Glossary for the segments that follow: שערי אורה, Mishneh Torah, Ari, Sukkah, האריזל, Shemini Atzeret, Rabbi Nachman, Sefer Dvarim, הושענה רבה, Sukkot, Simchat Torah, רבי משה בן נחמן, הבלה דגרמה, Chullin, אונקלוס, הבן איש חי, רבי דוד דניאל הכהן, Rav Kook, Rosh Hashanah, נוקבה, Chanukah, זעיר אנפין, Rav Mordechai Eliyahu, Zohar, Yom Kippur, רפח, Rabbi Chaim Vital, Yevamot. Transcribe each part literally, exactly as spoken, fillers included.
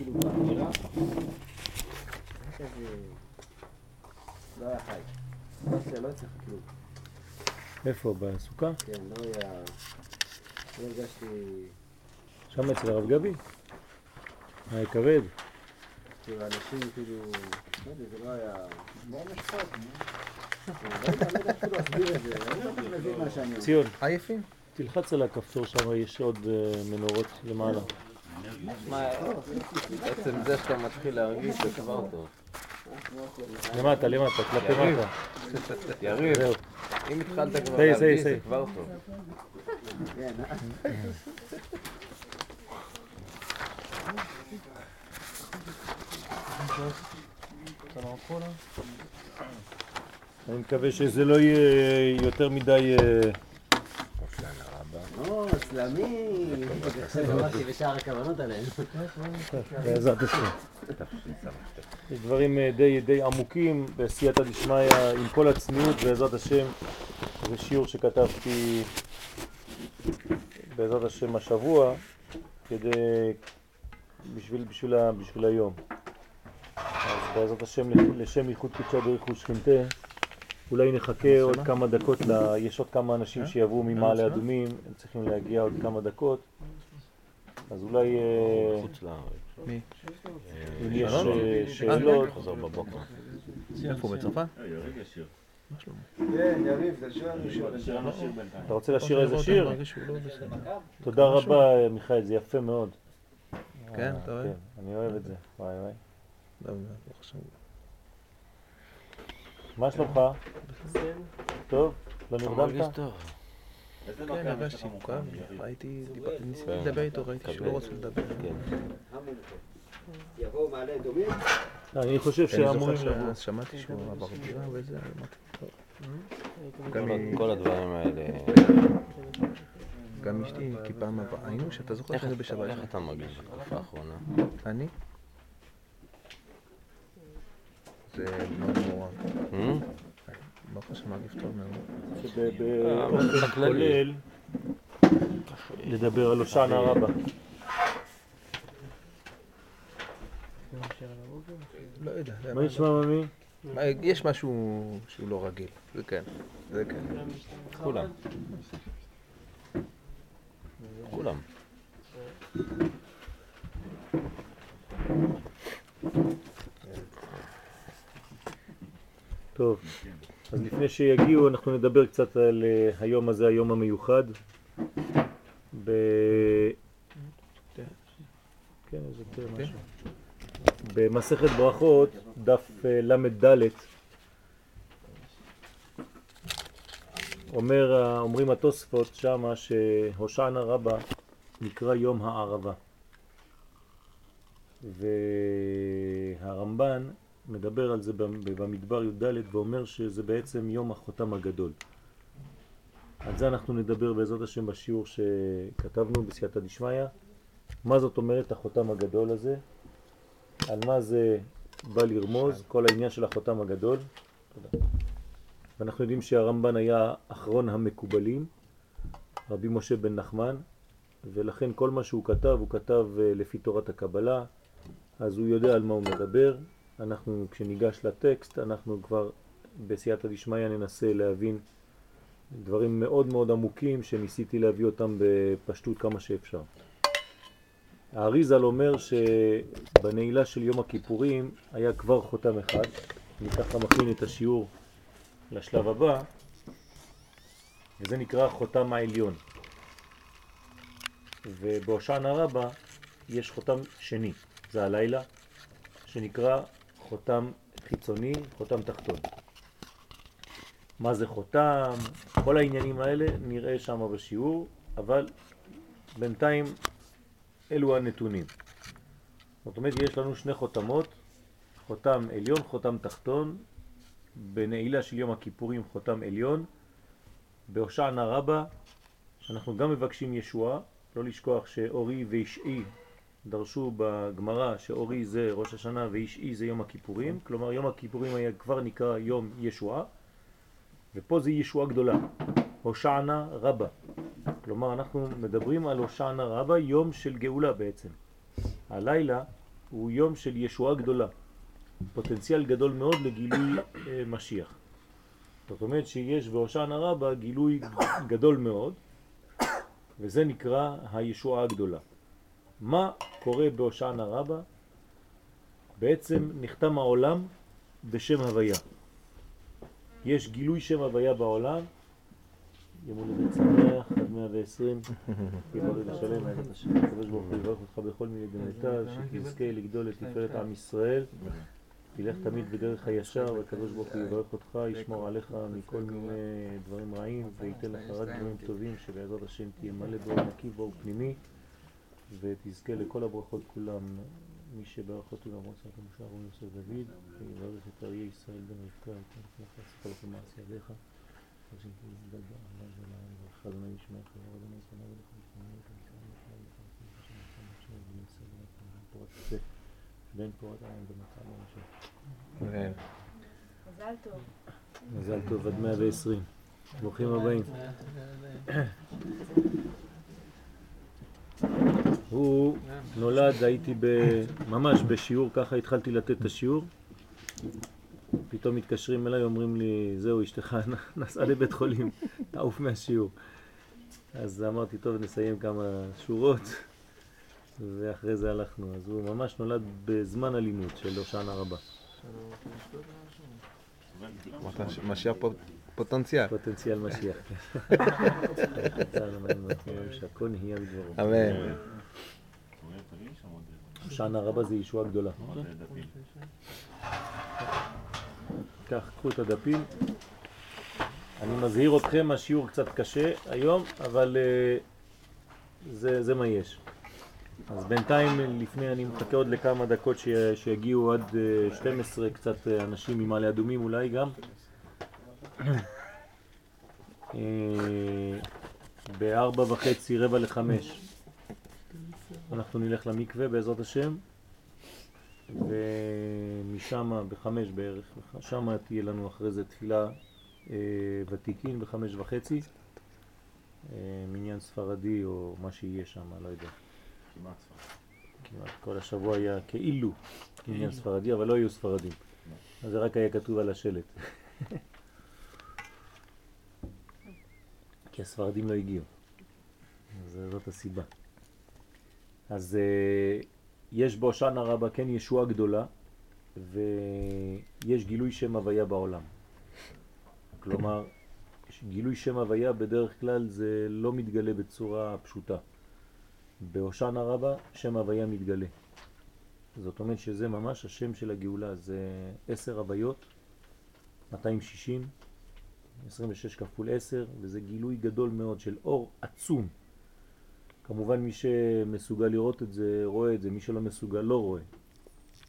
לא היה חי. לא צריך כלום. איפה? בסוכה? כן, לא היה... לא הרגשתי... שם אצל הרב גבי? היה כבד. כאילו, האנשים כאילו... לא יודע, זה לא היה... לא משפט, נו. לא יודע כאילו להסביר את זה. אני לא יודע להגיד מה שאני... ציון. עייפים? תלחץ על הכפתור שם, יש עוד מנורות למעלה. בעצם זה שאתה מתחיל להרגיש זה כבר טוב. למטה, למטה, כלפי מטה. יריב, אם התחלת כבר להרגיש זה כבר טוב. אני מקווה שזה לא יהיה יותר מדי... או, סלמי! אמרתי בשאר הכוונות עליהם. בעזרת השם. יש דברים די עמוקים בעשיית הדשמיא עם כל הצניעות, בעזרת השם. זה שיעור שכתבתי בעזרת השם השבוע, בשביל היום. אז בעזרת השם, לשם ייחוד קודשא בריך שכינתה, אולי נחכה עוד כמה דקות, יש עוד כמה אנשים שיבואו ממעלה אדומים, הם צריכים להגיע עוד כמה דקות, אז אולי... חוץ לארץ. מי? יש שאלות. חוזר בבוקר. איפה בצרפה? יריב ישיר. מה שלום? כן, יריב, זה שיר לנו שיר. אתה רוצה לשיר איזה שיר? תודה רבה, מיכאל, זה יפה מאוד. כן, אתה אוהב? אני אוהב את זה. וואי וואי. לא, לא חשוב. מה שלומך? טוב? לא נרדמת? אני מרגיש טוב. כן, הרגשתי מוקם, ראיתי, ניסיתי לדבר איתו, ראיתי שלא רוצה לדבר. יבואו מעלה אדומים? אני חושב שאמורים לבוא. אז שמעתי שהוא עבר דירה וזה... כל הדברים האלה... גם אשתי, כי פעם הבאה, היינו שאתה זוכר שזה בשבת. איך אתה מרגיש בתקופה האחרונה? אני? זה מאוד נורא. לא חושב מה לפתור מאוד. שבאופן כולל לדבר על הושענא רבה. לא יודע. מה נשמע ממי? יש משהו שהוא לא רגיל. זה כן. זה כן. כולם. כולם. טוב, אז לפני שיגיעו אנחנו נדבר קצת על היום הזה, היום המיוחד. ב... כן, זה תהיה משהו. במסכת ברכות, דף למד ד' אומר, אומרים התוספות שמה שהושענא רבה נקרא יום הערבה. והרמב"ן מדבר על זה במדבר י"ד ואומר שזה בעצם יום החותם הגדול. על זה אנחנו נדבר בעזרת השם בשיעור שכתבנו בסייעתא דשמיא. מה זאת אומרת החותם הגדול הזה? על מה זה בא לרמוז? כל העניין של החותם הגדול. ואנחנו יודעים שהרמב"ן היה אחרון המקובלים, רבי משה בן נחמן, ולכן כל מה שהוא כתב, הוא כתב לפי תורת הקבלה, אז הוא יודע על מה הוא מדבר. אנחנו כשניגש לטקסט אנחנו כבר בסייעתא דשמיא ננסה להבין דברים מאוד מאוד עמוקים שניסיתי להביא אותם בפשטות כמה שאפשר. האריזל אומר שבנעילה של יום הכיפורים היה כבר חותם אחד, וככה מכין את השיעור לשלב הבא, וזה נקרא חותם העליון. ובהושענא רבה יש חותם שני, זה הלילה, שנקרא חותם חיצוני, חותם תחתון. מה זה חותם? כל העניינים האלה נראה שם בשיעור, אבל בינתיים אלו הנתונים. זאת אומרת, יש לנו שני חותמות, חותם עליון, חותם תחתון, בנעילה של יום הכיפורים חותם עליון, בהושענא רבה, שאנחנו גם מבקשים ישועה, לא לשכוח שאורי וישעי דרשו בגמרא שאורי זה ראש השנה וישעי זה יום הכיפורים, כלומר יום הכיפורים היה כבר נקרא יום ישועה, ופה זה ישועה גדולה, הושענא רבה. כלומר אנחנו מדברים על הושענא רבה, יום של גאולה בעצם. הלילה הוא יום של ישועה גדולה, פוטנציאל גדול מאוד לגילוי משיח. זאת אומרת שיש בהושענא רבה גילוי גדול מאוד, וזה נקרא הישועה הגדולה. מה קורה בהושענא רבה? בעצם נחתם העולם בשם הוויה. יש גילוי שם הוויה בעולם. יום הולדת שמח, עד מאה ועשרים, יבורד לשלם, הקדוש ברוך הוא יברך אותך בכל מיני גנותיו, שתזכה לגדול לתפארת עם ישראל, תלך תמיד בדרך הישר, והקדוש ברוך הוא יברך אותך, ישמור עליך מכל מיני דברים רעים, וייתן לך רק דברים טובים, שבעזרת השם תהיה מלא באור נקי ואור פנימי, ותזכה לכל הברכות כולם. מי שברך אותי למרות שאתה משאר ומוסר דוד, ויברך את אריה ישראל בן רבקה, ותנכנך לספר לך מעשי עליך. חושבים כי נדד בעלה זולה, וברכה דמי נשמע חבר, ודמי זונה ולכם שמונה, ותנכנך לספר לך מעשי עליך, ונסה ולכם פורת עשה, בין פורת העם ומצאה למשל. מזל טוב. מזל טוב, עד מאה ועשרים. ברוכים הבאים. הוא נולד, הייתי ממש בשיעור, ככה התחלתי לתת את השיעור. פתאום מתקשרים אליי, אומרים לי, זהו, אשתך נסעה לבית חולים, תעוף מהשיעור. אז אמרתי, טוב, נסיים כמה שורות, ואחרי זה הלכנו. אז הוא ממש נולד בזמן הלימוד של הושענא רבה. משיח פוטנציאל. פוטנציאל משיח. שהכל נהיה בדברו. אמן. הושענא רבה זה ישועה גדולה. כך, קחו את הדפים. אני מזהיר אתכם, השיעור קצת קשה היום, אבל זה מה יש. אז בינתיים, לפני, אני מחכה עוד לכמה דקות שיגיעו עד שתים עשרה קצת אנשים ממעלה אדומים אולי גם. בארבע וחצי, רבע לחמש. אנחנו נלך למקווה בעזרת השם, ומשם בחמש בערך, שם תהיה לנו אחרי זה תפילה ותיקין בחמש וחצי, מניין ספרדי או מה שיהיה שם, לא יודע. כמעט ספרדי. כמעט כל השבוע היה כאילו מניין ספרדי, אבל לא היו ספרדים. אז זה רק היה כתוב על השלט. כי הספרדים לא הגיעו, זאת הסיבה. אז יש בהושענא רבה כן ישועה גדולה, ויש גילוי שם הוויה בעולם. כלומר, גילוי שם הוויה בדרך כלל זה לא מתגלה בצורה פשוטה. בהושענא רבה שם הוויה מתגלה. זאת אומרת שזה ממש השם של הגאולה, זה עשר הוויות, מאתיים שישים, עשרים ושש כפול עשר, וזה גילוי גדול מאוד של אור עצום. כמובן מי שמסוגל לראות את זה רואה את זה, מי שלא מסוגל לא רואה.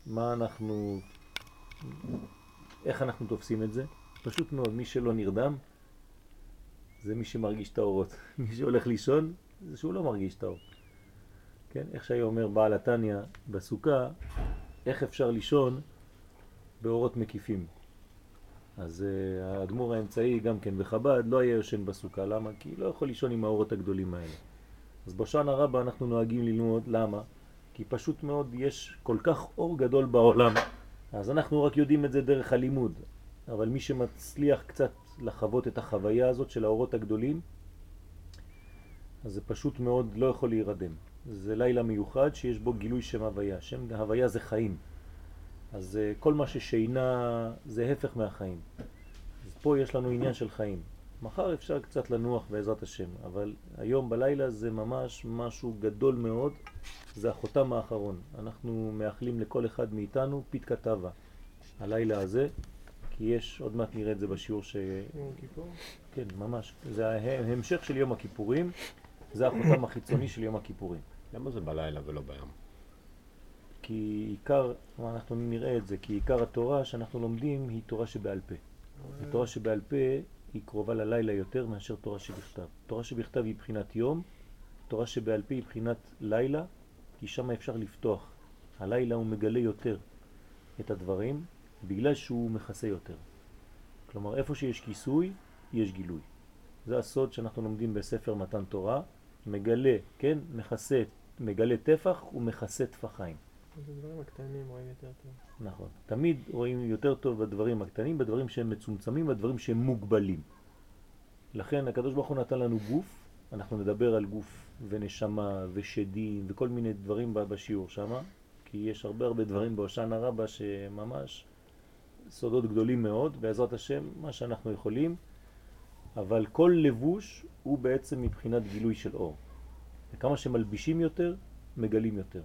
מה אנחנו, איך אנחנו תופסים את זה? פשוט מאוד, מי שלא נרדם זה מי שמרגיש את האורות. מי שהולך לישון זה שהוא לא מרגיש את האור. כן? איך שהיה אומר בעל התניה בסוכה, איך אפשר לישון באורות מקיפים? אז האדמו"ר האמצעי גם כן בחב"ד לא היה יושן בסוכה. למה? כי לא יכול לישון עם האורות הגדולים האלה. אז בהושענא רבה אנחנו נוהגים ללמוד. למה? כי פשוט מאוד יש כל כך אור גדול בעולם, אז אנחנו רק יודעים את זה דרך הלימוד. אבל מי שמצליח קצת לחוות את החוויה הזאת של האורות הגדולים, אז זה פשוט מאוד לא יכול להירדם. זה לילה מיוחד שיש בו גילוי שם הוויה. שם הוויה זה חיים. אז כל מה ששינה זה הפך מהחיים. אז פה יש לנו עניין של חיים. מחר אפשר קצת לנוח בעזרת השם, אבל היום בלילה זה ממש משהו גדול מאוד. זה החותם האחרון. אנחנו מאחלים לכל אחד מאיתנו פית כתבה הלילה הזה, כי יש, עוד מעט נראה את זה בשיעור ש... יום הכיפור? כן, ממש. זה ההמשך של יום הכיפורים, זה החותם החיצוני של יום הכיפורים. למה זה בלילה ולא ביום? כי עיקר, אנחנו נראה את זה, כי עיקר התורה שאנחנו לומדים היא תורה שבעל פה. התורה שבעל פה היא קרובה ללילה יותר מאשר תורה שבכתב. תורה שבכתב היא בחינת יום, תורה שבעל פה היא בחינת לילה, כי שם אפשר לפתוח. הלילה הוא מגלה יותר את הדברים, בגלל שהוא מכסה יותר. כלומר, איפה שיש כיסוי, יש גילוי. זה הסוד שאנחנו לומדים בספר מתן תורה, מגלה, כן, מכסה, מגלה תפח ומכסה תפחיים. בדברים הקטנים רואים יותר טוב. נכון. תמיד רואים יותר טוב בדברים הקטנים, בדברים שהם מצומצמים, בדברים שהם מוגבלים. לכן הקדוש ברוך הוא נתן לנו גוף, אנחנו נדבר על גוף ונשמה ושדים וכל מיני דברים בשיעור שמה, כי יש הרבה הרבה דברים בהושענא רבה שממש סודות גדולים מאוד, בעזרת השם מה שאנחנו יכולים, אבל כל לבוש הוא בעצם מבחינת גילוי של אור. וכמה שמלבישים יותר, מגלים יותר.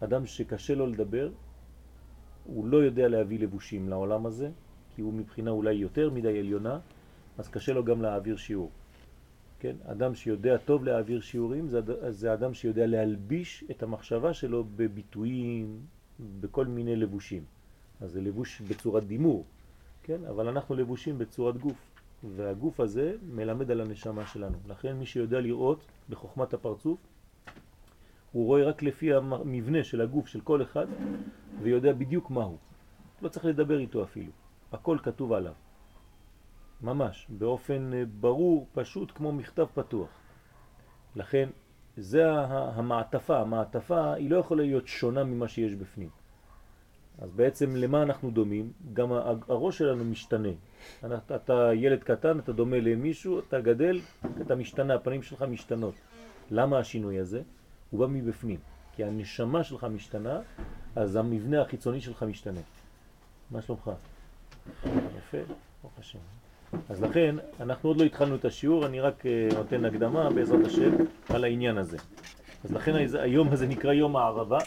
אדם שקשה לו לדבר, הוא לא יודע להביא לבושים לעולם הזה, כי הוא מבחינה אולי יותר מדי עליונה, אז קשה לו גם להעביר שיעור. כן? אדם שיודע טוב להעביר שיעורים, זה, זה אדם שיודע להלביש את המחשבה שלו בביטויים, בכל מיני לבושים. אז זה לבוש בצורת דימור, כן? אבל אנחנו לבושים בצורת גוף, והגוף הזה מלמד על הנשמה שלנו. לכן מי שיודע לראות בחוכמת הפרצוף, הוא רואה רק לפי המבנה של הגוף של כל אחד, ויודע בדיוק מהו. לא צריך לדבר איתו אפילו. הכל כתוב עליו. ממש, באופן ברור, פשוט, כמו מכתב פתוח. לכן, זה המעטפה. המעטפה היא לא יכולה להיות שונה ממה שיש בפנים. אז בעצם למה אנחנו דומים? גם הראש שלנו משתנה. אתה ילד קטן, אתה דומה למישהו, אתה גדל, אתה משתנה, הפנים שלך משתנות. למה השינוי הזה? הוא בא מבפנים. כי הנשמה שלך משתנה, אז המבנה החיצוני שלך משתנה. מה שלומך? יפה, ברוך השם. אז לכן, אנחנו עוד לא התחלנו את השיעור, אני רק נותן הקדמה בעזרת השם על העניין הזה. אז לכן היום הזה נקרא יום הערבה.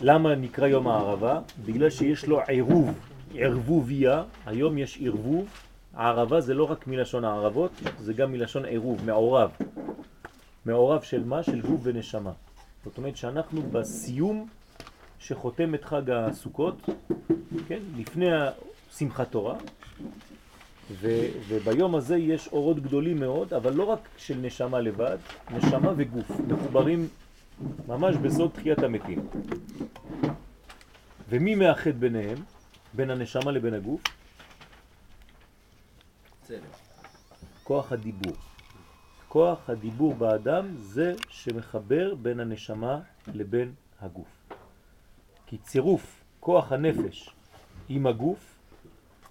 למה נקרא יום הערבה? בגלל שיש לו עירוב, ערבוביה. היום יש ערבוב. הערבה זה לא רק מלשון הערבות, זה גם מלשון עירוב, מעורב. מעורב של מה? של גוף ונשמה. זאת אומרת שאנחנו בסיום שחותם את חג הסוכות, כן? לפני שמחת תורה, ו- וביום הזה יש אורות גדולים מאוד, אבל לא רק של נשמה לבד, נשמה וגוף מחוברים ממש בסוד תחיית המתים. ומי מאחד ביניהם, בין הנשמה לבין הגוף? כוח הדיבור. כוח הדיבור באדם זה שמחבר בין הנשמה לבין הגוף. כי צירוף כוח הנפש עם הגוף,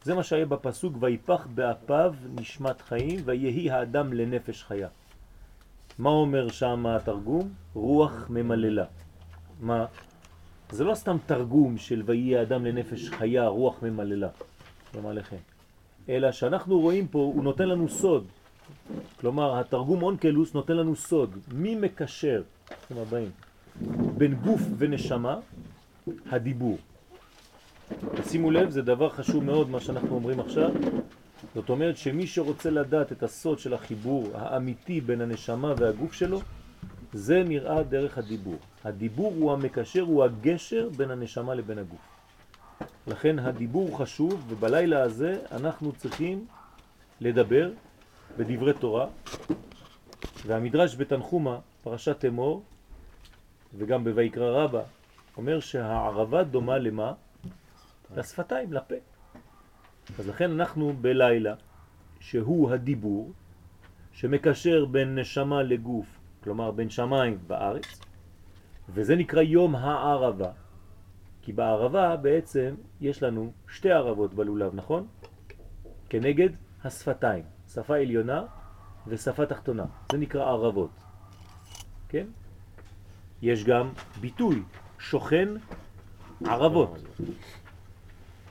זה מה שהיה בפסוק ויפח באפיו נשמת חיים ויהי האדם לנפש חיה. מה אומר שם התרגום? רוח ממללה. מה? זה לא סתם תרגום של ויהי האדם לנפש חיה, רוח ממללה. למה לכם? אלא שאנחנו רואים פה, הוא נותן לנו סוד. כלומר, התרגום אונקלוס נותן לנו סוד. מי מקשר, אתם הבאים, בין גוף ונשמה? הדיבור. שימו לב, זה דבר חשוב מאוד מה שאנחנו אומרים עכשיו. זאת אומרת שמי שרוצה לדעת את הסוד של החיבור האמיתי בין הנשמה והגוף שלו, זה נראה דרך הדיבור. הדיבור הוא המקשר, הוא הגשר בין הנשמה לבין הגוף. לכן הדיבור חשוב, ובלילה הזה אנחנו צריכים לדבר בדברי תורה, והמדרש בתנחומה, פרשת אמור, וגם בויקרא רבה, אומר שהערבה דומה למה? לשפתיים, לפה. אז לכן אנחנו בלילה, שהוא הדיבור, שמקשר בין נשמה לגוף, כלומר בין שמיים בארץ, וזה נקרא יום הערבה. כי בערבה בעצם יש לנו שתי ערבות בלולב, נכון? כנגד השפתיים, שפה עליונה ושפה תחתונה. זה נקרא ערבות, כן? יש גם ביטוי, שוכן ערבות.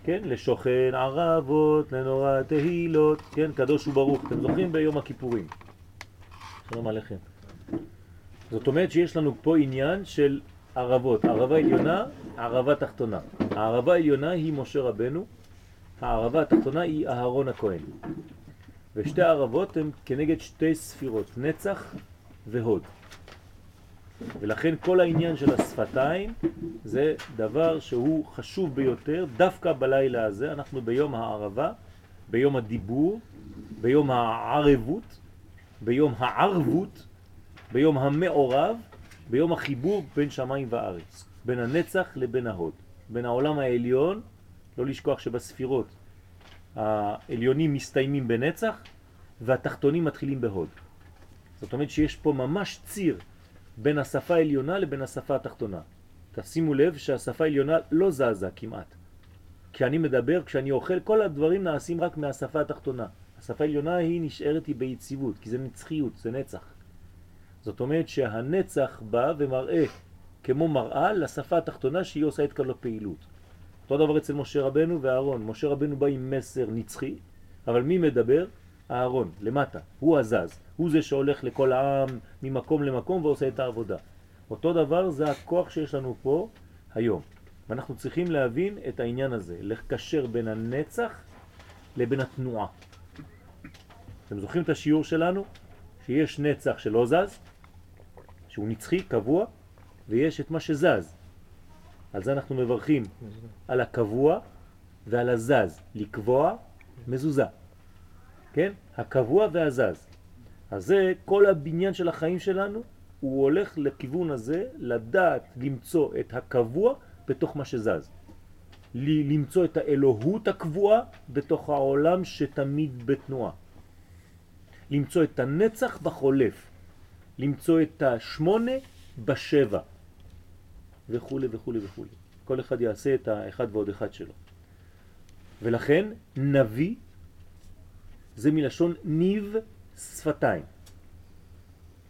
כן? לשוכן ערבות, לנורא תהילות, כן? קדוש וברוך, אתם זוכרים ביום הכיפורים. שלום עליכם. זאת אומרת שיש לנו פה עניין של ערבות, ערבה עליונה, ערבה תחתונה. הערבה העליונה היא משה רבנו, הערבה התחתונה היא אהרון הכהן. ושתי הערבות הן כנגד שתי ספירות, נצח והוד. ולכן כל העניין של השפתיים זה דבר שהוא חשוב ביותר, דווקא בלילה הזה, אנחנו ביום הערבה, ביום הדיבור, ביום הערבות, ביום הערבות, ביום המעורב, ביום החיבור בין שמיים וארץ, בין הנצח לבין ההוד, בין העולם העליון, לא לשכוח שבספירות העליונים מסתיימים בנצח והתחתונים מתחילים בהוד. זאת אומרת שיש פה ממש ציר בין השפה העליונה לבין השפה התחתונה. תשימו לב שהשפה העליונה לא זזה כמעט. כשאני מדבר, כשאני אוכל, כל הדברים נעשים רק מהשפה התחתונה. השפה העליונה היא נשארת ביציבות, כי זה נצחיות, זה נצח. זאת אומרת שהנצח בא ומראה כמו מראה לשפה התחתונה שהיא עושה את כל הפעילות. אותו דבר אצל משה רבנו ואהרון. משה רבנו בא עם מסר נצחי, אבל מי מדבר? אהרון, למטה. הוא הזז. הוא זה שהולך לכל העם ממקום למקום ועושה את העבודה. אותו דבר זה הכוח שיש לנו פה היום. ואנחנו צריכים להבין את העניין הזה, לקשר בין הנצח לבין התנועה. אתם זוכרים את השיעור שלנו? שיש נצח שלא זז, שהוא נצחי, קבוע, ויש את מה שזז. על זה אנחנו מברכים, על הקבוע ועל הזז, לקבוע מזוזה. כן? הקבוע והזז. אז זה כל הבניין של החיים שלנו, הוא הולך לכיוון הזה, לדעת למצוא את הקבוע בתוך מה שזז. למצוא את האלוהות הקבועה בתוך העולם שתמיד בתנועה. למצוא את הנצח בחולף. למצוא את השמונה בשבע. וכו' וכו' וכו'. כל אחד יעשה את האחד ועוד אחד שלו. ולכן נביא זה מלשון ניב שפתיים.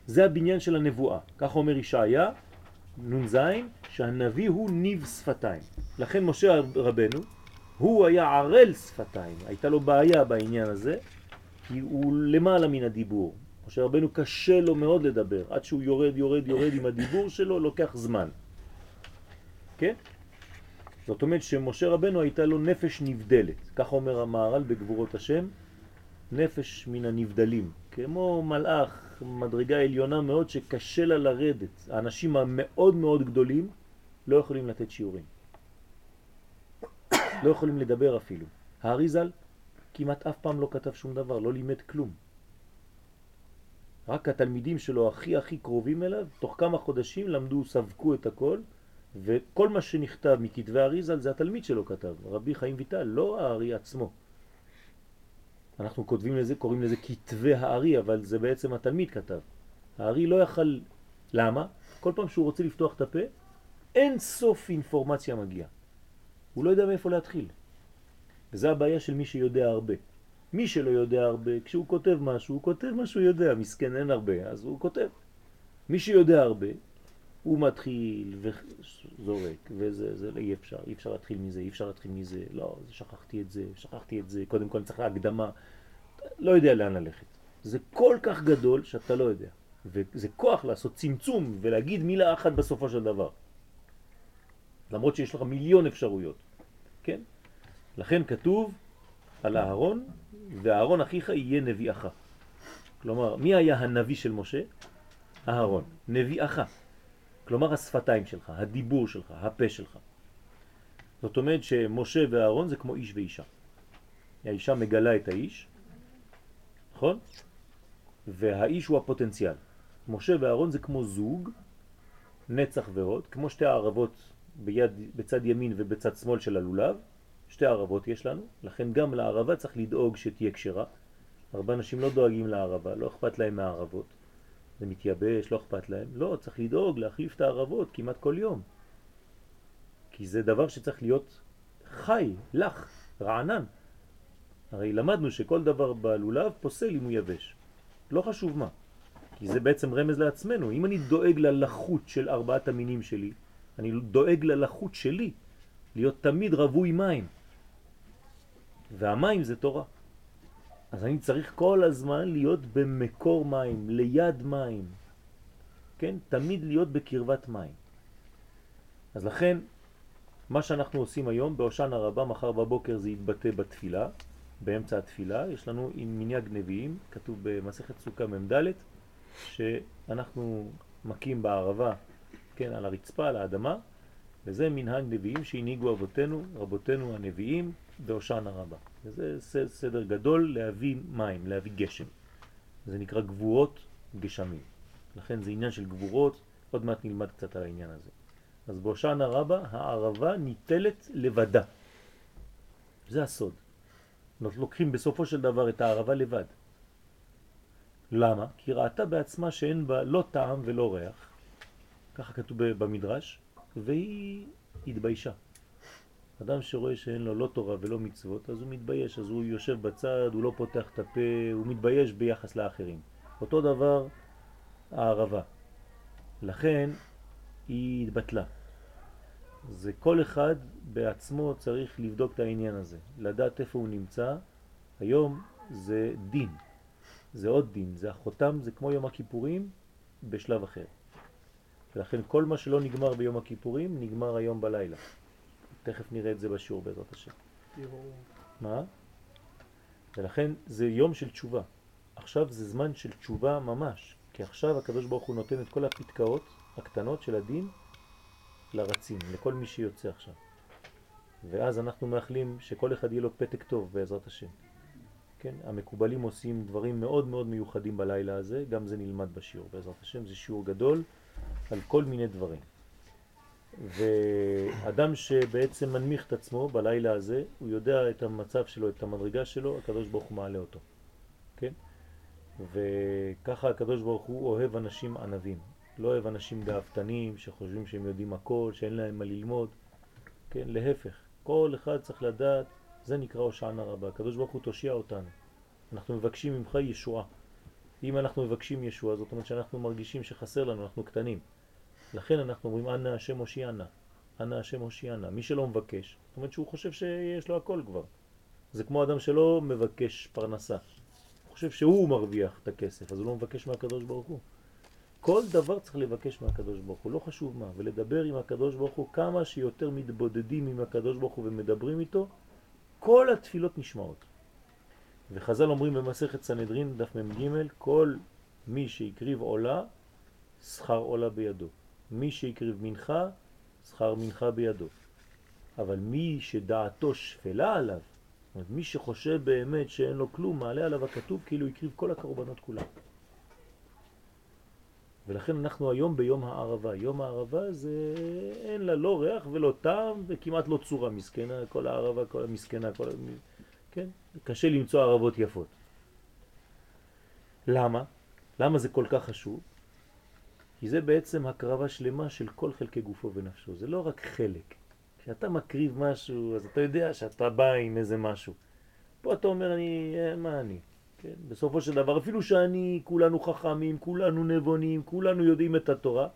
זה הבניין של הנבואה. כך אומר ישעיה, נ"ז, שהנביא הוא ניב שפתיים. לכן משה רבנו, הוא היה ערל שפתיים. הייתה לו בעיה בעניין הזה, כי הוא למעלה מן הדיבור. משה רבנו קשה לו מאוד לדבר. עד שהוא יורד, יורד, יורד עם הדיבור שלו, לוקח זמן. כן? זאת אומרת שמשה רבנו הייתה לו נפש נבדלת. כך אומר המהר"ל בגבורות השם, נפש מן הנבדלים, כמו מלאך, מדרגה עליונה מאוד שקשה לה לרדת. האנשים המאוד מאוד גדולים לא יכולים לתת שיעורים. לא יכולים לדבר אפילו. הארי ז"ל כמעט אף פעם לא כתב שום דבר, לא לימד כלום. רק התלמידים שלו הכי הכי קרובים אליו, תוך כמה חודשים למדו, סבקו את הכל, וכל מה שנכתב מכתבי הארי ז"ל זה התלמיד שלו כתב, רבי חיים ויטל, לא הארי עצמו. אנחנו כותבים לזה, קוראים לזה כתבי הארי, אבל זה בעצם התלמיד כתב. הארי לא יכל, למה? כל פעם שהוא רוצה לפתוח את הפה, אין סוף אינפורמציה מגיעה. הוא לא יודע מאיפה להתחיל. וזה הבעיה של מי שיודע הרבה. מי שלא יודע הרבה, כשהוא כותב משהו, הוא כותב מה שהוא יודע, מסכן אין הרבה, אז הוא כותב. מי שיודע הרבה, הוא מתחיל וזורק, וזה זה, אי אפשר, אי אפשר להתחיל מזה, אי אפשר להתחיל מזה, לא, שכחתי את זה, שכחתי את זה, קודם כל צריך להקדמה, לא יודע לאן ללכת. זה כל כך גדול שאתה לא יודע, וזה כוח לעשות צמצום ולהגיד מילה אחת בסופו של דבר, למרות שיש לך מיליון אפשרויות, כן? לכן כתוב על אהרון, ואהרון אחיך יהיה נביאך. כלומר, מי היה הנביא של משה? אהרון, נביאך. כלומר השפתיים שלך, הדיבור שלך, הפה שלך. זאת אומרת שמשה ואהרון זה כמו איש ואישה. האישה מגלה את האיש, נכון? והאיש הוא הפוטנציאל. משה ואהרון זה כמו זוג, נצח והוד, כמו שתי הערבות ביד, בצד ימין ובצד שמאל של הלולב. שתי הערבות יש לנו, לכן גם לערבה צריך לדאוג שתהיה קשרה. הרבה אנשים לא דואגים לערבה, לא אכפת להם מהערבות. זה מתייבש, לא אכפת להם. לא, צריך לדאוג, להחליף את הערבות כמעט כל יום. כי זה דבר שצריך להיות חי, לך, רענן. הרי למדנו שכל דבר בלולב פוסל אם הוא יבש. לא חשוב מה. כי זה בעצם רמז לעצמנו. אם אני דואג ללחות של ארבעת המינים שלי, אני דואג ללחות שלי, להיות תמיד רבוי מים. והמים זה תורה. אז אני צריך כל הזמן להיות במקור מים, ליד מים, כן? תמיד להיות בקרבת מים. אז לכן, מה שאנחנו עושים היום, בהושענא רבה, מחר בבוקר זה יתבטא בתפילה, באמצע התפילה, יש לנו מנהג נביאים, כתוב במסכת סוכה ממדלת, שאנחנו מקים בערבה, כן, על הרצפה, על האדמה, וזה מנהג נביאים שהניגו אבותינו, רבותינו הנביאים, בהושענא רבה. וזה סדר גדול להביא מים, להביא גשם. זה נקרא גבורות גשמים. לכן זה עניין של גבורות, עוד מעט נלמד קצת על העניין הזה. אז בהושענא רבה, הערבה ניטלת לבדה. זה הסוד. לוקחים בסופו של דבר את הערבה לבד. למה? כי ראתה בעצמה שאין בה לא טעם ולא ריח, ככה כתוב במדרש, והיא התביישה. אדם שרואה שאין לו לא תורה ולא מצוות, אז הוא מתבייש, אז הוא יושב בצד, הוא לא פותח את הפה, הוא מתבייש ביחס לאחרים. אותו דבר הערבה. לכן היא התבטלה. זה כל אחד בעצמו צריך לבדוק את העניין הזה, לדעת איפה הוא נמצא. היום זה דין, זה עוד דין, זה החותם, זה כמו יום הכיפורים בשלב אחר. ולכן כל מה שלא נגמר ביום הכיפורים נגמר היום בלילה. תכף נראה את זה בשיעור בעזרת השם. מה? ולכן זה יום של תשובה. עכשיו זה זמן של תשובה ממש, כי עכשיו הקדוש ברוך הוא נותן את כל הפתקאות הקטנות של הדין לרצים, לכל מי שיוצא עכשיו. ואז אנחנו מאחלים שכל אחד יהיה לו פתק טוב בעזרת השם. כן? המקובלים עושים דברים מאוד מאוד מיוחדים בלילה הזה, גם זה נלמד בשיעור בעזרת השם, זה שיעור גדול על כל מיני דברים. ואדם שבעצם מנמיך את עצמו בלילה הזה, הוא יודע את המצב שלו, את המדרגה שלו, הקדוש ברוך הוא מעלה אותו. כן? וככה הקדוש ברוך הוא אוהב אנשים ענבים, לא אוהב אנשים גאוותנים שחושבים שהם יודעים הכל, שאין להם מה ללמוד. כן, להפך, כל אחד צריך לדעת, זה נקרא הושענא רבה, הקדוש ברוך הוא תושיע אותנו. אנחנו מבקשים ממך ישועה. אם אנחנו מבקשים ישועה, זאת אומרת שאנחנו מרגישים שחסר לנו, אנחנו קטנים. לכן אנחנו אומרים, אנא השם הושיענא, אנא השם הושיענא. מי שלא מבקש, זאת אומרת שהוא חושב שיש לו הכל כבר. זה כמו אדם שלא מבקש פרנסה. הוא חושב שהוא מרוויח את הכסף, אז הוא לא מבקש מהקדוש ברוך הוא. כל דבר צריך לבקש מהקדוש ברוך הוא, לא חשוב מה, ולדבר עם הקדוש ברוך הוא. כמה שיותר מתבודדים עם הקדוש ברוך הוא ומדברים איתו, כל התפילות נשמעות. וחז"ל אומרים במסכת סנהדרין דף מ"ג, כל מי שיקריב עולה, שכר עולה בידו. מי שיקריב מנחה, שכר מנחה בידו. אבל מי שדעתו שפלה עליו, מי שחושב באמת שאין לו כלום, מעלה עליו הכתוב כאילו יקריב כל הקורבנות כולם. ולכן אנחנו היום ביום הערבה. יום הערבה זה אין לה לא ריח ולא טעם וכמעט לא צורה, מסכנה, כל הערבה, כל המסכנה, כל... כן? קשה למצוא ערבות יפות. למה? למה זה כל כך חשוב? כי זה בעצם הקרבה שלמה של כל חלקי גופו ונפשו. זה לא רק חלק. כשאתה מקריב משהו, אז אתה יודע שאתה בא עם איזה משהו. פה אתה אומר, אני, מה אני? כן, בסופו של דבר, אפילו שאני, כולנו חכמים, כולנו נבונים, כולנו יודעים את התורה,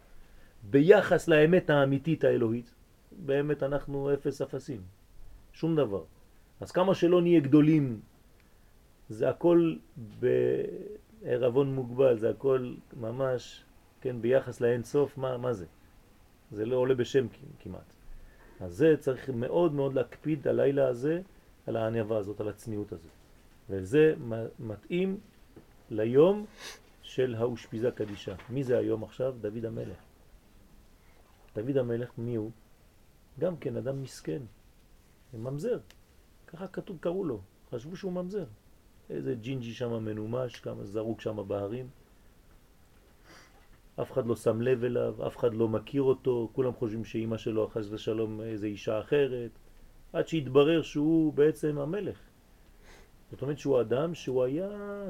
ביחס לאמת האמיתית האלוהית, באמת אנחנו אפס אפסים, שום דבר. אז כמה שלא נהיה גדולים, זה הכל בערבון מוגבל, זה הכל ממש, כן, ביחס לאין סוף, מה, מה זה? זה לא עולה בשם כמעט. אז זה צריך מאוד מאוד להקפיד על הלילה הזה, על הענווה הזאת, על הצניעות הזאת. וזה מתאים ליום של האושפיזה קדישה. מי זה היום עכשיו? דוד המלך. דוד המלך מי הוא? גם כן אדם מסכן, ממזר. ככה כתוב, קראו לו, חשבו שהוא ממזר. איזה ג'ינג'י שם מנומש, כמה זרוק שם בהרים. אף אחד לא שם לב אליו, אף אחד לא מכיר אותו, כולם חושבים שאמא שלו חס ושלום איזה אישה אחרת, עד שהתברר שהוא בעצם המלך. זאת אומרת שהוא אדם שהוא היה,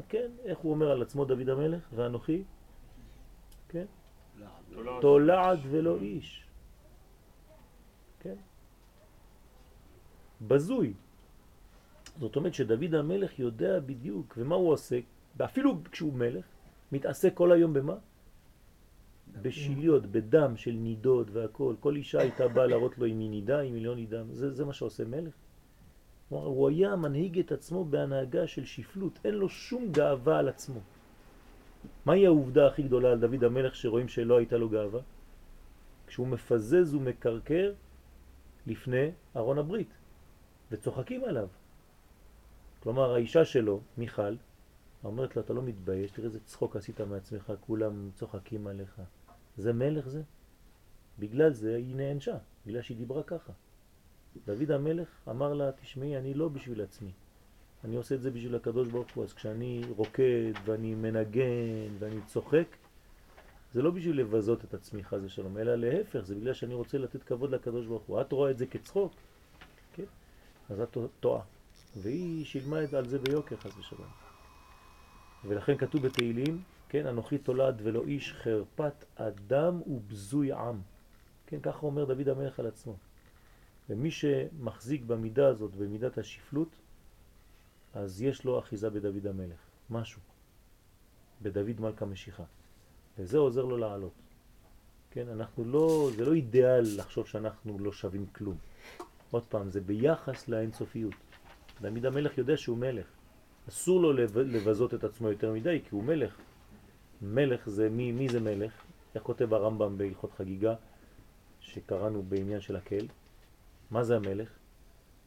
כן, איך הוא אומר על עצמו דוד המלך? ואנוכי, כן? תולעת ולא איש. כן? בזוי. זאת אומרת שדוד המלך יודע בדיוק, ומה הוא עושה, ואפילו כשהוא מלך, מתעסק כל היום במה? בשיליות, בדם של נידות והכל. כל אישה הייתה באה להראות לו אם היא נידה, אם היא לא נידה. זה, זה מה שעושה מלך. הוא היה מנהיג את עצמו בהנהגה של שפלות, אין לו שום גאווה על עצמו. מהי העובדה הכי גדולה על דוד המלך שרואים שלא הייתה לו גאווה? כשהוא מפזז ומקרקר לפני ארון הברית, וצוחקים עליו. כלומר, האישה שלו, מיכל, אומרת לו, אתה לא מתבייש, תראה איזה צחוק עשית מעצמך, כולם צוחקים עליך. זה מלך זה? בגלל זה היא נענשה, בגלל שהיא דיברה ככה. דוד המלך אמר לה, תשמעי, אני לא בשביל עצמי, אני עושה את זה בשביל הקדוש ברוך הוא. אז כשאני רוקד ואני מנגן ואני צוחק, זה לא בשביל לבזות את עצמי חס ושלום, אלא להפך, זה בגלל שאני רוצה לתת כבוד לקדוש ברוך הוא. את רואה את זה כצחוק, כן? אז את טועה, והיא שילמה על זה ביוקר חס ושלום. ולכן כתוב בתהילים, כן, אנוכי תולד ולא איש חרפת אדם ובזוי עם. כן, ככה אומר דוד המלך על עצמו. ומי שמחזיק במידה הזאת, במידת השפלות, אז יש לו אחיזה בדוד המלך, משהו, בדוד מלכה משיחה. וזה עוזר לו לעלות. כן, אנחנו לא, זה לא אידיאל לחשוב שאנחנו לא שווים כלום. עוד פעם, זה ביחס לאינסופיות. דוד המלך יודע שהוא מלך. אסור לו לבזות את עצמו יותר מדי, כי הוא מלך. מלך זה, מי, מי זה מלך? איך כותב הרמב"ם בהלכות חגיגה, שקראנו בעניין של הקהל? מה זה המלך?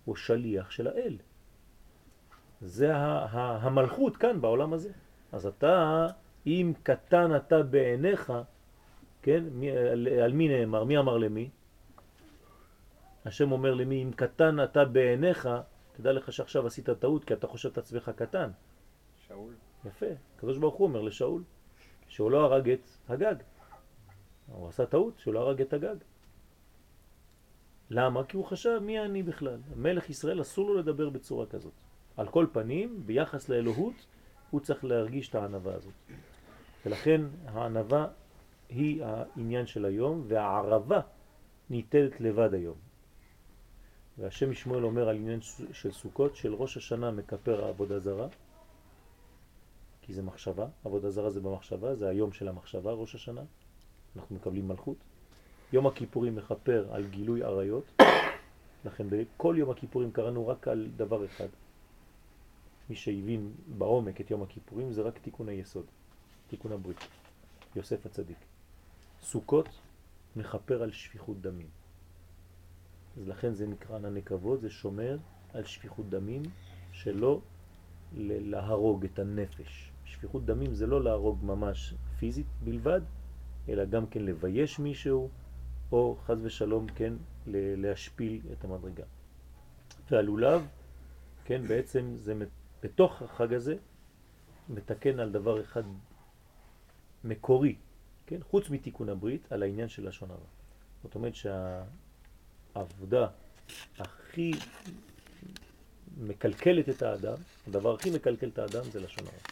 הוא שליח של האל. זה ה- ה- המלכות כאן בעולם הזה. אז אתה, אם קטן אתה בעיניך, כן? מי, על, על מי נאמר? מי אמר למי? השם אומר למי, אם קטן אתה בעיניך, תדע לך שעכשיו עשית טעות, כי אתה חושב את עצמך קטן. שאול. יפה. הקדוש ברוך הוא אומר לשאול, שהוא לא הרג את הגג. הוא עשה טעות, שהוא לא הרג את הגג. למה? כי הוא חשב מי אני בכלל. מלך ישראל אסור לו לדבר בצורה כזאת. על כל פנים, ביחס לאלוהות, הוא צריך להרגיש את הענבה הזאת. ולכן הענבה היא העניין של היום, והערבה ניתנת לבד היום. והשם ישמעאל אומר על עניין של סוכות, של ראש השנה מקפר העבודה זרה, כי זה מחשבה, עבודה זרה זה במחשבה, זה היום של המחשבה, ראש השנה, אנחנו מקבלים מלכות. יום הכיפורים מחפר על גילוי עריות, לכן כל יום הכיפורים קראנו רק על דבר אחד. מי שהבין בעומק את יום הכיפורים זה רק תיקון היסוד, תיקון הברית, יוסף הצדיק. סוכות מחפר על שפיכות דמים. אז לכן זה נקרא ענני כבוד, זה שומר על שפיכות דמים שלא להרוג את הנפש. שפיכות דמים זה לא להרוג ממש פיזית בלבד, אלא גם כן לבייש מישהו, או חז ושלום כן להשפיל את המדרגה. והלולב, כן, בעצם זה בתוך החג הזה מתקן על דבר אחד מקורי, כן, חוץ מתיקון הברית, על העניין של לשון הרע. זאת אומרת שהעבודה הכי מקלקלת את האדם, הדבר הכי מקלקל את האדם זה לשון הרע.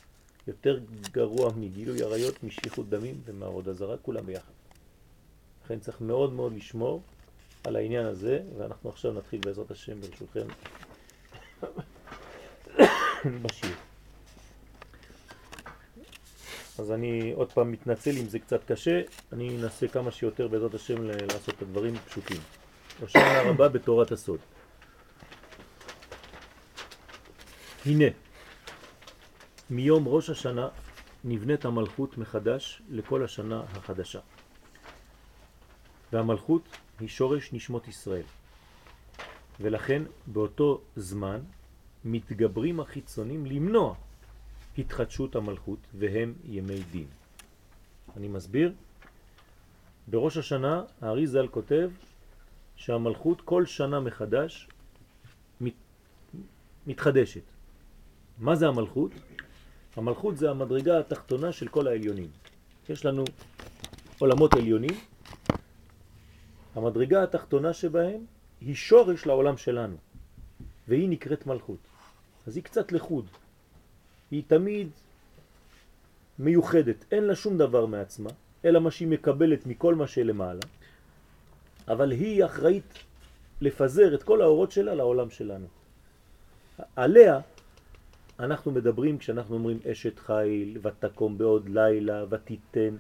יותר גרוע מגילוי עריות, משפיכות דמים ומעבודה זרה, כולם ביחד. לכן צריך מאוד מאוד לשמור על העניין הזה, ואנחנו עכשיו נתחיל בעזרת השם ברשותכם בשיר. אז אני עוד פעם מתנצל אם זה קצת קשה, אני אנסה כמה שיותר בעזרת השם לעשות את הדברים פשוטים. הושענא רבה בתורת הסוד. הנה, מיום ראש השנה נבנית המלכות מחדש לכל השנה החדשה. והמלכות היא שורש נשמות ישראל. ולכן באותו זמן מתגברים החיצונים למנוע התחדשות המלכות והם ימי דין. אני מסביר. בראש השנה הארי ז"ל כותב שהמלכות כל שנה מחדש מת, מתחדשת. מה זה המלכות? המלכות זה המדרגה התחתונה של כל העליונים. יש לנו עולמות עליונים. המדרגה התחתונה שבהם היא שורש לעולם שלנו, והיא נקראת מלכות. אז היא קצת לחוד, היא תמיד מיוחדת, אין לה שום דבר מעצמה, אלא מה שהיא מקבלת מכל מה שלמעלה, אבל היא אחראית לפזר את כל האורות שלה לעולם שלנו. עליה אנחנו מדברים כשאנחנו אומרים אשת חיל, ותקום בעוד לילה, ותיתן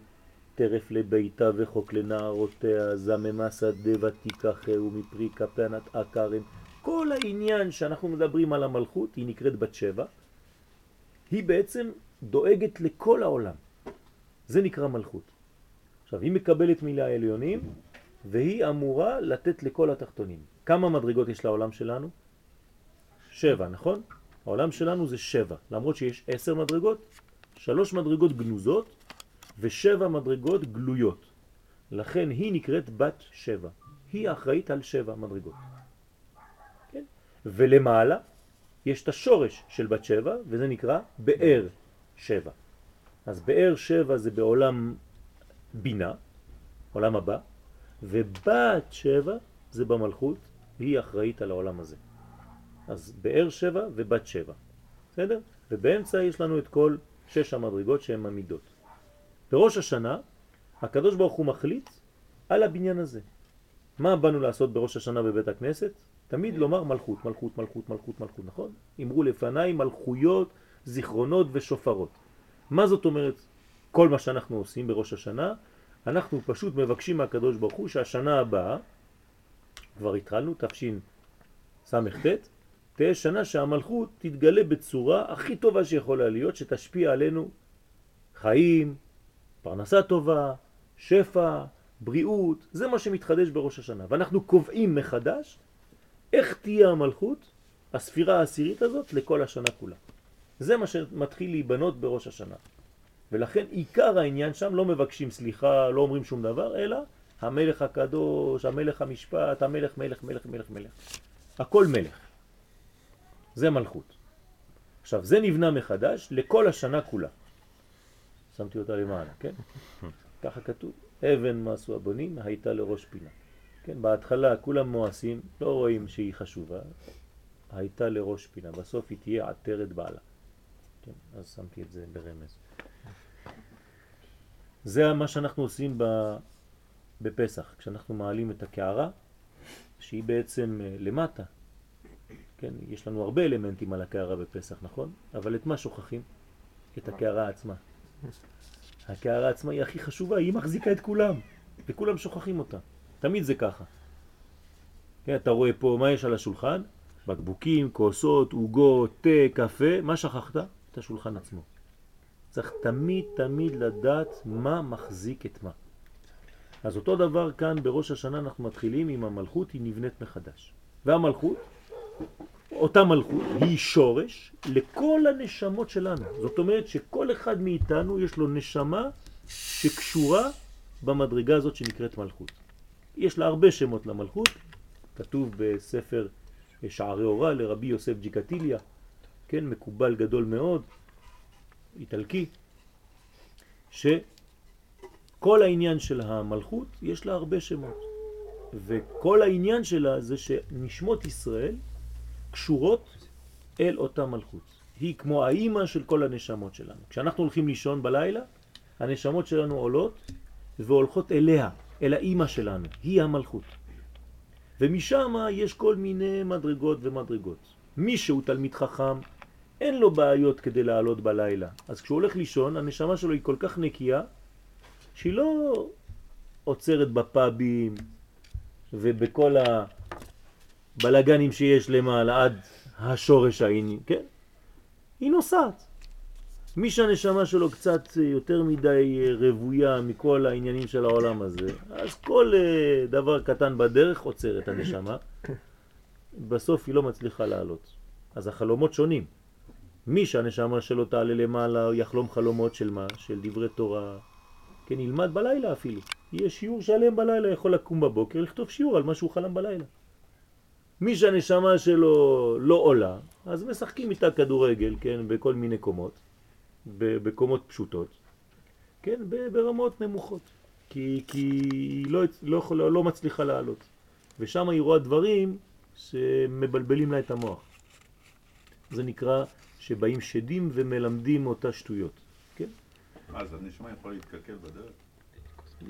טרף לביתה וחוק לנערותיה, זממה שדה ותיקחהו מפרי כפנת עקרם. כל העניין שאנחנו מדברים על המלכות, היא נקראת בת שבע, היא בעצם דואגת לכל העולם. זה נקרא מלכות. עכשיו, היא מקבלת מילה העליונים, והיא אמורה לתת לכל התחתונים. כמה מדרגות יש לעולם שלנו? שבע, נכון? העולם שלנו זה שבע, למרות שיש עשר מדרגות, שלוש מדרגות גנוזות, ושבע מדרגות גלויות. לכן היא נקראת בת שבע. היא אחראית על שבע מדרגות. כן? ולמעלה יש את השורש של בת שבע, וזה נקרא באר שבע. אז באר שבע זה בעולם בינה, עולם הבא, ובת שבע זה במלכות, והיא אחראית על העולם הזה. אז באר שבע ובת שבע. בסדר? ובאמצע יש לנו את כל שש המדרגות שהן המידות. בראש השנה הקדוש ברוך הוא מחליט על הבניין הזה. מה באנו לעשות בראש השנה בבית הכנסת? תמיד לומר מלכות, מלכות, מלכות, מלכות, מלכות, נכון? אמרו לפני מלכויות, זיכרונות ושופרות. מה זאת אומרת? כל מה שאנחנו עושים בראש השנה, אנחנו פשוט מבקשים מהקדוש ברוך הוא שהשנה הבאה, כבר התחלנו, תפשין סמכת, תהיה שנה שהמלכות תתגלה בצורה הכי טובה שיכולה להיות, שתשפיע עלינו חיים, פרנסה טובה, שפע, בריאות, זה מה שמתחדש בראש השנה. ואנחנו קובעים מחדש איך תהיה המלכות, הספירה העשירית הזאת, לכל השנה כולה. זה מה שמתחיל להיבנות בראש השנה. ולכן עיקר העניין שם לא מבקשים סליחה, לא אומרים שום דבר, אלא המלך הקדוש, המלך המשפט, המלך, מלך, מלך, מלך, מלך. הכל מלך. זה מלכות. עכשיו, זה נבנה מחדש לכל השנה כולה. שמתי אותה למעלה, כן? ככה כתוב. אבן מעשו הבונים הייתה לראש פינה. כן, בהתחלה כולם מואסים, לא רואים שהיא חשובה. הייתה לראש פינה, בסוף היא תהיה עטרת בעלה. כן, אז שמתי את זה ברמז. זה מה שאנחנו עושים בפסח, כשאנחנו מעלים את הקערה, שהיא בעצם למטה. כן, יש לנו הרבה אלמנטים על הקערה בפסח, נכון? אבל את מה שוכחים? את הקערה עצמה. הקערה עצמה היא הכי חשובה, היא מחזיקה את כולם, וכולם שוכחים אותה. תמיד זה ככה. כן, אתה רואה פה מה יש על השולחן? בקבוקים, כוסות, עוגות, תה, קפה, מה שכחת? את השולחן עצמו. צריך תמיד תמיד לדעת מה מחזיק את מה. אז אותו דבר כאן בראש השנה אנחנו מתחילים עם המלכות, היא נבנית מחדש. והמלכות, אותה מלכות, היא שורש לכל הנשמות שלנו. זאת אומרת שכל אחד מאיתנו יש לו נשמה שקשורה במדרגה הזאת שנקראת מלכות. יש לה הרבה שמות למלכות, כתוב בספר שערי אורה לרבי יוסף ג'יקטיליה, כן, מקובל גדול מאוד, איטלקי, שכל העניין של המלכות יש לה הרבה שמות, וכל העניין שלה זה שנשמות ישראל קשורות אל אותה מלכות. היא כמו האימא של כל הנשמות שלנו. כשאנחנו הולכים לישון בלילה, הנשמות שלנו עולות והולכות אליה, אל האימא שלנו, היא המלכות. ומשם יש כל מיני מדרגות ומדרגות. מי שהוא תלמיד חכם, אין לו בעיות כדי לעלות בלילה. אז כשהוא הולך לישון, הנשמה שלו היא כל כך נקייה, שהיא לא עוצרת בפאבים ובכל הבלגנים שיש למעלה עד השורש העיני, כן? היא נוסעת. מי שהנשמה שלו קצת יותר מדי רבויה מכל העניינים של העולם הזה, אז כל דבר קטן בדרך עוצר את הנשמה, בסוף היא לא מצליחה לעלות. אז החלומות שונים. מי שהנשמה שלו תעלה למעלה, יחלום חלומות של מה? של דברי תורה, כן, ילמד בלילה אפילו. יש שיעור שלם בלילה, יכול לקום בבוקר, לכתוב שיעור על מה שהוא חלם בלילה. מי שהנשמה שלו לא עולה, אז משחקים איתה כדורגל, כן, בכל מיני קומות. בקומות פשוטות, כן, ברמות נמוכות, כי, כי היא לא, לא, לא, לא מצליחה לעלות, ושם היא רואה דברים שמבלבלים לה את המוח. זה נקרא שבאים שדים ומלמדים אותה שטויות, כן? אז הנשמה יכולה להתקלקל בדרך?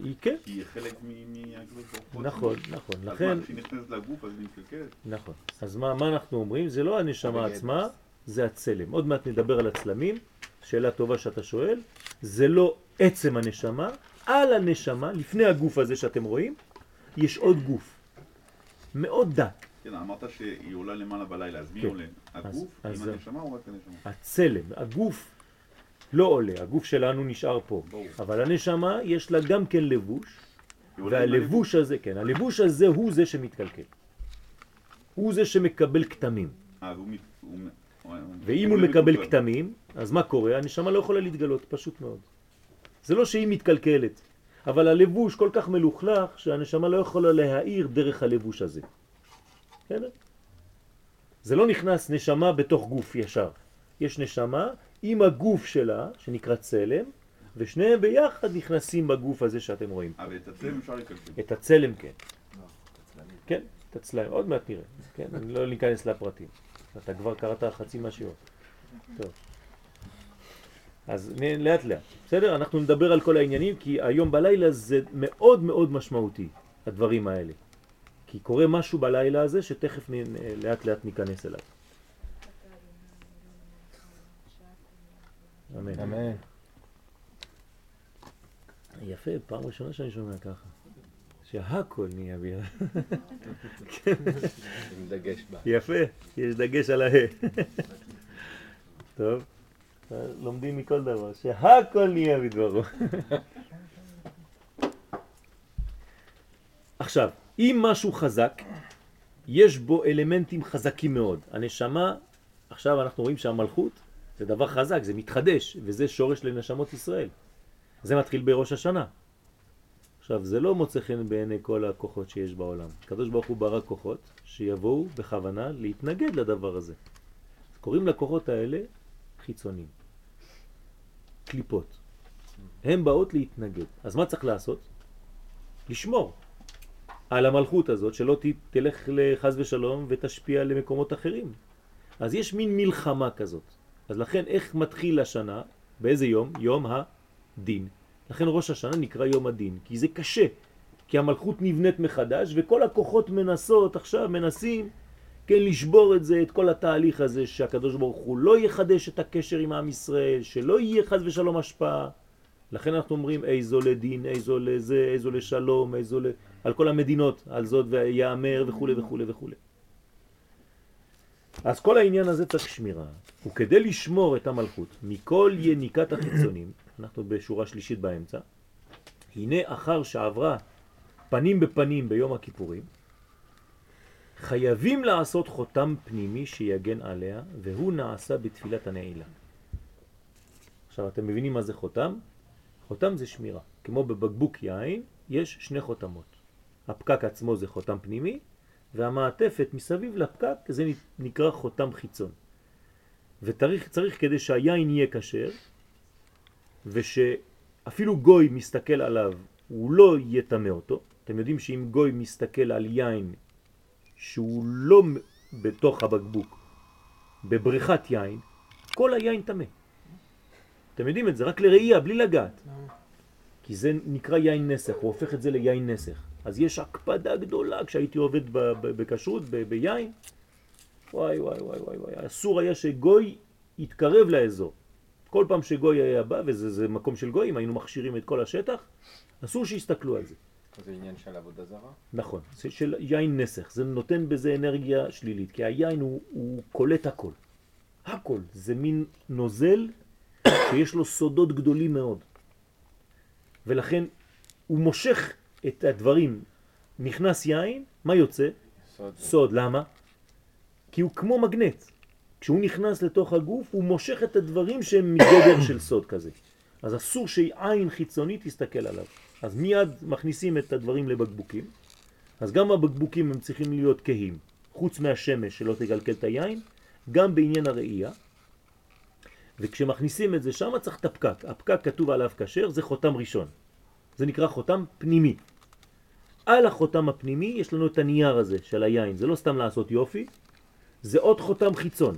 היא כן. כי היא חלק מהגלות. נכון, נכון. אז לכן... מה, כשהיא נכנסת לגוף אז היא מתקלקלת? נכון. אז מה, מה אנחנו אומרים? זה לא הנשמה עצמה, זה הצלם. עוד מעט נדבר על הצלמים. שאלה טובה שאתה שואל, זה לא עצם הנשמה, על הנשמה, לפני הגוף הזה שאתם רואים, יש עוד גוף, מאוד דק. כן, אמרת שהיא עולה למעלה בלילה, אז מי כן. עולה? הגוף אז, עם אז הנשמה או רק הנשמה? הצלם, הגוף לא עולה, הגוף שלנו נשאר פה, בוא. אבל הנשמה יש לה גם כן לבוש, והלבוש הזה, כן, הלבוש הזה הוא זה שמתקלקל, הוא זה שמקבל כתמים. אה, הוא... הוא... ואם הוא מקבל כתמים, אז מה קורה? הנשמה לא יכולה להתגלות, פשוט מאוד. זה לא שהיא מתקלקלת, אבל הלבוש כל כך מלוכלך שהנשמה לא יכולה להאיר דרך הלבוש הזה. זה לא נכנס נשמה בתוך גוף ישר. יש נשמה עם הגוף שלה, שנקרא צלם, ושניהם ביחד נכנסים בגוף הזה שאתם רואים. אבל את הצלם אפשר לקלקל. את הצלם, כן. כן, את הצלם. עוד מעט נראה. כן, אני לא ניכנס לפרטים. אתה כבר קראת חצי מהשיעור. טוב. אז לאט לאט, בסדר? אנחנו נדבר על כל העניינים, כי היום בלילה זה מאוד מאוד משמעותי, הדברים האלה. כי קורה משהו בלילה הזה שתכף לאט לאט ניכנס אליו. אמן. אמן. יפה, פעם ראשונה שאני שומע ככה. שהכל נהיה ביה. עם דגש בה. יפה, יש דגש על ההה. טוב. לומדים מכל דבר, שהכל נהיה בדברו. עכשיו, אם משהו חזק, יש בו אלמנטים חזקים מאוד. הנשמה, עכשיו אנחנו רואים שהמלכות זה דבר חזק, זה מתחדש, וזה שורש לנשמות ישראל. זה מתחיל בראש השנה. עכשיו, זה לא מוצא חן בעיני כל הכוחות שיש בעולם. הקדוש ברוך הוא ברא כוחות שיבואו בכוונה להתנגד לדבר הזה. קוראים לכוחות האלה חיצונים, קליפות. הן באות להתנגד. אז מה צריך לעשות? לשמור על המלכות הזאת, שלא תלך לחז ושלום ותשפיע למקומות אחרים. אז יש מין מלחמה כזאת. אז לכן איך מתחיל השנה? באיזה יום? יום הדין. לכן ראש השנה נקרא יום הדין, כי זה קשה, כי המלכות נבנית מחדש וכל הכוחות מנסות, עכשיו מנסים, כן, לשבור את זה, את כל התהליך הזה, שהקדוש ברוך הוא לא יחדש את הקשר עם עם ישראל, שלא יהיה חז ושלום השפעה. לכן אנחנו אומרים איזו לדין, איזו לזה, איזו לשלום, איזו ל... על כל המדינות, על זאת ויאמר וכו' וכו' וכו'. אז כל העניין הזה צריך שמירה, וכדי לשמור את המלכות מכל יניקת החיצונים, אנחנו בשורה שלישית באמצע, הנה אחר שעברה פנים בפנים ביום הכיפורים, חייבים לעשות חותם פנימי שיגן עליה, והוא נעשה בתפילת הנעילה. עכשיו אתם מבינים מה זה חותם? חותם זה שמירה. כמו בבקבוק יין יש שני חותמות. הפקק עצמו זה חותם פנימי, והמעטפת מסביב לפקק זה נקרא חותם חיצון. וצריך צריך כדי שהיין יהיה כשר, ושאפילו גוי מסתכל עליו הוא לא יתמה אותו. אתם יודעים שאם גוי מסתכל על יין שהוא לא בתוך הבקבוק, בבריכת יין, כל היין תמה. אתם יודעים את זה, רק לראייה, בלי לגעת. כי זה נקרא יין נסך, הוא הופך את זה ליין נסך. אז יש הקפדה גדולה, כשהייתי עובד בכשרות, ביין, וואי וואי וואי וואי, אסור היה שגוי יתקרב לאזור. כל פעם שגוי היה בא, וזה מקום של גויים, היינו מכשירים את כל השטח, אסור שיסתכלו על זה. זה עניין של עבודה זרה? נכון, זה של יין נסך, זה נותן בזה אנרגיה שלילית, כי היין הוא, הוא קולט הכל. הכל, זה מין נוזל שיש לו סודות גדולים מאוד. ולכן הוא מושך את הדברים, נכנס יין, מה יוצא? סוד. סוד, למה? כי הוא כמו מגנט. כשהוא נכנס לתוך הגוף, הוא מושך את הדברים שהם מגדר של סוד כזה. אז אסור שעין חיצונית תסתכל עליו. אז מיד מכניסים את הדברים לבקבוקים, אז גם הבקבוקים הם צריכים להיות כהים, חוץ מהשמש שלא תגלקל את היין, גם בעניין הראייה, וכשמכניסים את זה שם צריך את הפקק, הפקק כתוב עליו כשר, זה חותם ראשון, זה נקרא חותם פנימי. על החותם הפנימי יש לנו את הנייר הזה של היין, זה לא סתם לעשות יופי, זה עוד חותם חיצון,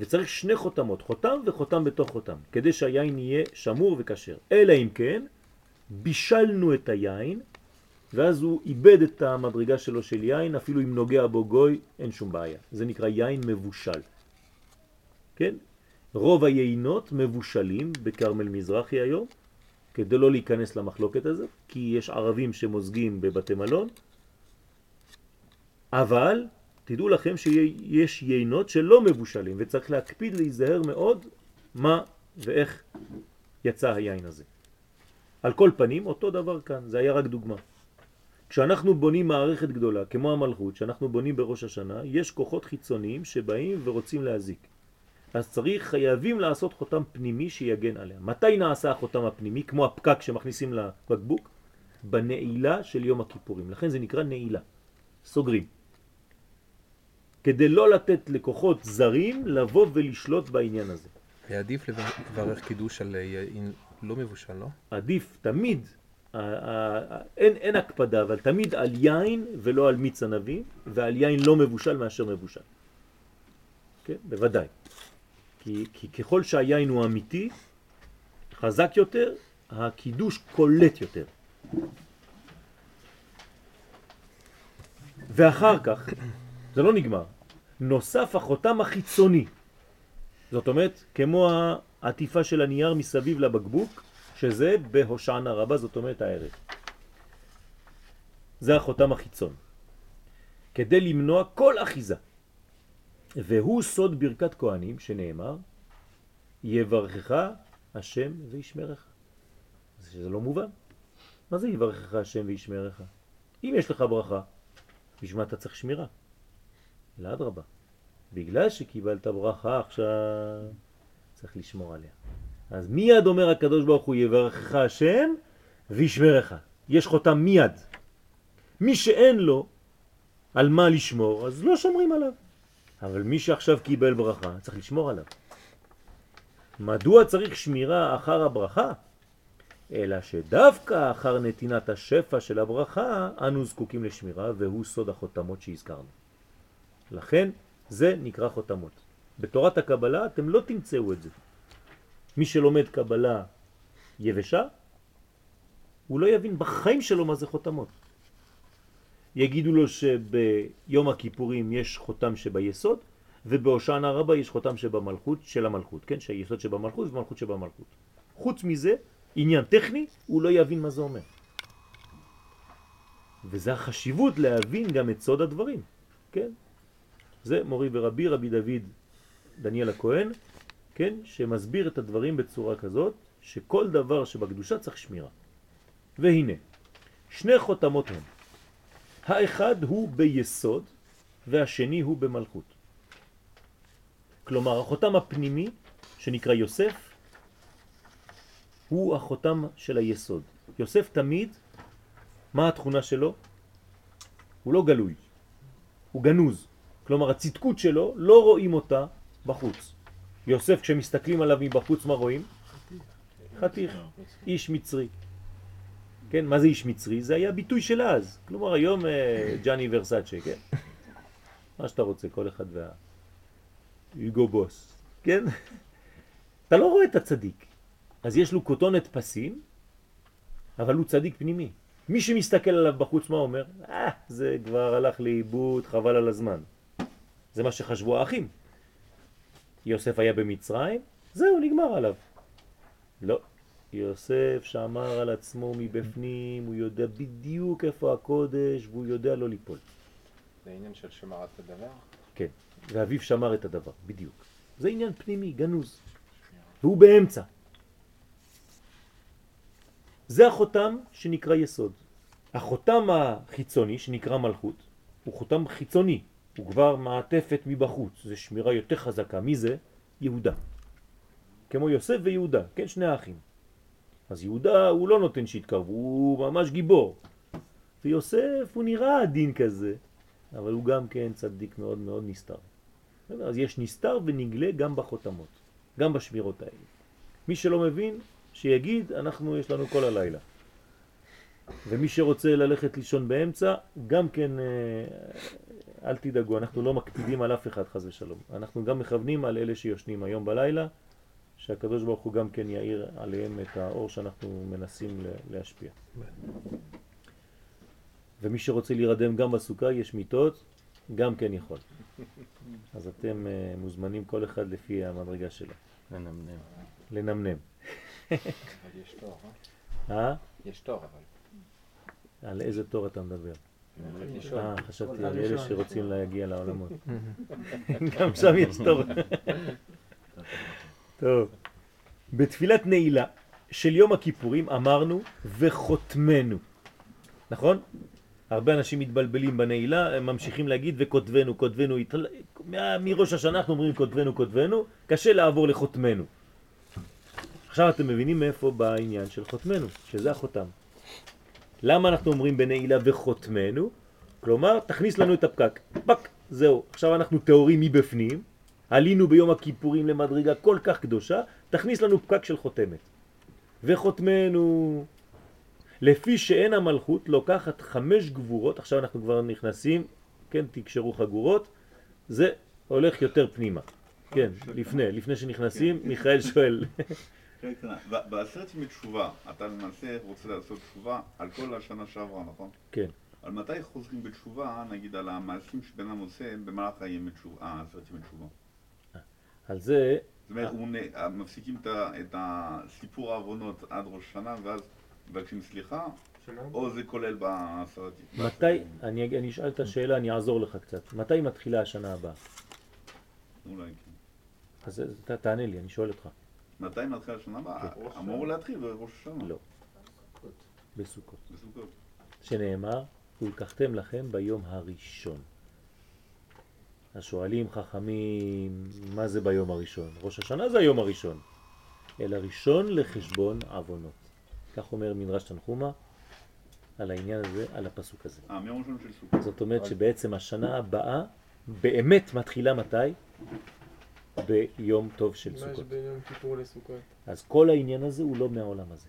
וצריך שני חותמות, חותם וחותם בתוך חותם, כדי שהיין יהיה שמור וכשר, אלא אם כן, בישלנו את היין, ואז הוא איבד את המדרגה שלו של יין, אפילו אם נוגע בו גוי, אין שום בעיה. זה נקרא יין מבושל. כן? רוב היינות מבושלים בקרמל מזרחי היום, כדי לא להיכנס למחלוקת הזאת, כי יש ערבים שמוזגים בבתי מלון, אבל תדעו לכם שיש יינות שלא מבושלים, וצריך להקפיד להיזהר מאוד מה ואיך יצא היין הזה. על כל פנים, אותו דבר כאן, זה היה רק דוגמה. כשאנחנו בונים מערכת גדולה, כמו המלכות, שאנחנו בונים בראש השנה, יש כוחות חיצוניים שבאים ורוצים להזיק. אז צריך, חייבים לעשות חותם פנימי שיגן עליה. מתי נעשה החותם הפנימי, כמו הפקק שמכניסים לבקבוק? בנעילה של יום הכיפורים. לכן זה נקרא נעילה. סוגרים. כדי לא לתת לכוחות זרים לבוא ולשלוט בעניין הזה. ועדיף לברך קידוש על יין לא מבושל, לא? עדיף, תמיד, אין, אין הקפדה, אבל תמיד על יין ולא על מיץ ענבים, ועל יין לא מבושל מאשר מבושל. כן? בוודאי. כי, כי ככל שהיין הוא אמיתי, חזק יותר, הקידוש קולט יותר. ואחר כך, זה לא נגמר, נוסף החותם החיצוני. זאת אומרת, כמו העטיפה של הנייר מסביב לבקבוק, שזה בהושענא רבה, זאת אומרת הערב. זה החותם החיצון. כדי למנוע כל אחיזה. והוא סוד ברכת כהנים שנאמר, יברכך השם וישמרך. זה לא מובן. מה זה יברכך השם וישמרך? אם יש לך ברכה, בשביל מה אתה צריך שמירה? לעד רבה. בגלל שקיבלת ברכה עכשיו, צריך לשמור עליה. אז מיד אומר הקדוש ברוך הוא יברכך השם וישמרך. יש חותם מיד. מי שאין לו על מה לשמור, אז לא שומרים עליו. אבל מי שעכשיו קיבל ברכה, צריך לשמור עליו. מדוע צריך שמירה אחר הברכה? אלא שדווקא אחר נתינת השפע של הברכה, אנו זקוקים לשמירה, והוא סוד החותמות שהזכרנו. לכן זה נקרא חותמות. בתורת הקבלה אתם לא תמצאו את זה. מי שלומד קבלה יבשה, הוא לא יבין בחיים שלו מה זה חותמות. יגידו לו שביום הכיפורים יש חותם שביסוד, ובהושענא רבה יש חותם שבמלכות של המלכות, כן? שהיסוד שבמלכות ומלכות שבמלכות. חוץ מזה, עניין טכני, הוא לא יבין מה זה אומר. וזה החשיבות להבין גם את סוד הדברים, כן? זה מורי ורבי, רבי דוד דניאל הכהן, כן? שמסביר את הדברים בצורה כזאת, שכל דבר שבקדושה צריך שמירה. והנה, שני חותמות הם. האחד הוא ביסוד והשני הוא במלכות. כלומר, החותם הפנימי שנקרא יוסף הוא החותם של היסוד. יוסף תמיד, מה התכונה שלו? הוא לא גלוי, הוא גנוז. כלומר, הצדקות שלו לא רואים אותה בחוץ. יוסף, כשמסתכלים עליו מבחוץ, מה רואים? חתיך, איש מצרי. כן, מה זה איש מצרי? זה היה ביטוי של אז. כלומר, היום ג'אני ורסאצ'ה, כן? מה שאתה רוצה, כל אחד וה... יוגו בוס, כן? אתה לא רואה את הצדיק. אז יש לו קוטונת פסים, אבל הוא צדיק פנימי. מי שמסתכל עליו בחוץ, מה אומר? אה, זה כבר הלך לאיבוד, חבל על הזמן. זה מה שחשבו האחים. יוסף היה במצרים, זהו, נגמר עליו. לא. יוסף שאמר על עצמו מבפנים, הוא יודע בדיוק איפה הקודש, והוא יודע לא ליפול. זה עניין של שמרת הדבר? כן, ואביו שמר את הדבר, בדיוק. זה עניין פנימי, גנוז. והוא באמצע. זה החותם שנקרא יסוד. החותם החיצוני שנקרא מלכות, הוא חותם חיצוני. הוא כבר מעטפת מבחוץ, זה שמירה יותר חזקה. מי זה? יהודה. כמו יוסף ויהודה, כן, שני האחים. אז יהודה הוא לא נותן שיתקרב, הוא ממש גיבור. ויוסף הוא נראה עדין כזה, אבל הוא גם כן צדיק מאוד מאוד נסתר. אז יש נסתר ונגלה גם בחותמות, גם בשמירות האלה. מי שלא מבין, שיגיד, אנחנו יש לנו כל הלילה. ומי שרוצה ללכת לישון באמצע, גם כן, אל תדאגו, אנחנו לא מקפידים על אף אחד חס ושלום. אנחנו גם מכוונים על אלה שיושנים היום בלילה, שהקדוש ברוך הוא גם כן יאיר עליהם את האור שאנחנו מנסים להשפיע. ומי שרוצה להירדם גם בסוכה, יש מיטות, גם כן יכול. אז אתם מוזמנים כל אחד לפי המדרגה שלו. לנמנם. לנמנם. אבל יש תור, אה? יש תור, אבל. על איזה תור אתה מדבר? אה, חשבתי על אלה שרוצים להגיע לעולמות. גם שם יש תור. טוב. בתפילת נעילה של יום הכיפורים אמרנו וחותמנו. נכון? הרבה אנשים מתבלבלים בנעילה, הם ממשיכים להגיד וכותבנו, כותבנו, מראש השנה אנחנו אומרים כותבנו, כותבנו, קשה לעבור לחותמנו. עכשיו אתם מבינים מאיפה בא העניין של חותמנו, שזה החותם. למה אנחנו אומרים בנעילה וחותמנו? כלומר, תכניס לנו את הפקק. פק, זהו. עכשיו אנחנו תיאורים מבפנים. עלינו ביום הכיפורים למדרגה כל כך קדושה, תכניס לנו פקק של חותמת. וחותמנו, לפי שאין המלכות, לוקחת חמש גבורות, עכשיו אנחנו כבר נכנסים, כן, תקשרו חגורות, זה הולך יותר פנימה. כן, לפני, לפני שנכנסים, מיכאל שואל, קרן קטנה. בעשרת ימי תשובה, אתה למעשה רוצה לעשות תשובה על כל השנה שעברה, נכון? כן. על מתי חוזרים בתשובה, נגיד, על המעשים שבן אדם עושה במהלך העשרת ימי תשובה? על זה... זאת אומרת, מפסיקים את סיפור העוונות עד ראש השנה, ואז מבקשים סליחה, או זה כולל בעשרת ימי תשובה? מתי, אני אשאל את השאלה, אני אעזור לך קצת. מתי מתחילה השנה הבאה? אולי כן. אז אתה תענה לי, אני שואל אותך. מתי מתחילה השנה הבאה? אמור להתחיל בראש השנה. לא. בסוכות. בסוכות. שנאמר, ולקחתם לכם ביום הראשון. אז שואלים חכמים, מה זה ביום הראשון? ראש השנה זה היום הראשון. אלא ראשון לחשבון עוונות. כך אומר מדרש תנחומא על העניין הזה, על הפסוק הזה. אה, מיום ראשון של סוכות. זאת אומרת שבעצם השנה הבאה באמת מתחילה מתי? ביום טוב של סוכות. מה יש בין יום כיפור לסוכות? אז כל העניין הזה הוא לא מהעולם הזה.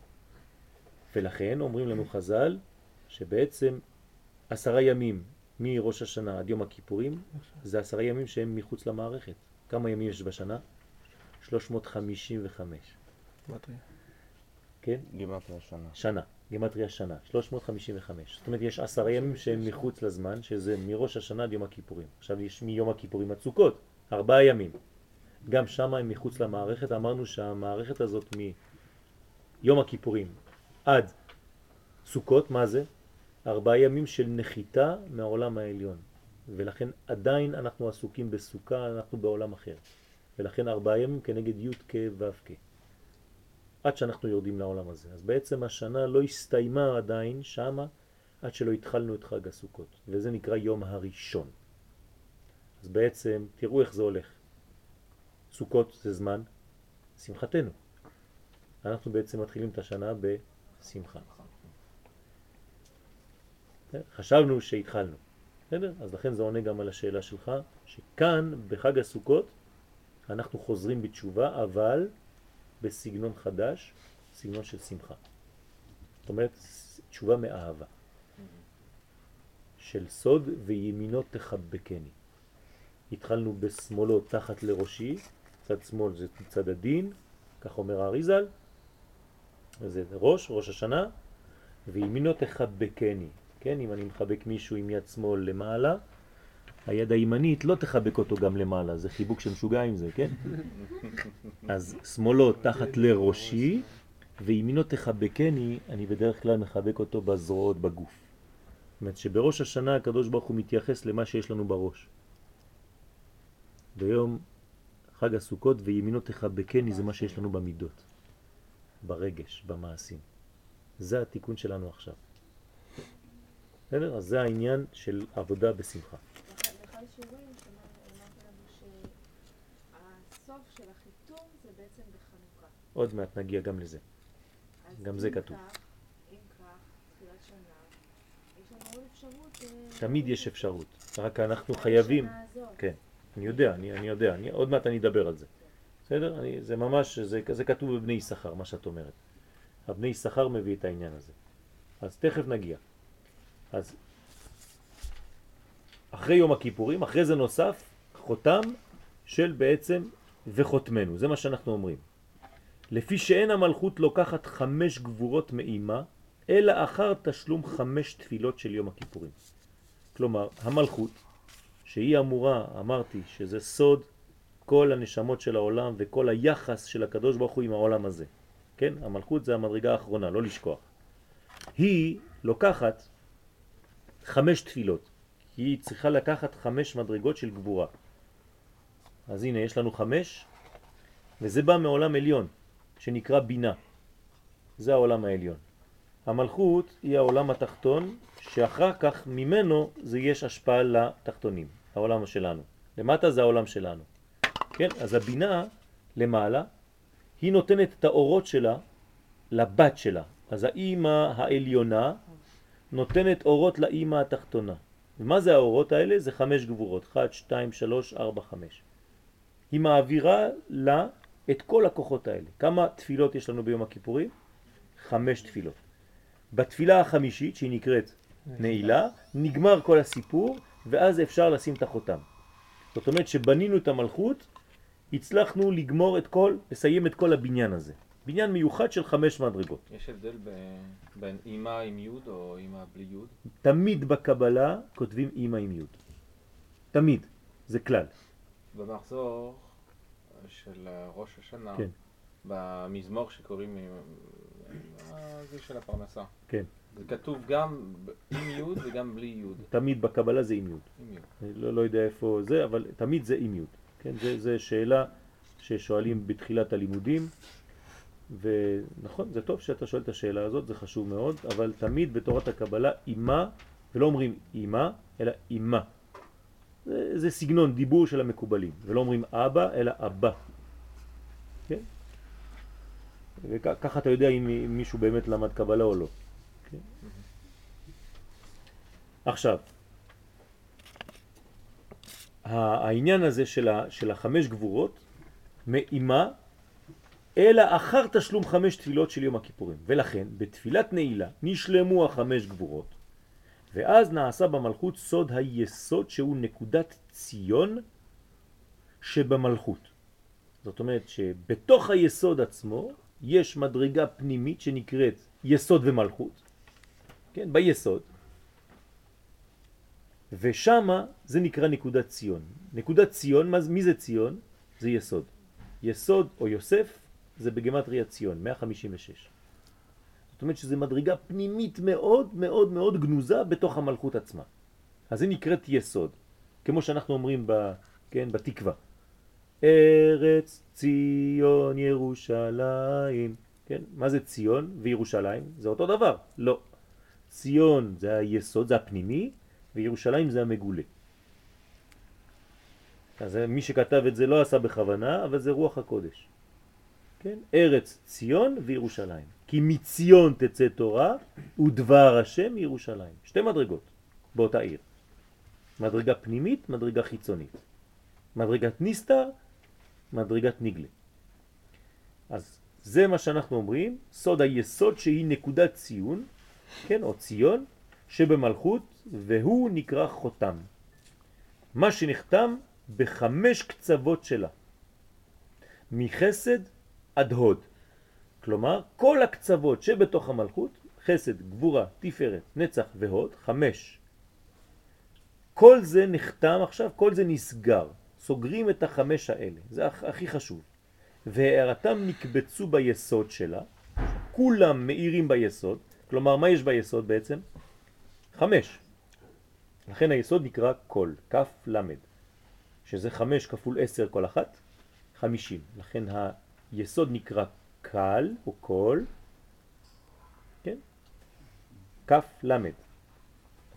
ולכן אומרים לנו חז"ל שבעצם עשרה ימים מראש השנה עד יום הכיפורים זה עשרה ימים שהם מחוץ למערכת. כמה ימים יש בשנה? שלוש מאות חמישים וחמש. גימטריה. כן? גימטריה שנה. שנה. גימטריה שנה. שלוש מאות חמישים וחמש. זאת אומרת יש עשרה ימים שהם מחוץ לזמן, שזה מראש השנה עד יום הכיפורים. עכשיו יש מיום הכיפורים עד סוכות. ארבעה ימים. גם שם הם מחוץ למערכת, אמרנו שהמערכת הזאת מיום הכיפורים עד סוכות, מה זה? ארבעה ימים של נחיתה מהעולם העליון, ולכן עדיין אנחנו עסוקים בסוכה, אנחנו בעולם אחר, ולכן ארבעה ימים כנגד י' כ' ו' כ', עד שאנחנו יורדים לעולם הזה. אז בעצם השנה לא הסתיימה עדיין שמה, עד שלא התחלנו את חג הסוכות, וזה נקרא יום הראשון. אז בעצם תראו איך זה הולך. סוכות זה זמן שמחתנו. אנחנו בעצם מתחילים את השנה בשמחה. חשבנו שהתחלנו. בסדר? אז לכן זה עונה גם על השאלה שלך, שכאן בחג הסוכות אנחנו חוזרים בתשובה, אבל בסגנון חדש, סגנון של שמחה. זאת אומרת, תשובה מאהבה. של סוד וימינות תחבקני. התחלנו בשמאלו תחת לראשי, צד שמאל זה צד הדין, כך אומר הארי ז"ל, זה ראש, ראש השנה, וימינו תחבקני, כן, אם אני מחבק מישהו עם יד שמאל למעלה, היד הימנית לא תחבק אותו גם למעלה, זה חיבוק שמשוגע עם זה, כן? אז שמאלו תחת לראשי, וימינו תחבקני, אני בדרך כלל מחבק אותו בזרועות בגוף. זאת אומרת שבראש השנה הקדוש ברוך הוא מתייחס למה שיש לנו בראש. ביום חג הסוכות וימינו תחבקני זה מה שיש לנו במידות, ברגש, במעשים. זה התיקון שלנו עכשיו. בסדר? אז זה העניין של עבודה בשמחה. בכלל שיעורים שאמרת לנו שהסוף של החיתום זה בעצם בחנוכה. עוד מעט נגיע גם לזה. גם זה כתוב. אם כך, תחילת שנה, יש לנו עוד אפשרות... תמיד יש אפשרות, רק אנחנו חייבים... כן. אני יודע, אני, אני יודע, אני, עוד מעט אני אדבר על זה. בסדר? אני, זה ממש, זה, זה כתוב בבני יששכר, מה שאת אומרת. הבני יששכר מביא את העניין הזה. אז תכף נגיע. אז אחרי יום הכיפורים, אחרי זה נוסף, חותם של בעצם וחותמנו. זה מה שאנחנו אומרים. לפי שאין המלכות לוקחת חמש גבורות מאימה, אלא אחר תשלום חמש תפילות של יום הכיפורים. כלומר, המלכות, שהיא אמורה, אמרתי, שזה סוד כל הנשמות של העולם וכל היחס של הקדוש ברוך הוא עם העולם הזה. כן? המלכות זה המדרגה האחרונה, לא לשכוח. היא לוקחת חמש תפילות. היא צריכה לקחת חמש מדרגות של גבורה. אז הנה, יש לנו חמש, וזה בא מעולם עליון, שנקרא בינה. זה העולם העליון. המלכות היא העולם התחתון, שאחר כך ממנו זה יש השפעה לתחתונים, העולם שלנו. למטה זה העולם שלנו. כן? אז הבינה למעלה, היא נותנת את האורות שלה לבת שלה. אז האימא העליונה נותנת אורות לאימא התחתונה. ומה זה האורות האלה? זה חמש גבורות. אחת, שתיים, שלוש, ארבע, חמש. היא מעבירה לה את כל הכוחות האלה. כמה תפילות יש לנו ביום הכיפורים? חמש תפילות. בתפילה החמישית, שהיא נקראת נעילה, נגמר כל הסיפור, ואז אפשר לשים את החותם. זאת אומרת שבנינו את המלכות, הצלחנו לגמור את כל, לסיים את כל הבניין הזה. בניין מיוחד של חמש מדרגות. יש הבדל בין אימא עם יוד או אימא בלי יוד? תמיד בקבלה כותבים אימא עם יוד. תמיד. זה כלל. במחזור של ראש השנה, כן. במזמור שקוראים זה של הפרנסה. כן. זה כתוב גם עם יוד וגם בלי יוד. תמיד בקבלה זה עם יוד. עם יוד. אני לא, לא יודע איפה זה, אבל תמיד זה עם יוד. כן, זה, זה שאלה ששואלים בתחילת הלימודים. ונכון, זה טוב שאתה שואל את השאלה הזאת, זה חשוב מאוד, אבל תמיד בתורת הקבלה אימה, ולא אומרים אימה, אלא אימה. זה, זה סגנון דיבור של המקובלים, ולא אומרים אבא, אלא אבא. כן? וככה אתה יודע אם מישהו באמת למד קבלה או לא. כן? עכשיו, העניין הזה של, ה, של החמש גבורות, מאימה, אלא אחר תשלום חמש תפילות של יום הכיפורים. ולכן בתפילת נעילה נשלמו החמש גבורות, ואז נעשה במלכות סוד היסוד שהוא נקודת ציון שבמלכות. זאת אומרת שבתוך היסוד עצמו יש מדרגה פנימית שנקראת יסוד ומלכות, כן, ביסוד, ושמה זה נקרא נקודת ציון. נקודת ציון, מי זה ציון? זה יסוד. יסוד או יוסף זה בגמטריה ציון, מאה חמישים ושש. זאת אומרת שזה מדרגה פנימית מאוד מאוד מאוד גנוזה בתוך המלכות עצמה. אז זה נקראת יסוד, כמו שאנחנו אומרים ב, כן, בתקווה. ארץ ציון ירושלים. כן? מה זה ציון וירושלים? זה אותו דבר. לא. ציון זה היסוד, זה הפנימי, וירושלים זה המגולה. אז מי שכתב את זה לא עשה בכוונה, אבל זה רוח הקודש. כן? ארץ ציון וירושלים, כי מציון תצא תורה ודבר השם ירושלים. שתי מדרגות באותה עיר, מדרגה פנימית, מדרגה חיצונית, מדרגת ניסתר, מדרגת נגלה. אז זה מה שאנחנו אומרים, סוד היסוד שהיא נקודת ציון, כן, או ציון שבמלכות, והוא נקרא חותם, מה שנחתם בחמש קצוות שלה, מחסד עד הוד. כלומר, כל הקצוות שבתוך המלכות, חסד, גבורה, תפארת, נצח והוד, חמש. כל זה נחתם עכשיו, כל זה נסגר. סוגרים את החמש האלה, זה הכי חשוב. והערתם נקבצו ביסוד שלה, כולם מאירים ביסוד. כלומר, מה יש ביסוד בעצם? חמש. לכן היסוד נקרא כל, כף למד, שזה חמש כפול עשר כל אחת, חמישים. לכן ה... יסוד נקרא קל או קול, כן? כף למד.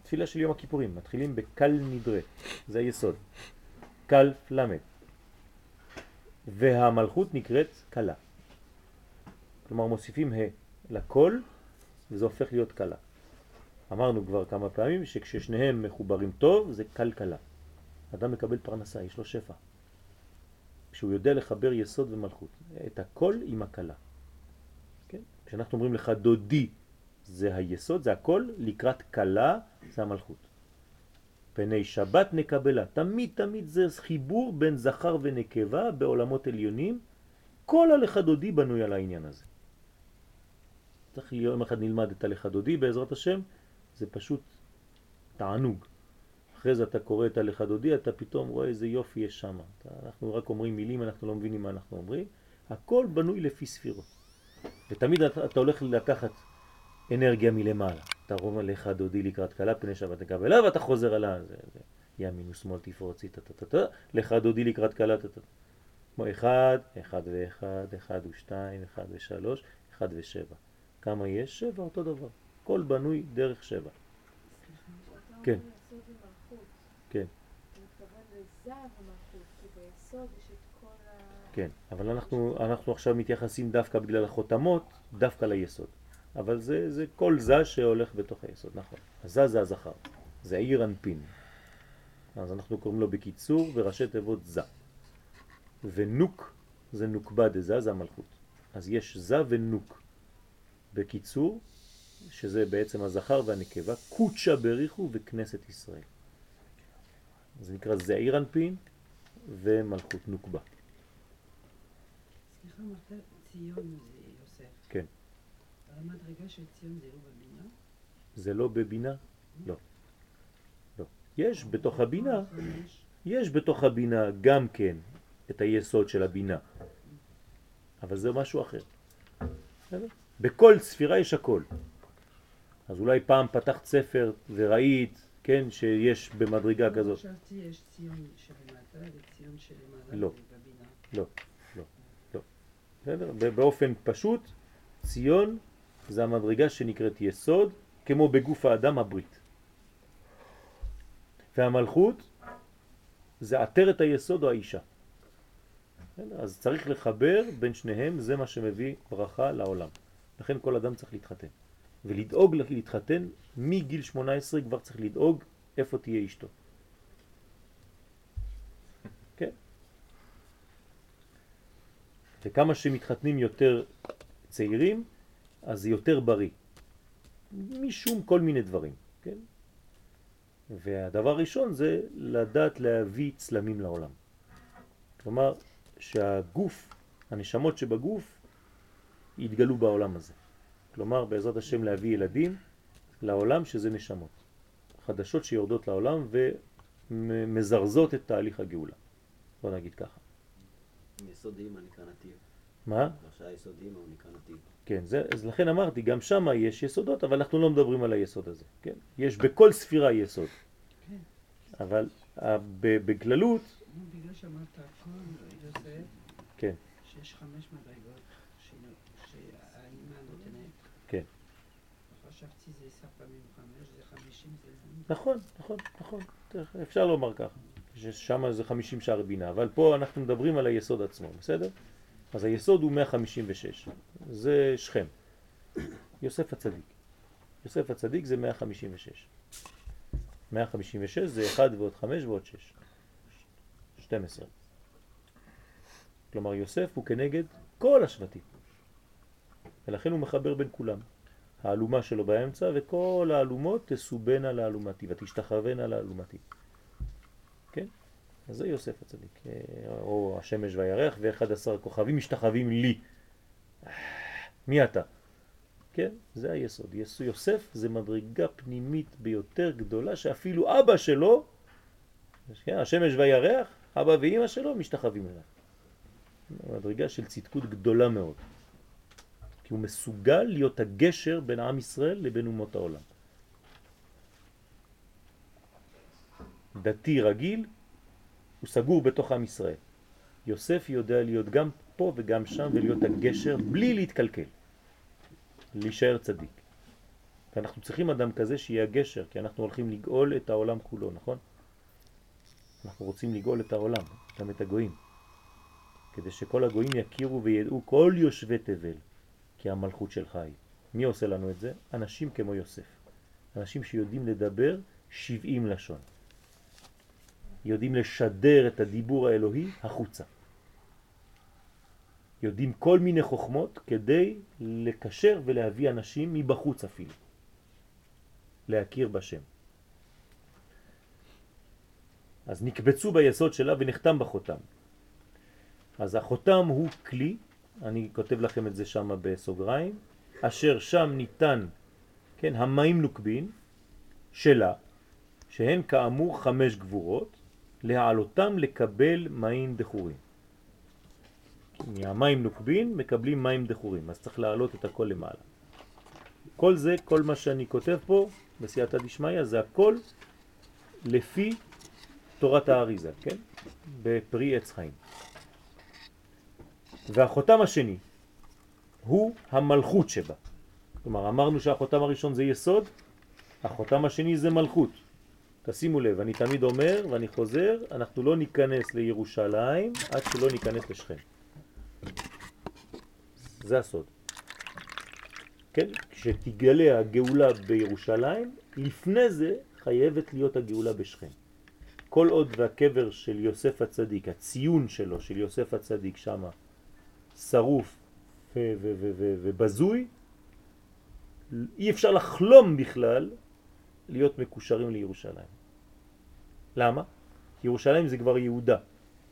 התפילה של יום הכיפורים, מתחילים בקל נדרה, זה היסוד. קל למד. והמלכות נקראת קלה. כלומר מוסיפים ה לקול, וזה הופך להיות קלה. אמרנו כבר כמה פעמים שכששניהם מחוברים טוב זה קל קלה. אדם מקבל פרנסה, יש לו שפע. שהוא יודע לחבר יסוד ומלכות, את הכל עם הקלה. כן? כשאנחנו אומרים לך דודי זה היסוד, זה הכל, לקראת קלה זה המלכות. פני שבת נקבלה, תמיד תמיד זה חיבור בין זכר ונקבה בעולמות עליונים, כל הלך דודי בנוי על העניין הזה. צריך יום אחד נלמד את הלך דודי בעזרת השם, זה פשוט תענוג. אחרי זה אתה קורא את הלך דודי, אתה פתאום רואה איזה יופי יש שם. אנחנו רק אומרים מילים, אנחנו לא מבינים מה אנחנו אומרים. הכל בנוי לפי ספירות. ותמיד אתה, אתה הולך לקחת אנרגיה מלמעלה. אתה רואה הלך דודי לקראת קלה, פני שבת נקבלה, ואתה חוזר עלה. זה, זה. ימין ושמאל תפרוצי, טטטטט, הלך דודי לקראת קלה, טטטט. כמו אחד, אחד ואחד, אחד ושתיים, אחד ושלוש, אחד ושבע. כמה יש? שבע, אותו דבר. כל בנוי דרך שבע. כן. כן. כן, אבל אנחנו, אנחנו עכשיו מתייחסים דווקא בגלל החותמות, דווקא ליסוד. אבל זה, זה כל זה שהולך בתוך היסוד, נכון. זה זה הזכר, זה העיר אנפין. אז אנחנו קוראים לו בקיצור וראשי תיבות זה. ונוק זה נוקבה דזה, זה המלכות. אז יש זה ונוק. בקיצור, שזה בעצם הזכר והנקבה, קודשה בריחו וכנסת ישראל. זה נקרא זעיר אנפין ומלכות נוקבה. סליחה, מתי ציון זה כן. המדרגה של ציון זה לא בבינה? זה לא בבינה? לא. לא. יש בתוך הבינה, יש בתוך הבינה גם כן את היסוד של הבינה. אבל זה משהו אחר. בכל ספירה יש הכל. אז אולי פעם פתחת ספר וראית, כן, שיש במדרגה כזאת. חשבתי יש ציון שבמטה וציון שבמעלה. לא, לא, לא, לא. באופן פשוט, ציון זה המדרגה שנקראת יסוד, כמו בגוף האדם הברית. והמלכות זה עטרת היסוד או האישה. אז צריך לחבר בין שניהם, זה מה שמביא ברכה לעולם. לכן כל אדם צריך להתחתן. ולדאוג להתחתן, מגיל שמונה עשרה כבר צריך לדאוג איפה תהיה אשתו. כן? וכמה שמתחתנים יותר צעירים, אז זה יותר בריא. משום כל מיני דברים, כן? והדבר הראשון זה לדעת להביא צלמים לעולם. כלומר, שהגוף, הנשמות שבגוף, יתגלו בעולם הזה. כלומר, בעזרת השם להביא ילדים לעולם שזה נשמות. חדשות שיורדות לעולם ומזרזות את תהליך הגאולה. בוא נגיד ככה. יסודים הנקרנתיב. מה? ראשי היסודים הנקרנתיב. כן, זה, אז לכן אמרתי, גם שם יש יסודות, אבל אנחנו לא מדברים על היסוד הזה. כן? יש בכל ספירה יסוד. כן. אבל בגללות... בגלל שאמרת הכל, יוסף, כן. שיש חמש מדרגות שהאימה נותנת. כן. חשבתי זה עשר פעמים חמש, זה חמישים, זה לא... נכון, נכון, נכון. אפשר לומר ככה, ששם זה חמישים שער בינה, אבל פה אנחנו מדברים על היסוד עצמו, בסדר? אז היסוד הוא מאה חמישים ושש, זה שכם. יוסף הצדיק. יוסף הצדיק זה מאה חמישים ושש. מאה חמישים ושש זה אחד ועוד חמש ועוד שש. שתים עשרה. כלומר יוסף הוא כנגד כל השבטים. ולכן הוא מחבר בין כולם. האלומה שלו באמצע וכל האלומות תסובנה לאלומתי ותשתחוונה לאלומתי. כן? אז זה יוסף הצדיק. או השמש והירח ואחד עשר כוכבים משתחווים לי. מי אתה? כן? זה היסוד. יוסף זה מדרגה פנימית ביותר גדולה שאפילו אבא שלו, כן? השמש והירח, אבא ואמא שלו משתחווים אליו. מדרגה של צדקות גדולה מאוד. כי הוא מסוגל להיות הגשר בין עם ישראל לבין אומות העולם. דתי רגיל, הוא סגור בתוך עם ישראל. יוסף יודע להיות גם פה וגם שם ולהיות הגשר בלי להתקלקל. להישאר צדיק. ואנחנו צריכים אדם כזה שיהיה הגשר, כי אנחנו הולכים לגאול את העולם כולו, נכון? אנחנו רוצים לגאול את העולם, גם את הגויים. כדי שכל הגויים יכירו וידעו כל יושבי תבל. כי המלכות שלך היא. מי עושה לנו את זה? אנשים כמו יוסף. אנשים שיודעים לדבר שבעים לשון. יודעים לשדר את הדיבור האלוהי החוצה. יודעים כל מיני חוכמות כדי לקשר ולהביא אנשים מבחוץ אפילו. להכיר בשם. אז נקבצו ביסוד שלה ונחתם בחותם. אז החותם הוא כלי, אני כותב לכם את זה שם בסוגריים, אשר שם ניתן, כן, המים נוקבין שלה, שהן כאמור חמש גבורות, להעלותם לקבל מים דחורים. מהמים נוקבין מקבלים מים דחורים, אז צריך להעלות את הכל למעלה. כל זה, כל מה שאני כותב פה, בסייעתא דשמיא, זה הכל לפי תורת האריזה, כן? בפרי עץ חיים. והחותם השני הוא המלכות שבה. כלומר, אמרנו שהחותם הראשון זה יסוד, החותם השני זה מלכות. תשימו לב, אני תמיד אומר ואני חוזר, אנחנו לא ניכנס לירושלים עד שלא ניכנס לשכם. זה הסוד. כן? כשתגלה הגאולה בירושלים, לפני זה חייבת להיות הגאולה בשכם. כל עוד והקבר של יוסף הצדיק, הציון שלו, של יוסף הצדיק שמה, שרוף ובזוי, אי אפשר לחלום בכלל להיות מקושרים לירושלים. למה? ירושלים זה כבר יהודה.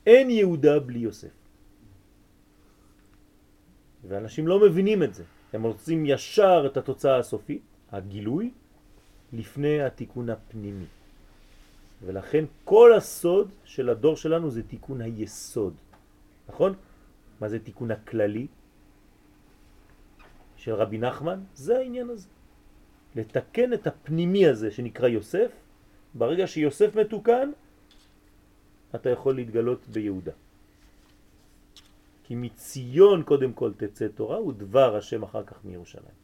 אין יהודה בלי יוסף. ואנשים לא מבינים את זה. הם רוצים ישר את התוצאה הסופית, הגילוי, לפני התיקון הפנימי. ולכן כל הסוד של הדור שלנו זה תיקון היסוד. נכון? מה זה תיקון הכללי של רבי נחמן? זה העניין הזה. לתקן את הפנימי הזה שנקרא יוסף. ברגע שיוסף מתוקן, אתה יכול להתגלות ביהודה. כי מציון קודם כל תצא תורה ודבר השם אחר כך מירושלים.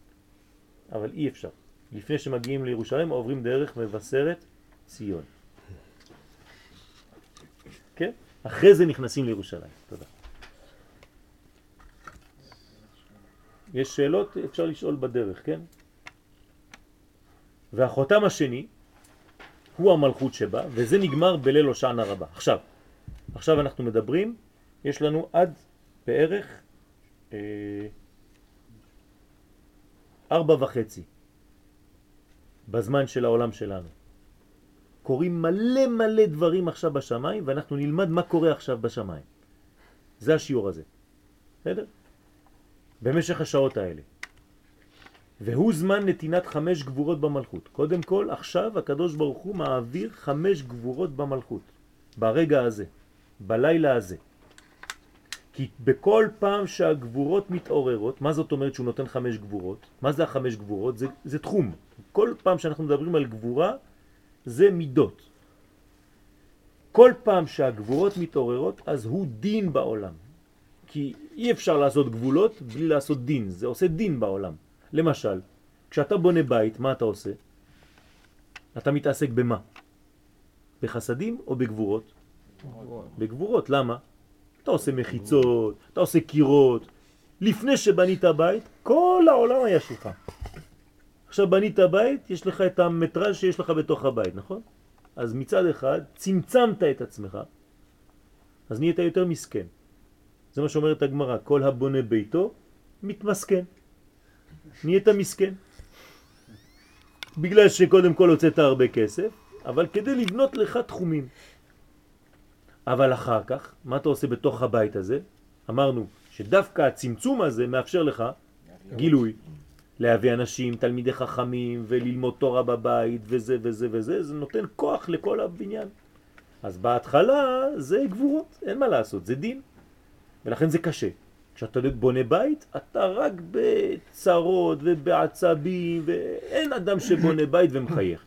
אבל אי אפשר. לפני שמגיעים לירושלים עוברים דרך מבשרת ציון. כן? אחרי זה נכנסים לירושלים. תודה. יש שאלות? אפשר לשאול בדרך, כן? והחותם השני הוא המלכות שבה, וזה נגמר בליל הושענא רבה. עכשיו, עכשיו אנחנו מדברים, יש לנו עד בערך אה, ארבע וחצי בזמן של העולם שלנו. קוראים מלא מלא דברים עכשיו בשמיים, ואנחנו נלמד מה קורה עכשיו בשמיים. זה השיעור הזה. בסדר? במשך השעות האלה. והוא זמן נתינת חמש גבורות במלכות. קודם כל, עכשיו הקדוש ברוך הוא מעביר חמש גבורות במלכות. ברגע הזה, בלילה הזה. כי בכל פעם שהגבורות מתעוררות, מה זאת אומרת שהוא נותן חמש גבורות? מה זה החמש גבורות? זה, זה תחום. כל פעם שאנחנו מדברים על גבורה, זה מידות. כל פעם שהגבורות מתעוררות, אז הוא דין בעולם. כי אי אפשר לעשות גבולות בלי לעשות דין. זה עושה דין בעולם. למשל, כשאתה בונה בית, מה אתה עושה? אתה מתעסק במה? בחסדים או בגבורות? בגבורות. למה? אתה עושה מחיצות, אתה עושה קירות. לפני שבנית הבית, כל העולם היה שלך. עכשיו בנית הבית, יש לך את המטרז' שיש לך בתוך הבית, נכון? אז מצד אחד, צמצמת את עצמך, אז נהיית יותר מסכן. זה מה שאומרת הגמרא, כל הבונה ביתו מתמסכן. נהיית מסכן. בגלל שקודם כל הוצאת הרבה כסף, אבל כדי לבנות לך תחומים. אבל אחר כך, מה אתה עושה בתוך הבית הזה? אמרנו שדווקא הצמצום הזה מאפשר לך גילוי. להביא אנשים, תלמידי חכמים, וללמוד תורה בבית, וזה וזה וזה, זה נותן כוח לכל הבניין. אז בהתחלה זה גבורות, אין מה לעשות, זה דין. ולכן זה קשה. כשאתה בונה בית, אתה רק בצרות ובעצבים, ואין אדם שבונה בית ומחייך.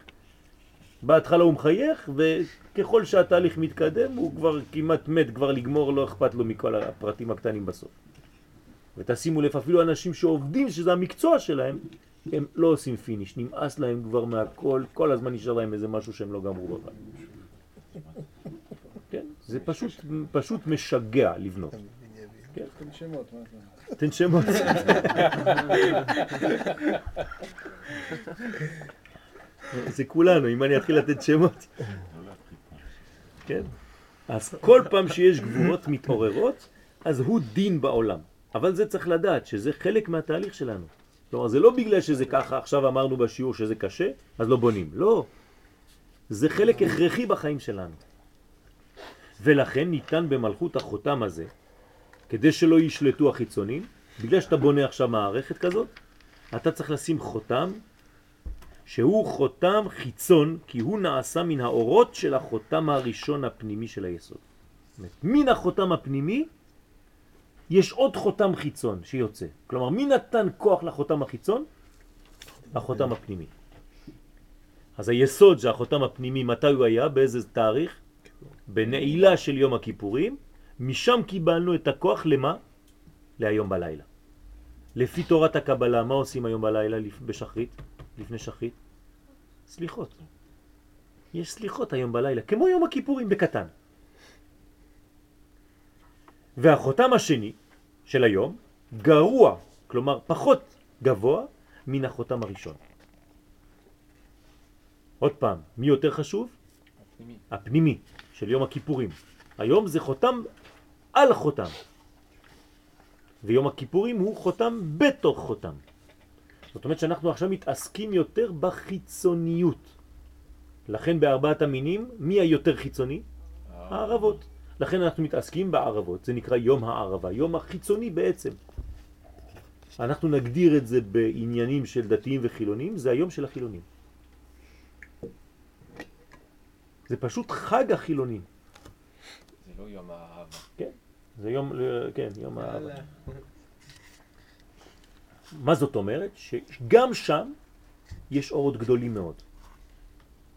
בהתחלה הוא מחייך, וככל שהתהליך מתקדם, הוא כבר כמעט מת, כבר לגמור, לא אכפת לו מכל הפרטים הקטנים בסוף. ותשימו לב, אפילו אנשים שעובדים, שזה המקצוע שלהם, הם לא עושים פיניש, נמאס להם כבר מהכל, כל הזמן נשאר להם איזה משהו שהם לא גמרו בו. כן? זה פשוט, פשוט משגע לבנות. כן? תן שמות. תן שמות. זה כולנו, אם אני אתחיל לתת שמות. כן? אז כל פעם שיש גבורות מתעוררות, אז הוא דין בעולם. אבל זה צריך לדעת שזה חלק מהתהליך שלנו. כלומר, זה לא בגלל שזה ככה, עכשיו אמרנו בשיעור שזה קשה, אז לא בונים. לא. זה חלק הכרחי בחיים שלנו. ולכן ניתן במלכות החותם הזה, כדי שלא ישלטו החיצונים, בגלל שאתה בונה עכשיו מערכת כזאת, אתה צריך לשים חותם, שהוא חותם חיצון, כי הוא נעשה מן האורות של החותם הראשון הפנימי של היסוד. זאת אומרת, מן החותם הפנימי, יש עוד חותם חיצון שיוצא. כלומר, מי נתן כוח לחותם החיצון? החותם הפנימי. אז היסוד שהחותם הפנימי, מתי הוא היה? באיזה תאריך? בנעילה של יום הכיפורים. משם קיבלנו את הכוח למה? להיום בלילה. לפי תורת הקבלה, מה עושים היום בלילה בשחרית? לפני שחרית? סליחות. יש סליחות היום בלילה, כמו יום הכיפורים בקטן. והחותם השני של היום גרוע, כלומר פחות גבוה מן החותם הראשון. עוד פעם, מי יותר חשוב? הפנימי. הפנימי של יום הכיפורים. היום זה חותם על חותם. ויום הכיפורים הוא חותם בתוך חותם. זאת אומרת שאנחנו עכשיו מתעסקים יותר בחיצוניות. לכן בארבעת המינים, מי היותר חיצוני? הערבות. לכן אנחנו מתעסקים בערבות, זה נקרא יום הערבה, יום החיצוני בעצם. אנחנו נגדיר את זה בעניינים של דתיים וחילונים, זה היום של החילונים. זה פשוט חג החילונים. זה לא יום האהבה. כן, זה יום, כן, יום האהבה. מה זאת אומרת? שגם שם יש אורות גדולים מאוד.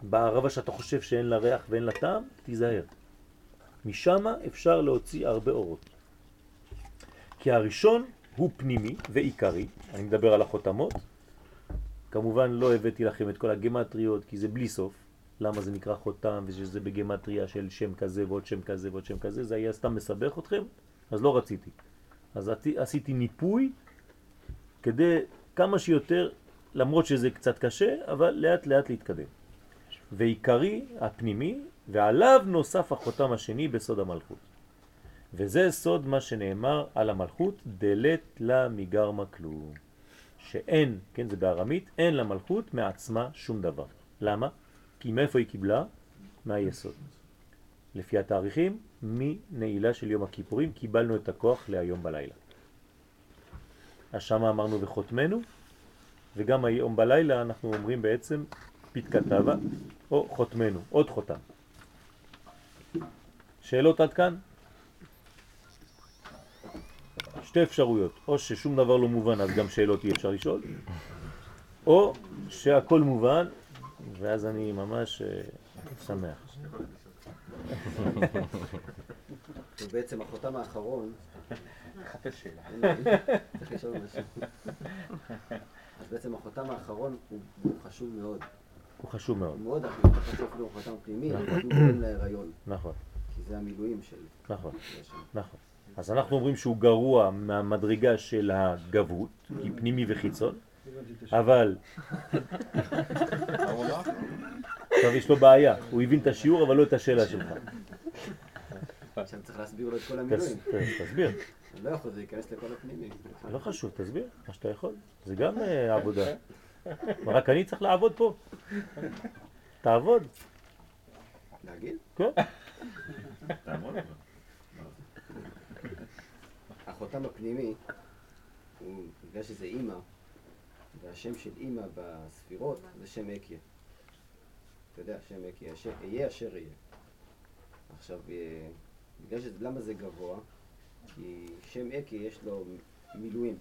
בערבה שאתה חושב שאין לה ריח ואין לה טעם, תיזהר. משם אפשר להוציא הרבה אורות. כי הראשון הוא פנימי ועיקרי, אני מדבר על החותמות. כמובן לא הבאתי לכם את כל הגמטריות כי זה בלי סוף. למה זה נקרא חותם ושזה בגמטריה של שם כזה ועוד שם כזה ועוד שם כזה, זה היה סתם מסבך אתכם, אז לא רציתי. אז עשיתי ניפוי כדי כמה שיותר, למרות שזה קצת קשה, אבל לאט לאט להתקדם. ועיקרי, הפנימי, ועליו נוסף החותם השני בסוד המלכות. וזה סוד מה שנאמר על המלכות, דלת לה מגרמה כלום. שאין, כן זה בארמית, אין למלכות מעצמה שום דבר. למה? כי מאיפה היא קיבלה? מהיסוד. לפי התאריכים, מנעילה של יום הכיפורים קיבלנו את הכוח להיום בלילה. אז שמה אמרנו וחותמנו, וגם היום בלילה אנחנו אומרים בעצם פתקתבה או חותמנו, עוד חותם. שאלות עד כאן? שתי אפשרויות, או ששום דבר לא מובן אז גם שאלות אי אפשר לשאול, או שהכל מובן ואז אני ממש שמח. ובעצם החותם האחרון חפש שאלה. צריך לשאול משהו. אז בעצם החותם האחרון הוא חשוב מאוד. הוא חשוב מאוד. מאוד, אנחנו חשוב לו חותם פנימי, הוא גורם להיריון. נכון. כי זה המילואים של... נכון, נכון. אז אנחנו אומרים שהוא גרוע מהמדרגה של הגבות, כי פנימי וחיצון, אבל... עכשיו יש לו בעיה, הוא הבין את השיעור אבל לא את השאלה שלך. עכשיו צריך להסביר לו את כל המילואים. תסביר. לא יכול, זה ייכנס לכל הפנימי. לא חשוב, תסביר, מה שאתה יכול. זה גם עבודה. רק אני צריך לעבוד פה. תעבוד. להגיד? כן. תעבוד. החותם הפנימי, הוא בגלל שזה אימא, והשם של אימא בספירות זה שם אקיה. אתה יודע, שם אקיה, יהיה אשר יהיה. עכשיו, בגלל שזה, למה זה גבוה? כי שם אקיה יש לו מילואים.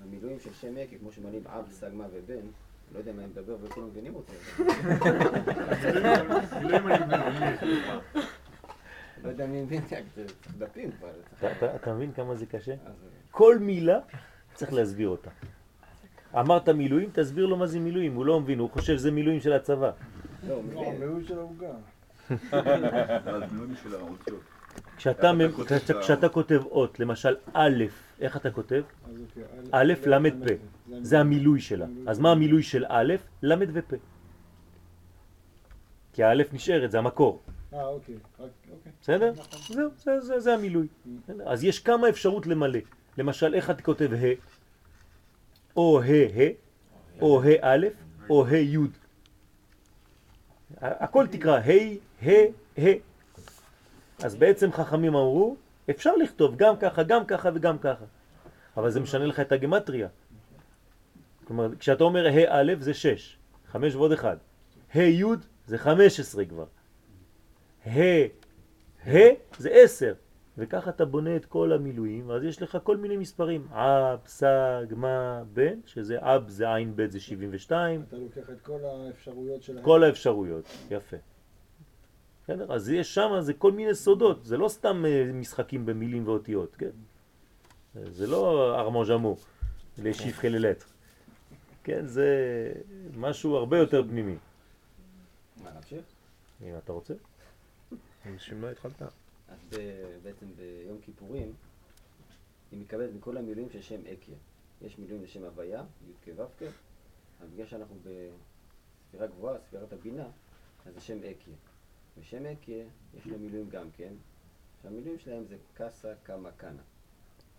והמילואים של שם אקיה, כמו שמעלים אב, סגמה ובן, לא יודע מה אני מדבר, אבל כולם מבינים אותם. מילואים אני מבין. לא יודע מי מבין, זה דפים כבר. אתה מבין כמה זה קשה? כל מילה צריך להסביר אותה. אמרת מילואים, תסביר לו מה זה מילואים, הוא לא מבין, הוא חושב שזה מילואים של הצבא. לא, מילואים של ההוגה. אבל מילואים של האותיות. כשאתה כותב אות, למשל א', איך אתה כותב? א', למד פה. זה המילוי שלה. אז מה המילוי של א', למד ופה? כי א' נשארת, זה המקור. אה, אוקיי, אוקיי. בסדר? זהו, זה המילוי. אז יש כמה אפשרות למלא. למשל, איך אתה כותב ה' או ה' או ה' א' או ה' י'. הכל תקרא ה' ה' ה'. אז בעצם חכמים אמרו, אפשר לכתוב גם ככה, גם ככה וגם ככה. אבל זה משנה לך את הגמטריה. כלומר, כשאתה אומר ה' א' זה שש, חמש ועוד אחד. ה' י' זה חמש עשרה כבר. ה' ה' זה עשר, וככה אתה בונה את כל המילואים, אז יש לך כל מיני מספרים. אב, סג, מה, בן, שזה אב זה עין ב' זה שבעים ושתיים. אתה לוקח את כל האפשרויות של... כל האפשרויות, יפה. בסדר? אז יש שם, זה כל מיני סודות, זה לא סתם משחקים במילים ואותיות, כן? זה לא ארמוז'מו, לשיף חלילת. כן, זה משהו הרבה יותר פנימי. מה, נמשיך? אם אתה רוצה. אנשים לא התחלת. אז בעצם ביום כיפורים היא מקבלת מכל המילואים של שם אקיה. יש מילואים לשם הוויה, י' כ' ו' כ', אבל בגלל שאנחנו בספירה גבוהה, ספירת הבינה, אז זה שם אקיה. ושם אקיה יש לו מילואים גם כן, שהמילואים שלהם זה קסה, קמה, קנה.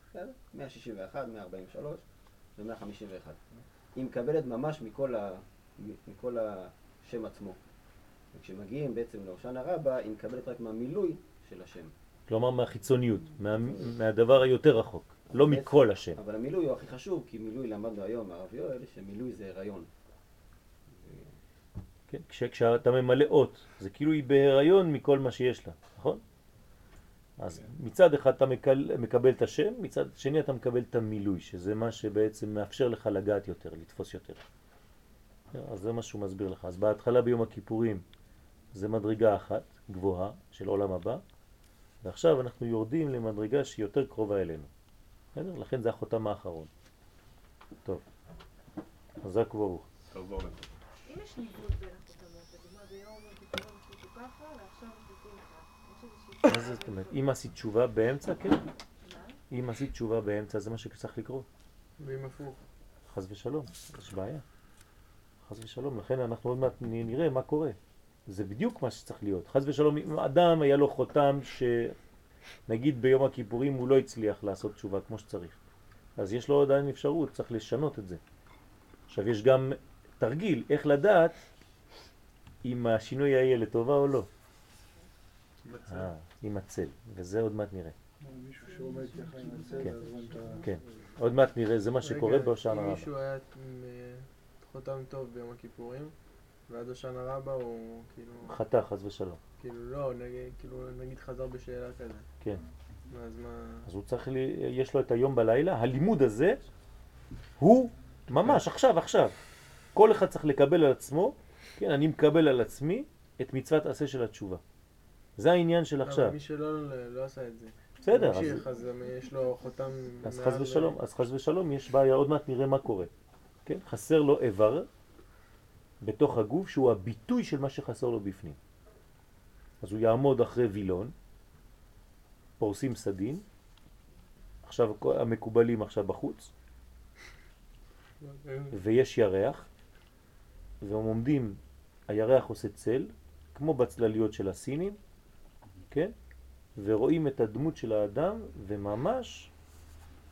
בסדר? מאה שישים ואחת, מאה ארבעים ושלוש ו-מאה חמישים ואחת. היא מקבלת ממש מכל, ה... מכל השם עצמו. וכשמגיעים בעצם להושענא רבה, היא מקבלת רק מהמילוי של השם. כלומר מהחיצוניות, מה... מהדבר היותר רחוק. לא מכל השם. אבל המילוי הוא הכי חשוב, כי מילוי למדנו היום, הרב יואל, שמילוי זה הריון. כן, כש, כשאתה ממלא אות, זה כאילו היא בהיריון מכל מה שיש לה, נכון? אז מצד אחד אתה מקל, מקבל את השם, מצד שני אתה מקבל את המילוי, שזה מה שבעצם מאפשר לך לגעת יותר, לתפוס יותר. אז זה מה שהוא מסביר לך. אז בהתחלה ביום הכיפורים זה מדרגה אחת גבוהה של עולם הבא, ועכשיו אנחנו יורדים למדרגה שהיא יותר קרובה אלינו. לכן זה החותם האחרון. טוב, חזק וברוך. טוב, ברוך. אם יש ניגוד בין החותמות, לדוגמה ביום הכיפורים עשיתי ככה, ועכשיו עשיתי ככה. מה זאת אומרת? אם עשית תשובה באמצע, כן? אם עשית תשובה באמצע, זה מה שצריך לקרוא. ואם הפוך? חס ושלום, יש בעיה. חס ושלום, לכן אנחנו עוד מעט נראה מה קורה. זה בדיוק מה שצריך להיות. חס ושלום, אם אדם היה לו חותם שנגיד ביום הכיפורים הוא לא הצליח לעשות תשובה כמו שצריך, אז יש לו עדיין אפשרות, צריך לשנות את זה. עכשיו יש גם תרגיל, איך לדעת אם השינוי יהיה לטובה או לא. עם הצל, וזה עוד מעט נראה. מישהו שעומד ככה עם הצל, אז גם אתה... כן, עוד מעט נראה, זה מה שקורה בהושענא רבה. מישהו היה חותם טוב ביום הכיפורים, ועד השנה רבה הוא כאילו... חטא, חס ושלום. כאילו לא, נגיד, כאילו, נגיד חזר בשאלה כזה. כן. אז מה... אז הוא צריך, לי, יש לו את היום בלילה, הלימוד הזה הוא ממש, עכשיו, עכשיו. כל אחד צריך לקבל על עצמו, כן, אני מקבל על עצמי את מצוות עשה של התשובה. זה העניין של עכשיו. אבל מי שלא לא עשה את זה. בסדר. הוא ממשיך, אז יש לו חותם... אז חס ושלום, אז חס ושלום, יש בעיה, עוד מעט נראה מה קורה. כן, חסר לו איבר. בתוך הגוף שהוא הביטוי של מה שחסר לו בפנים. אז הוא יעמוד אחרי וילון, פורסים סדין, עכשיו המקובלים עכשיו בחוץ, ויש ירח, והם עומדים, הירח עושה צל, כמו בצלליות של הסינים, כן? ורואים את הדמות של האדם, וממש,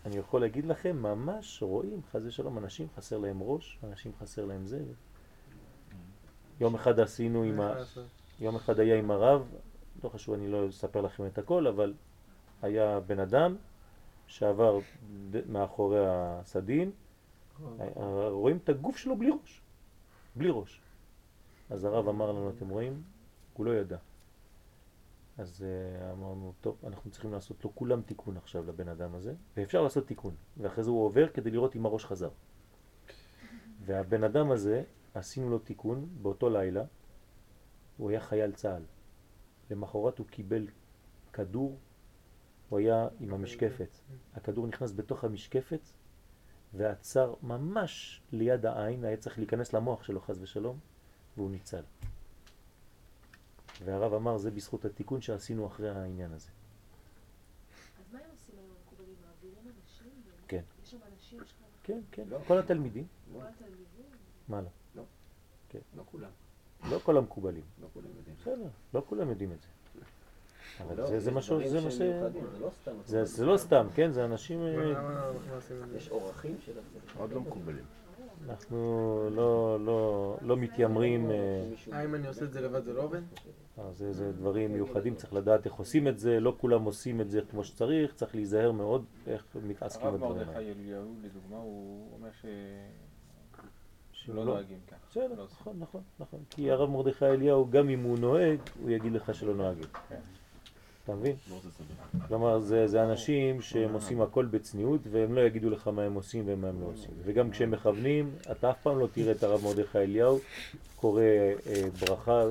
אני יכול להגיד לכם, ממש רואים, חס ושלום, אנשים חסר להם ראש, אנשים חסר להם זה, יום אחד עשינו עם ה... יום אחד היה עם הרב, לא חשוב, אני לא אספר לכם את הכל, אבל היה בן אדם שעבר מאחורי הסדין, רואים את הגוף שלו בלי ראש, בלי ראש. אז הרב אמר לנו, אתם רואים? הוא לא ידע. אז אמרנו, טוב, אנחנו צריכים לעשות לו כולם תיקון עכשיו לבן אדם הזה, ואפשר לעשות תיקון, ואחרי זה הוא עובר כדי לראות אם הראש חזר. והבן אדם הזה, עשינו לו תיקון באותו לילה, הוא היה חייל צהל. למחרת הוא קיבל כדור, הוא היה עם המשקפת. הכדור נכנס בתוך המשקפת ועצר ממש ליד העין, היה צריך להיכנס למוח שלו חס ושלום, והוא ניצל. והרב אמר זה בזכות התיקון שעשינו אחרי העניין הזה. אז מה הם עושים היום מקובלים? מעבירים אנשים? כן. יש שם אנשים שלך? כן, כן, כל התלמידים. כל התלמידים? מה לא? לא. כן. לא כולם. לא כל המקובלים. לא כולם יודעים. בסדר, לא כולם יודעים את זה. אבל זה מה ש... זה לא סתם, כן? זה אנשים... יש אורחים של זה. עוד לא מקובלים. אנחנו לא מתיימרים... האם אני עושה את זה לבד זה לא עובד? זה דברים מיוחדים, צריך לדעת איך עושים את זה, לא כולם עושים את זה כמו שצריך, צריך להיזהר מאוד איך מתעסקים בדברים. הרב מרדכי אליהו, לדוגמה, הוא אומר ש... שלא נוהגים ככה. נכון, נכון, נכון. כי הרב מרדכי אליהו, גם אם הוא נוהג, הוא יגיד לך שלא נוהגים. אתה מבין? כלומר, זה אנשים שהם עושים הכל בצניעות, והם לא יגידו לך מה הם עושים ומה הם לא עושים. וגם כשהם מכוונים, אתה אף פעם לא תראה את הרב מרדכי אליהו, קורא ברכה...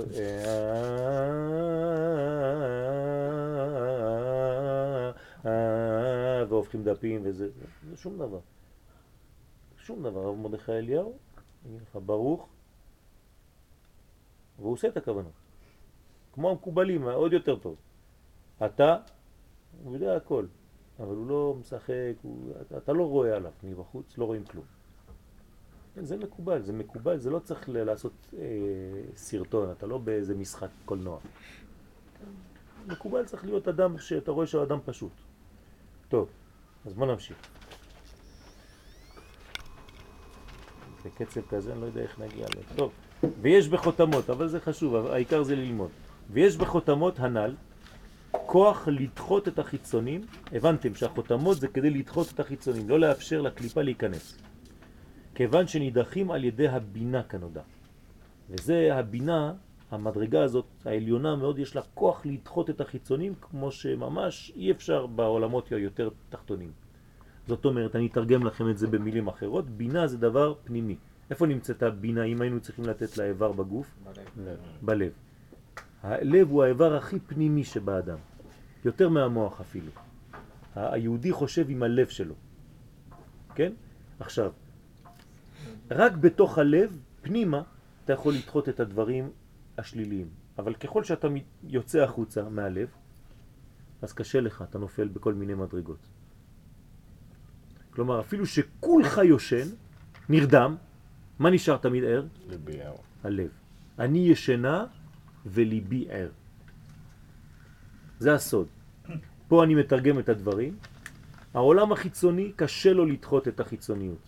והופכים דפים וזה... שום דבר. שום דבר. הרב מרדכי אליהו, אני אגיד לך, ברוך, והוא עושה את הכוונות. כמו המקובלים, עוד יותר טוב. אתה, הוא יודע הכל, אבל הוא לא משחק, הוא, אתה, אתה לא רואה עליו מבחוץ, לא רואים כלום. כן, זה מקובל, זה מקובל, זה לא צריך לעשות אה, סרטון, אתה לא באיזה משחק קולנוע. מקובל צריך להיות אדם שאתה רואה שהוא אדם פשוט. טוב, אז בוא נמשיך. בקצב כזה, אני לא יודע איך נגיע עליו. טוב, ויש בחותמות, אבל זה חשוב, העיקר זה ללמוד. ויש בחותמות הנ"ל, כוח לדחות את החיצונים. הבנתם שהחותמות זה כדי לדחות את החיצונים, לא לאפשר לקליפה להיכנס. כיוון שנידחים על ידי הבינה כנודע. וזה הבינה, המדרגה הזאת, העליונה מאוד, יש לה כוח לדחות את החיצונים, כמו שממש אי אפשר בעולמות היותר תחתונים. זאת אומרת, אני אתרגם לכם את זה במילים אחרות, בינה זה דבר פנימי. איפה נמצאת הבינה, אם היינו צריכים לתת לה איבר בגוף? בלב. בלב. הלב הוא האיבר הכי פנימי שבאדם, יותר מהמוח אפילו. היהודי חושב עם הלב שלו, כן? עכשיו, רק בתוך הלב, פנימה, אתה יכול לדחות את הדברים השליליים. אבל ככל שאתה יוצא החוצה מהלב, אז קשה לך, אתה נופל בכל מיני מדרגות. כלומר, אפילו שכולך יושן, נרדם, מה נשאר תמיד ער? הלב. אני ישנה וליבי ער. זה הסוד. פה אני מתרגם את הדברים. העולם החיצוני קשה לו לדחות את החיצוניות.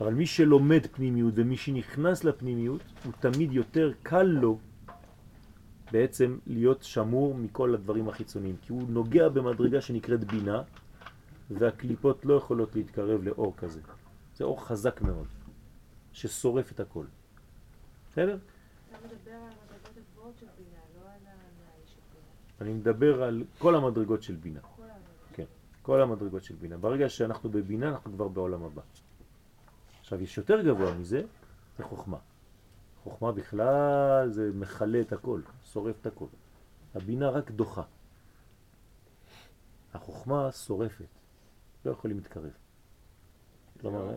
אבל מי שלומד פנימיות ומי שנכנס לפנימיות, הוא תמיד יותר קל לו בעצם להיות שמור מכל הדברים החיצוניים, כי הוא נוגע במדרגה שנקראת בינה, והקליפות לא יכולות להתקרב לאור כזה. זה אור חזק מאוד, ששורף את הכל. בסדר? אתה מדבר על מדרגות הגבוהות של בינה, לא על האיש של בינה. אני מדבר על כל המדרגות של בינה. כל המדרגות. כן, כל המדרגות של בינה. ברגע שאנחנו בבינה, אנחנו כבר בעולם הבא. עכשיו, יש יותר גבוה מזה, זה חוכמה. חוכמה בכלל זה מחלה את הכל, שורף את הכל. הבינה רק דוחה. החוכמה שורפת, לא יכולים להתקרב. כלומר,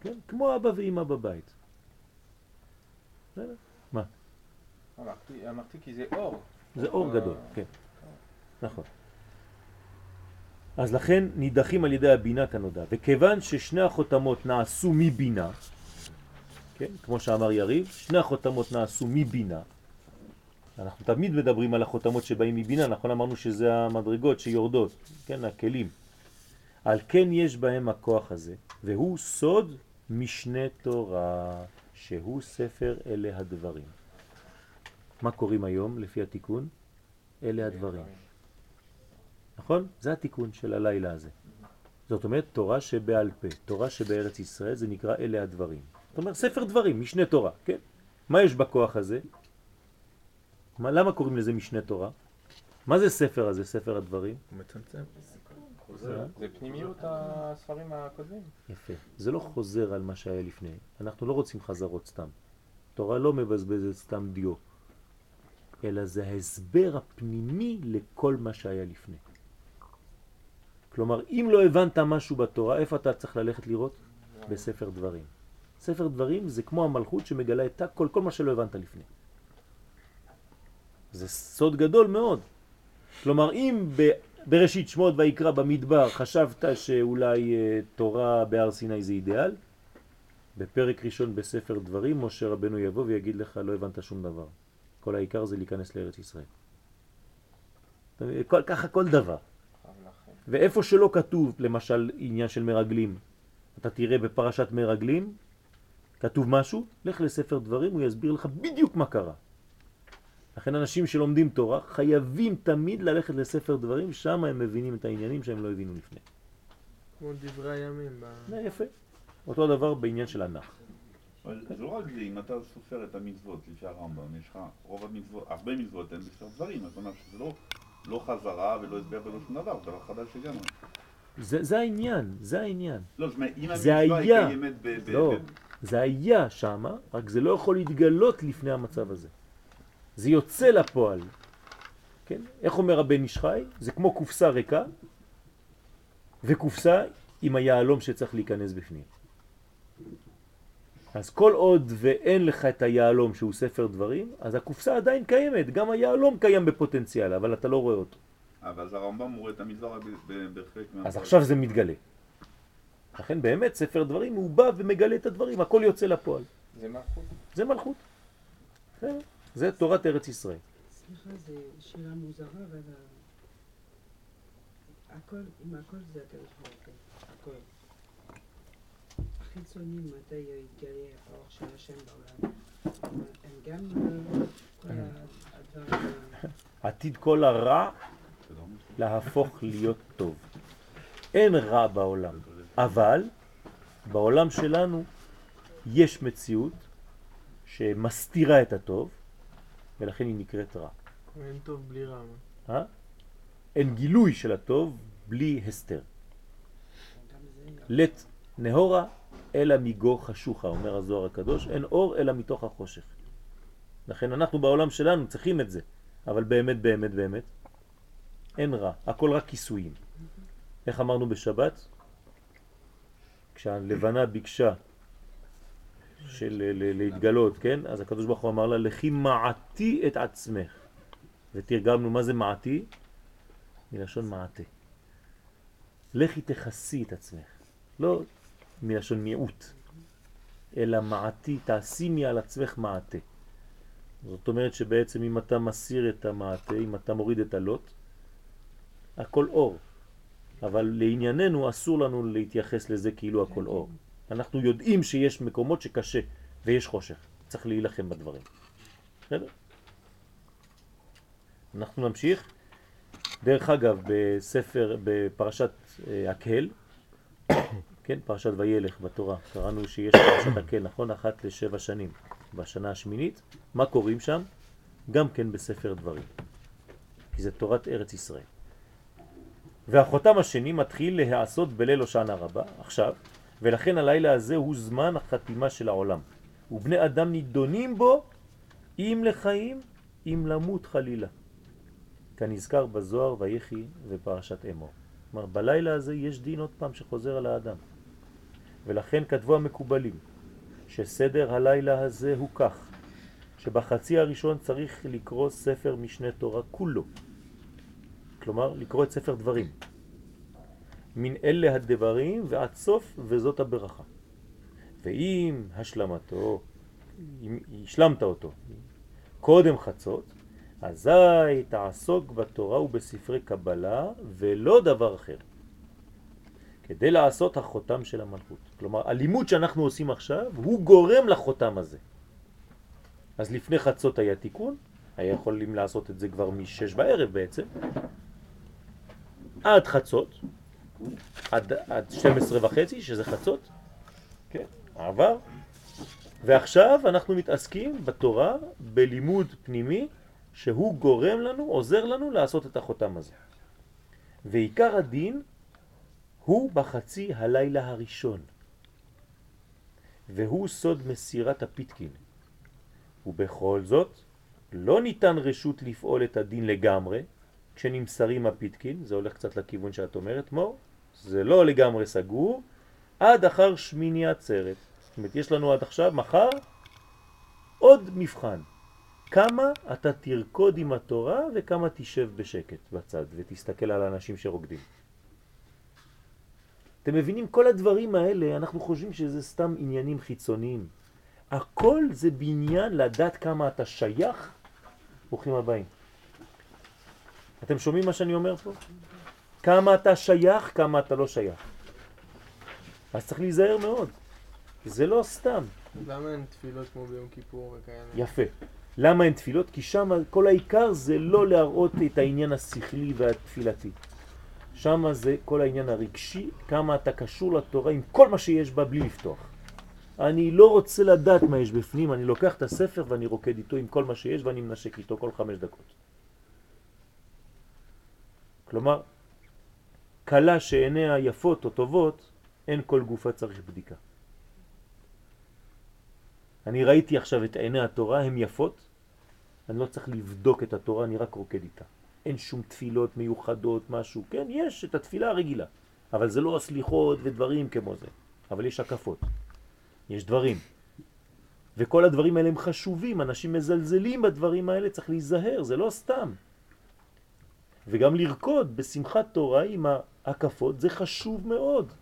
כן, כמו אבא ואמא בבית. מה? אמרתי כי זה אור. זה אור גדול, כן. נכון. אז לכן נידחים על ידי הבינה כנודע, וכיוון ששני החותמות נעשו מבינה, כן? כמו שאמר יריב, שני החותמות נעשו מבינה, אנחנו תמיד מדברים על החותמות שבאים מבינה, נכון? אמרנו שזה המדרגות שיורדות, כן? הכלים. על כן יש בהם הכוח הזה, והוא סוד משנה תורה, שהוא ספר אלה הדברים. מה קוראים היום לפי התיקון? אלה הדברים. נכון? זה התיקון של הלילה הזה. זאת אומרת, תורה שבעל פה, תורה שבארץ ישראל, זה נקרא אלה הדברים. זאת אומרת, ספר דברים, משנה תורה, כן? מה יש בכוח הזה? מה, למה קוראים לזה משנה תורה? מה זה ספר הזה, ספר הדברים? הוא מצמצם. זה פנימיות הספרים הקודמים. יפה. זה לא חוזר על מה שהיה לפני. אנחנו לא רוצים חזרות סתם. תורה לא מבזבזת סתם דיו, אלא זה ההסבר הפנימי לכל מה שהיה לפני. כלומר, אם לא הבנת משהו בתורה, איפה אתה צריך ללכת לראות? בספר דברים. ספר דברים זה כמו המלכות שמגלה את הכל, כל מה שלא הבנת לפני. זה סוד גדול מאוד. כלומר, אם בראשית שמות ויקרא במדבר חשבת שאולי תורה בהר סיני זה אידיאל, בפרק ראשון בספר דברים, משה רבנו יבוא ויגיד לך, לא הבנת שום דבר. כל העיקר זה להיכנס לארץ ישראל. כל, ככה כל דבר. ואיפה שלא כתוב, למשל עניין של מרגלים, אתה תראה בפרשת מרגלים, כתוב משהו, לך לספר דברים, הוא יסביר לך בדיוק מה קרה. לכן אנשים שלומדים תורה חייבים תמיד ללכת לספר דברים, שם הם מבינים את העניינים שהם לא הבינו לפני. כמו דברי הימים. יפה. אותו דבר בעניין של ענך. אבל זה לא רק זה, אם אתה סופר את המצוות, לפי הרמב"ם, יש לך רוב המצוות, הרבה מצוות הן בספר דברים, אז אומרת שזה לא... לא חזרה ולא הסבר ולא שום דבר, דבר חדש שגמרי. זה, זה העניין, זה העניין. לא, זאת אומרת, אם המצווה היא קיימת ב... ב לא, ב... זה היה שמה, רק זה לא יכול להתגלות לפני המצב הזה. זה יוצא לפועל. כן? איך אומר הבן איש חי? זה כמו קופסה ריקה, וקופסה עם היעלום שצריך להיכנס בפנים. אז כל עוד ואין לך את היעלום שהוא ספר דברים, אז הקופסה עדיין קיימת, גם היעלום קיים בפוטנציאל, אבל אתה לא רואה אותו. אבל אז הרמב"ם רואה את המזרע בחלק מה... אז עכשיו זה מתגלה. לכן באמת ספר דברים הוא בא ומגלה את הדברים, הכל יוצא לפועל. זה מלכות. זה מלכות. כן, זה תורת ארץ ישראל. סליחה, זה שאלה מוזרה, אבל הכל, עם הכל זה אתה יכול לתת, הכל. החיצונים, מתי יתגלה האור של השם בעולם? הם גם כל הדברים... עתיד כל הרע להפוך להיות טוב. אין רע בעולם, אבל בעולם שלנו יש מציאות שמסתירה את הטוב, ולכן היא נקראת רע. אין טוב בלי רע. אה? אין גילוי של הטוב בלי הסתר. לת נהורה אלא מגו חשוכה, אומר הזוהר הקדוש, אין אור אלא מתוך החושך. לכן אנחנו בעולם שלנו צריכים את זה, אבל באמת באמת באמת אין רע, הכל רק כיסויים. איך אמרנו בשבת? כשהלבנה ביקשה של להתגלות, כן? אז הקדוש ברוך הוא אמר לה, לכי מעתי את עצמך. ותרגמנו מה זה מעתי? מלשון מעטה. לכי תחסי את עצמך. לא מלשון מיעוט, אלא מעתי, תעשימי על עצמך מעטה. זאת אומרת שבעצם אם אתה מסיר את המעטה, אם אתה מוריד את הלוט, הכל אור. אבל לענייננו אסור לנו להתייחס לזה כאילו הכל אור. אנחנו יודעים שיש מקומות שקשה ויש חושך. צריך להילחם בדברים. בסדר? אנחנו נמשיך. דרך אגב, בספר, בפרשת הקהל, כן, פרשת וילך בתורה, קראנו שיש פרשת הקהל, נכון? אחת לשבע שנים, בשנה השמינית. מה קוראים שם? גם כן בספר דברים. כי זה תורת ארץ ישראל. והחותם השני מתחיל להיעשות בליל הושענא רבה, עכשיו, ולכן הלילה הזה הוא זמן החתימה של העולם. ובני אדם נידונים בו, אם לחיים, אם למות חלילה. כנזכר בזוהר ויחי ופרשת אמור. כלומר, בלילה הזה יש דין עוד פעם שחוזר על האדם. ולכן כתבו המקובלים שסדר הלילה הזה הוא כך, שבחצי הראשון צריך לקרוא ספר משנה תורה כולו. כלומר, לקרוא את ספר דברים. מן אלה הדברים ועד סוף, וזאת הברכה. ואם השלמתו, אם השלמת אותו קודם חצות, אזי תעסוק בתורה ובספרי קבלה ולא דבר אחר, כדי לעשות החותם של המלכות. כלומר, הלימוד שאנחנו עושים עכשיו הוא גורם לחותם הזה. אז לפני חצות היה תיקון, היה יכולים לעשות את זה כבר משש בערב בעצם, עד חצות, עד, עד שתים עשרה וחצי, שזה חצות, כן, עבר. ועכשיו אנחנו מתעסקים בתורה, בלימוד פנימי, שהוא גורם לנו, עוזר לנו לעשות את החותם הזה. ועיקר הדין הוא בחצי הלילה הראשון, והוא סוד מסירת הפיתקין. ובכל זאת, לא ניתן רשות לפעול את הדין לגמרי, כשנמסרים הפיתקין, זה הולך קצת לכיוון שאת אומרת, מור, זה לא לגמרי סגור, עד אחר שמיני עצרת. זאת אומרת, יש לנו עד עכשיו, מחר, עוד מבחן. כמה אתה תרקוד עם התורה וכמה תשב בשקט בצד ותסתכל על האנשים שרוקדים. אתם מבינים, כל הדברים האלה, אנחנו חושבים שזה סתם עניינים חיצוניים. הכל זה בניין לדעת כמה אתה שייך. ברוכים הבאים. אתם שומעים מה שאני אומר פה? כמה אתה שייך, כמה אתה לא שייך. אז צריך להיזהר מאוד. זה לא סתם. למה אין תפילות כמו ביום כיפור וכאלה? יפה. למה אין תפילות? כי שם כל העיקר זה לא להראות את העניין השכלי והתפילתי. שם זה כל העניין הרגשי, כמה אתה קשור לתורה עם כל מה שיש בה בלי לפתוח. אני לא רוצה לדעת מה יש בפנים, אני לוקח את הספר ואני רוקד איתו עם כל מה שיש ואני מנשק איתו כל חמש דקות. כלומר, קלה שעיניה יפות או טובות, אין כל גופה צריך בדיקה. אני ראיתי עכשיו את עיני התורה, הן יפות, אני לא צריך לבדוק את התורה, אני רק רוקד איתה. אין שום תפילות מיוחדות, משהו, כן? יש את התפילה הרגילה, אבל זה לא סליחות ודברים כמו זה, אבל יש הקפות, יש דברים. וכל הדברים האלה הם חשובים, אנשים מזלזלים בדברים האלה, צריך להיזהר, זה לא סתם. וגם לרקוד בשמחת תורה עם ההקפות, זה חשוב מאוד.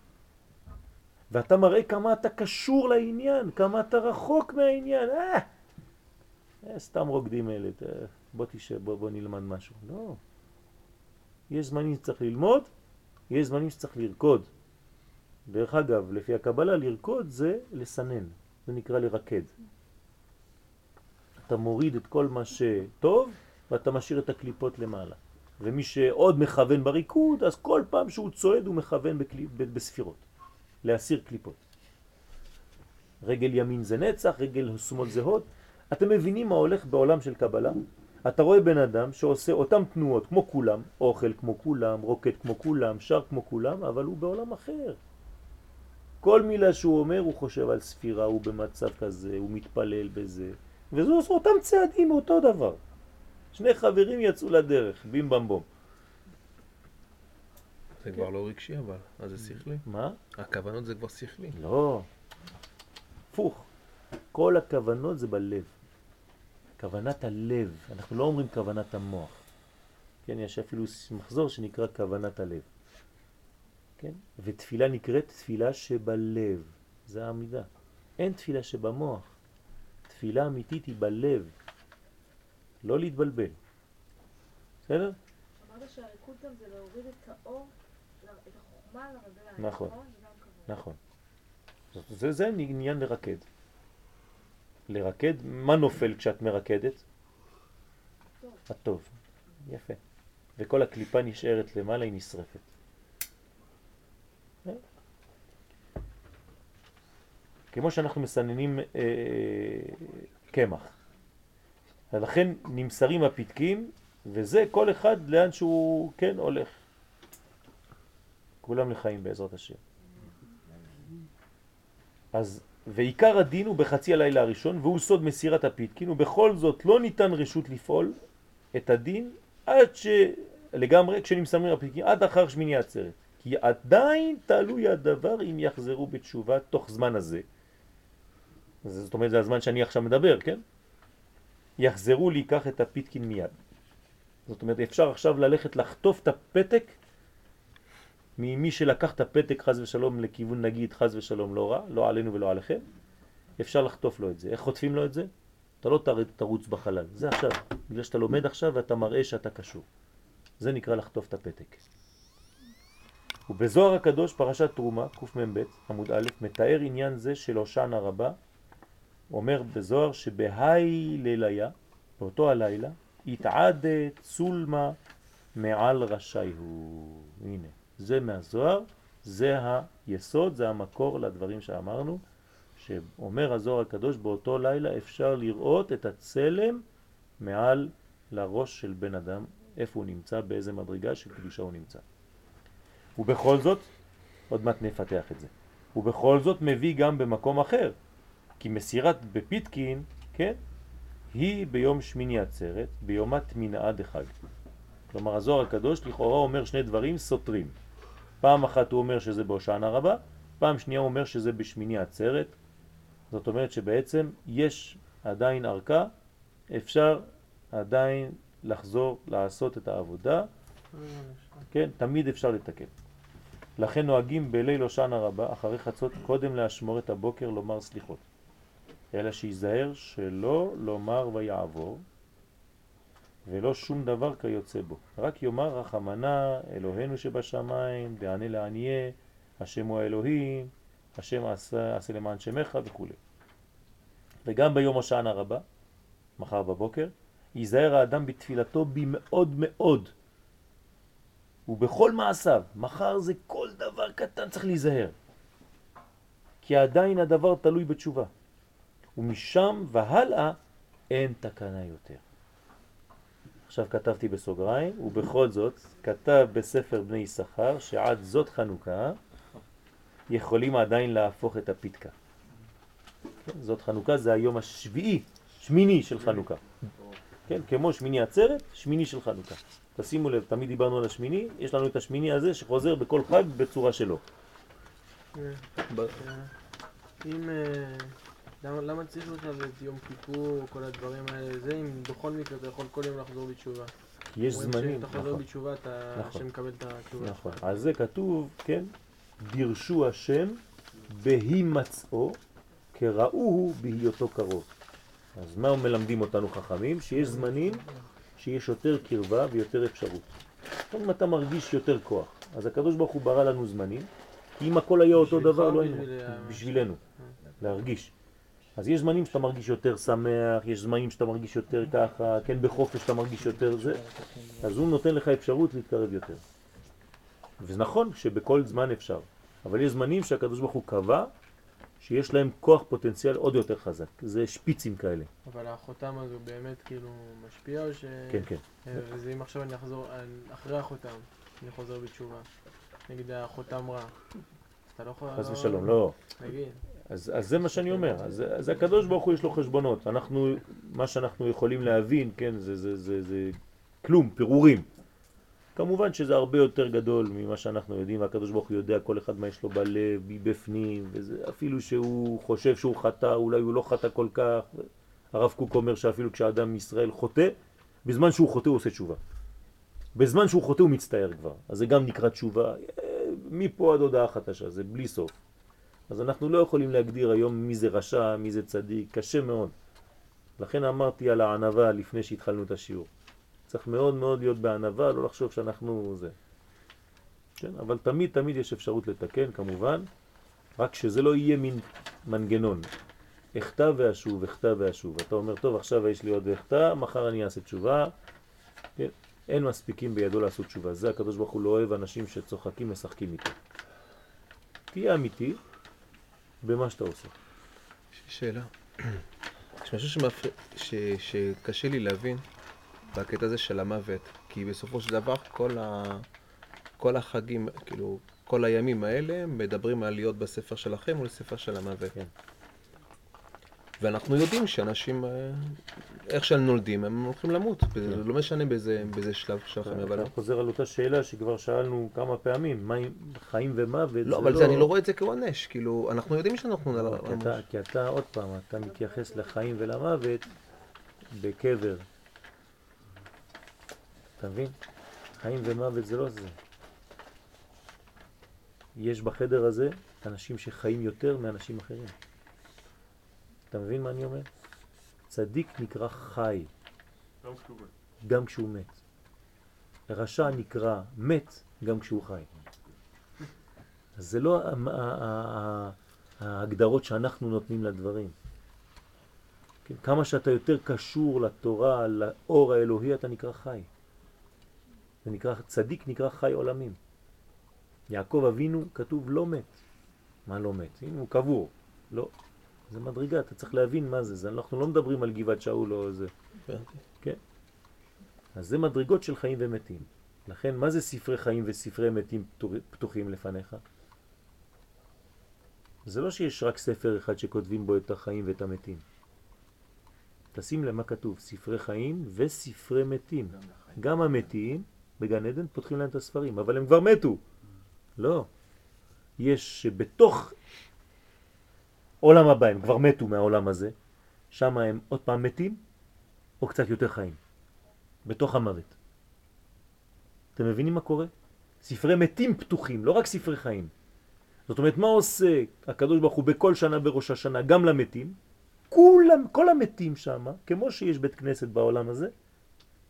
ואתה מראה כמה אתה קשור לעניין, כמה אתה רחוק מהעניין. אה, אה סתם רוקדים אלה, אה, בוא תשב, בוא, בוא נלמד משהו. לא. יש זמנים שצריך ללמוד, יש זמנים שצריך לרקוד. דרך אגב, לפי הקבלה, לרקוד זה לסנן, זה נקרא לרקד. אתה מוריד את כל מה שטוב ואתה משאיר את הקליפות למעלה. ומי שעוד מכוון בריקוד, אז כל פעם שהוא צועד הוא מכוון בקליפ, בספירות, להסיר קליפות. רגל ימין זה נצח, רגל שמאל זה הוד. אתם מבינים מה הולך בעולם של קבלה? אתה רואה בן אדם שעושה אותם תנועות כמו כולם, אוכל כמו כולם, רוקט כמו כולם, שר כמו כולם, אבל הוא בעולם אחר. כל מילה שהוא אומר הוא חושב על ספירה, הוא במצב כזה, הוא מתפלל בזה, וזה עושה אותם צעדים, אותו דבר. שני חברים יצאו לדרך, בים במבום. זה כבר לא רגשי אבל, אז זה שכלי. מה? הכוונות זה כבר שכלי. לא, הפוך. כל הכוונות זה בלב. כוונת הלב, אנחנו לא אומרים כוונת המוח. כן, יש אפילו מחזור שנקרא כוונת הלב. כן? ותפילה נקראת תפילה שבלב, זה העמידה. אין תפילה שבמוח. תפילה אמיתית היא בלב. לא להתבלבל. בסדר? אמרת שהריקוד גם זה להוריד את האור, את החומה לרגליים. נכון, נכון. זה, זה עניין לרקד. לרקד, מה נופל כשאת מרקדת? טוב. הטוב. יפה. וכל הקליפה נשארת למעלה, היא נשרפת. כמו שאנחנו מסננים אה, כמח. לכן נמסרים הפתקים, וזה כל אחד לאן שהוא כן הולך. כולם לחיים בעזרת השם. אז ועיקר הדין הוא בחצי הלילה הראשון, והוא סוד מסירת הפתקין, ובכל זאת לא ניתן רשות לפעול את הדין עד ש... לגמרי, כשנמסרים הפתקין, עד אחר שמיני עצרת. כי עדיין תלוי הדבר אם יחזרו בתשובה תוך זמן הזה. זאת אומרת, זה הזמן שאני עכשיו מדבר, כן? יחזרו להיקח את הפתקין מיד. זאת אומרת, אפשר עכשיו ללכת לחטוף את הפתק, ממי שלקח את הפתק חז ושלום לכיוון נגיד חז ושלום לא רע, לא עלינו ולא עליכם, אפשר לחטוף לו את זה. איך חוטפים לו את זה? אתה לא תרוץ בחלל, זה עכשיו, בגלל שאתה לומד עכשיו ואתה מראה שאתה קשור. זה נקרא לחטוף את הפתק. ובזוהר הקדוש פרשת תרומה, קוף מ"ב, עמוד א', מתאר עניין זה של הושענא רבה, אומר בזוהר שבהי ליליה, באותו הלילה, התעדה צולמה מעל רשעיהו. הנה. זה מהזוהר, זה היסוד, זה המקור לדברים שאמרנו, שאומר הזוהר הקדוש באותו לילה אפשר לראות את הצלם מעל לראש של בן אדם, איפה הוא נמצא, באיזה מדרגה של קדושה הוא נמצא. ובכל זאת, עוד מעט נפתח את זה, ובכל זאת מביא גם במקום אחר, כי מסירת בפיתקין, כן, היא ביום שמיני עצרת, ביומת מנעה דחג. כלומר הזוהר הקדוש לכאורה אומר שני דברים סותרים. פעם אחת הוא אומר שזה בהושענא רבה, פעם שנייה הוא אומר שזה בשמיני עצרת. זאת אומרת שבעצם יש עדיין ערכה, אפשר עדיין לחזור לעשות את העבודה, כן, תמיד אפשר לתקן. לכן נוהגים בליל הושענא רבה אחרי חצות קודם לאשמורת הבוקר לומר סליחות, אלא שיזהר שלא לומר ויעבור, ולא שום דבר כיוצא בו. רק יאמר רחמנה אלוהינו שבשמיים, דענה לענייה, השם הוא האלוהים, השם עשה, עשה למען שמך וכו'. וגם ביום הושענא רבה, מחר בבוקר, ייזהר האדם בתפילתו במאוד מאוד, ובכל מעשיו. מחר זה כל דבר קטן צריך להיזהר, כי עדיין הדבר תלוי בתשובה. ומשם והלאה אין תקנה יותר. עכשיו כתבתי בסוגריים, ובכל זאת כתב בספר בני יששכר שעד זאת חנוכה יכולים עדיין להפוך את הפתקה. כן, זאת חנוכה, זה היום השביעי, שמיני של חנוכה. כן, כמו שמיני עצרת, שמיני של חנוכה. תשימו לב, תמיד דיברנו על השמיני, יש לנו את השמיני הזה שחוזר בכל חג בצורה שלו. אם... למה, למה צריך עכשיו את יום כיפור, כל הדברים האלה, זה אם בכל מקרה אתה יכול כל יום לחזור בתשובה? יש זמנים, נכון. אתה חוזר בתשובה, אתה נכון. השם מקבל את התשובה. נכון. שלך. אז זה כתוב, כן, דירשו השם בהימצאו, כראוהו בהיותו קרוב. אז מה מלמדים אותנו חכמים? שיש זמנים שיש יותר קרבה ויותר אפשרות. זאת אומרת, אתה מרגיש יותר כוח. אז הקדוש ברוך הוא ברא לנו זמנים, כי אם הכל היה אותו דבר, לא היינו, בשבילנו, להרגיש. אז יש זמנים שאתה מרגיש יותר שמח, יש זמנים שאתה מרגיש יותר ככה, כן בחופש שאתה מרגיש יותר זה, אז הוא נותן לך אפשרות להתקרב יותר. וזה נכון שבכל זמן אפשר, אבל יש זמנים שהקדוש ברוך הוא קבע שיש להם כוח פוטנציאל עוד יותר חזק, זה שפיצים כאלה. אבל החותם הזה באמת כאילו משפיע או ש... כן, כן. וזה אם עכשיו אני אחזור, אחרי החותם, אני חוזר בתשובה, נגיד החותם רע, אתה לא יכול... חס ושלום, לא. נגיד. אז, אז זה מה שאני אומר, אז, אז הקדוש ברוך הוא יש לו חשבונות, אנחנו, מה שאנחנו יכולים להבין, כן, זה, זה, זה, זה כלום, פירורים. כמובן שזה הרבה יותר גדול ממה שאנחנו יודעים, והקדוש ברוך הוא יודע כל אחד מה יש לו בלב, בפנים, וזה, אפילו שהוא חושב שהוא חטא, אולי הוא לא חטא כל כך. הרב קוק אומר שאפילו כשאדם מישראל חוטא, בזמן שהוא חוטא הוא עושה תשובה. בזמן שהוא חוטא הוא מצטער כבר, אז זה גם נקרא תשובה, מפה עד הודעה חדשה, זה בלי סוף. אז אנחנו לא יכולים להגדיר היום מי זה רשע, מי זה צדיק, קשה מאוד. לכן אמרתי על הענבה לפני שהתחלנו את השיעור. צריך מאוד מאוד להיות בענבה, לא לחשוב שאנחנו זה. כן? אבל תמיד תמיד יש אפשרות לתקן, כמובן, רק שזה לא יהיה מין מנגנון. הכתב והשוב, הכתב והשוב. אתה אומר, טוב, עכשיו יש לי עוד הכתב, מחר אני אעשה תשובה. כן? אין מספיקים בידו לעשות תשובה. זה הקדוש ברוך הוא לא אוהב אנשים שצוחקים משחקים איתו. תהיה אמיתי. במה שאתה עושה. יש שאלה. יש משהו שמפר... ש... שקשה לי להבין בקטע הזה של המוות, כי בסופו של דבר כל, ה... כל החגים, כאילו, כל הימים האלה מדברים על להיות בספר שלכם ולספר של המוות. כן. ואנחנו יודעים שאנשים, איך שהם נולדים, הם הולכים למות. כן. זה לא משנה באיזה, באיזה שלב שלכם. אבל... אתה חוזר על אותה שאלה שכבר שאלנו כמה פעמים, מה, חיים ומוות. לא, אבל לא... זה, אני לא רואה את זה כעונש, כאילו, אנחנו יודעים שאנחנו נעלה לא, כי, אתה, כי אתה, עוד פעם, אתה מתייחס לחיים ולמוות בקבר. אתה מבין? חיים ומוות זה לא זה. יש בחדר הזה אנשים שחיים יותר מאנשים אחרים. אתה מבין מה אני אומר? צדיק נקרא חי, גם כשהוא מת. רשע נקרא מת, גם כשהוא חי. אז זה לא ההגדרות שאנחנו נותנים לדברים. כמה שאתה יותר קשור לתורה, לאור האלוהי, אתה נקרא חי. זה נקרא, צדיק נקרא חי עולמים. יעקב אבינו כתוב לא מת. מה לא מת? הנה הוא קבור. לא. זה מדרגה, אתה צריך להבין מה זה, אנחנו לא מדברים על גבעת שאול או זה. כן? אז זה מדרגות של חיים ומתים. לכן, מה זה ספרי חיים וספרי מתים פתוחים לפניך? זה לא שיש רק ספר אחד שכותבים בו את החיים ואת המתים. תשים למה כתוב, ספרי חיים וספרי מתים. גם המתים בגן עדן פותחים להם את הספרים, אבל הם כבר מתו. לא. יש בתוך... עולם הבא, הם כבר מתו מהעולם הזה, שם הם עוד פעם מתים, או קצת יותר חיים, בתוך המוות. אתם מבינים מה קורה? ספרי מתים פתוחים, לא רק ספרי חיים. זאת אומרת, מה עושה הקדוש ברוך הוא בכל שנה בראש השנה, גם למתים? כולם, כל המתים שם, כמו שיש בית כנסת בעולם הזה,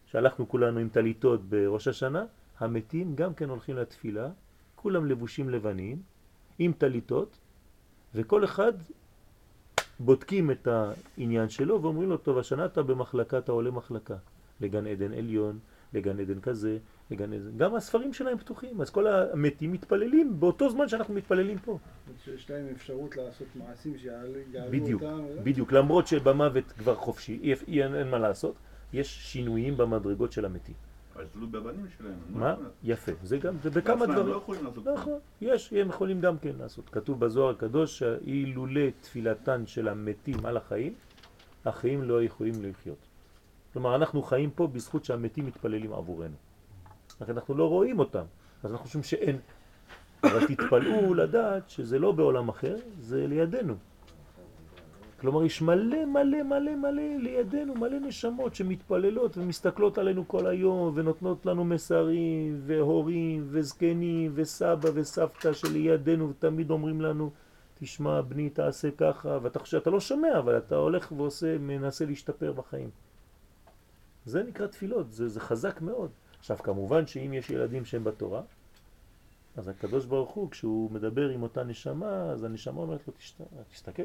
שהלכנו כולנו עם תליטות בראש השנה, המתים גם כן הולכים לתפילה, כולם לבושים לבנים, עם תליטות, וכל אחד בודקים את העניין שלו ואומרים לו, טוב, השנה אתה במחלקה, אתה עולה מחלקה, לגן עדן עליון, לגן עדן כזה, לגן עדן... גם הספרים שלהם פתוחים, אז כל המתים מתפללים באותו זמן שאנחנו מתפללים פה. יש להם אפשרות לעשות מעשים שיעלו אותם... בדיוק, בדיוק, למרות שבמוות כבר חופשי, אי, אי, אין מה לעשות, יש שינויים במדרגות של המתים. אז תלוי בבנים שלהם. מה? יפה. זה גם, זה בכמה דברים. לא יכולים לעשות. נכון. יש, הם יכולים גם כן לעשות. כתוב בזוהר הקדוש, שאילולא תפילתן של המתים על החיים, החיים לא יכולים לחיות. כלומר, אנחנו חיים פה בזכות שהמתים מתפללים עבורנו. אנחנו לא רואים אותם, אז אנחנו חושבים שאין. אבל תתפלאו לדעת שזה לא בעולם אחר, זה לידינו. כלומר, יש מלא מלא מלא מלא לידינו, מלא נשמות שמתפללות ומסתכלות עלינו כל היום ונותנות לנו מסרים והורים וזקנים וסבא וסבתא שלידינו ותמיד אומרים לנו תשמע בני תעשה ככה ואתה חושב, אתה לא שומע אבל אתה הולך ועושה, מנסה להשתפר בחיים. זה נקרא תפילות, זה, זה חזק מאוד. עכשיו כמובן שאם יש ילדים שהם בתורה אז הקדוש ברוך הוא כשהוא מדבר עם אותה נשמה אז הנשמה אומרת לו תשת... תסתכל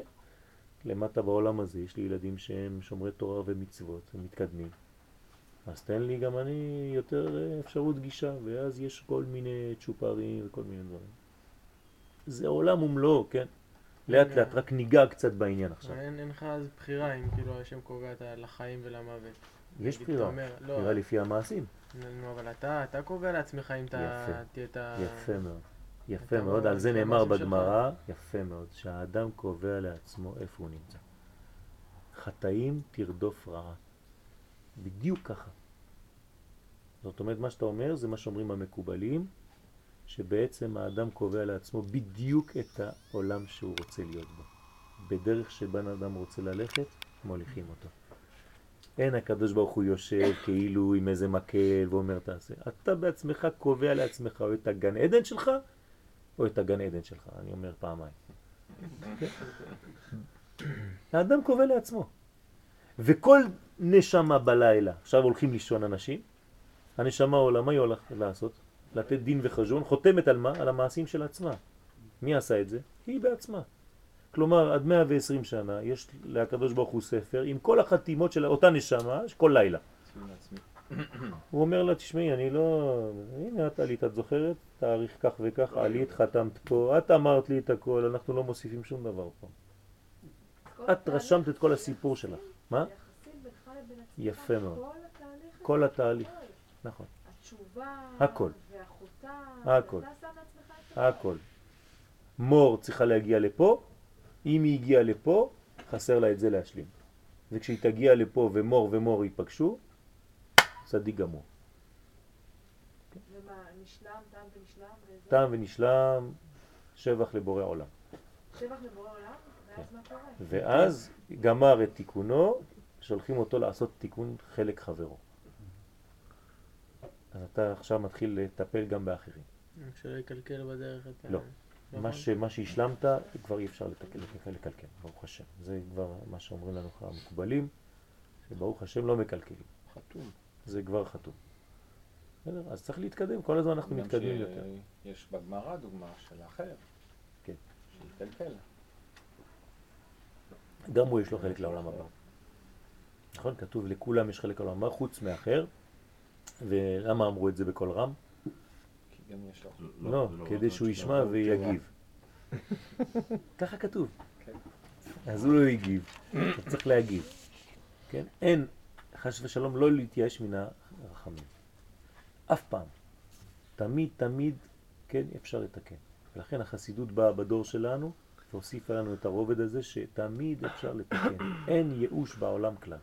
למטה בעולם הזה יש לי ילדים שהם שומרי תורה ומצוות, הם מתקדמים. אז תן לי גם אני יותר אפשרות גישה, ואז יש כל מיני צ'ופרים וכל מיני דברים. זה עולם ומלואו, כן? לאט לאט, רק ניגע קצת בעניין עכשיו. אין לך אז בחירה אם כאילו השם קובע לחיים ולמוות. יש בחירה, בחירה לפי המעשים. אבל אתה קובע לעצמך אם אתה תהיה את ה... יפה מאוד, יפה מאוד, על זה נאמר בגמרא, יפה מאוד, שהאדם קובע לעצמו איפה הוא נמצא. חטאים תרדוף רעה. בדיוק ככה. זאת אומרת, מה שאתה אומר זה מה שאומרים המקובלים, שבעצם האדם קובע לעצמו בדיוק את העולם שהוא רוצה להיות בו. בדרך שבן אדם רוצה ללכת, מוליכים אותו. אין הקדוש ברוך הוא יושב כאילו עם איזה מקל ואומר תעשה. אתה בעצמך קובע לעצמך או את הגן עדן שלך, או את הגן עדן שלך, אני אומר פעמיים. האדם קובע לעצמו. וכל נשמה בלילה, עכשיו הולכים לישון אנשים, הנשמה עולה, מה היא הולכת לעשות? לתת דין וחשבון, חותמת על מה? על המעשים של עצמה. מי עשה את זה? היא בעצמה. כלומר, עד מאה ועשרים שנה יש להקדוש ברוך הוא ספר עם כל החתימות של אותה נשמה, כל לילה. הוא אומר לה, תשמעי, אני לא... הנה, את עלית, את זוכרת? תאריך כך וכך, עלית, חתמת פה, את אמרת לי את הכל, אנחנו לא מוסיפים שום דבר פה. את רשמת את כל הסיפור שלך. מה? יפה מאוד. כל התהליך. נכון. הכל. הכל. הכל. מור צריכה להגיע לפה, אם היא הגיעה לפה, חסר לה את זה להשלים. וכשהיא תגיע לפה ומור ומור ייפגשו, צדיק גמור. ומה, נשלם, טעם ונשלם? טעם ונשלם, שבח לבורא עולם. שבח לבורא עולם? ואז מה קורה? ואז גמר את תיקונו, שולחים אותו לעשות תיקון חלק חברו. אז אתה עכשיו מתחיל לטפל גם באחרים. אפשר לקלקל בדרך אתה... לא. מה שהשלמת כבר אי אפשר לקלקל, ברוך השם. זה כבר מה שאומרים לנו המקובלים, שברוך השם לא מקלקלים. חתום. זה כבר חתום. אז צריך להתקדם, כל הזמן אנחנו מתקדמים יותר. יש בגמרא דוגמה של האחר, שהתקלקל. גם הוא יש לו חלק לעולם הבא. נכון? כתוב לכולם יש חלק לעולם הבא, חוץ מאחר. ולמה אמרו את זה בכל רם? כי גם יש לו. לא, כדי שהוא ישמע ויגיב. ככה כתוב. אז הוא לא יגיב, אתה צריך להגיב. אין, חס ושלום, לא להתייאש מן הרחמים. אף פעם. תמיד, תמיד, כן, אפשר לתקן. ולכן החסידות באה בדור שלנו, והוסיפה לנו את הרובד הזה, שתמיד אפשר לתקן. אין ייאוש בעולם כלל.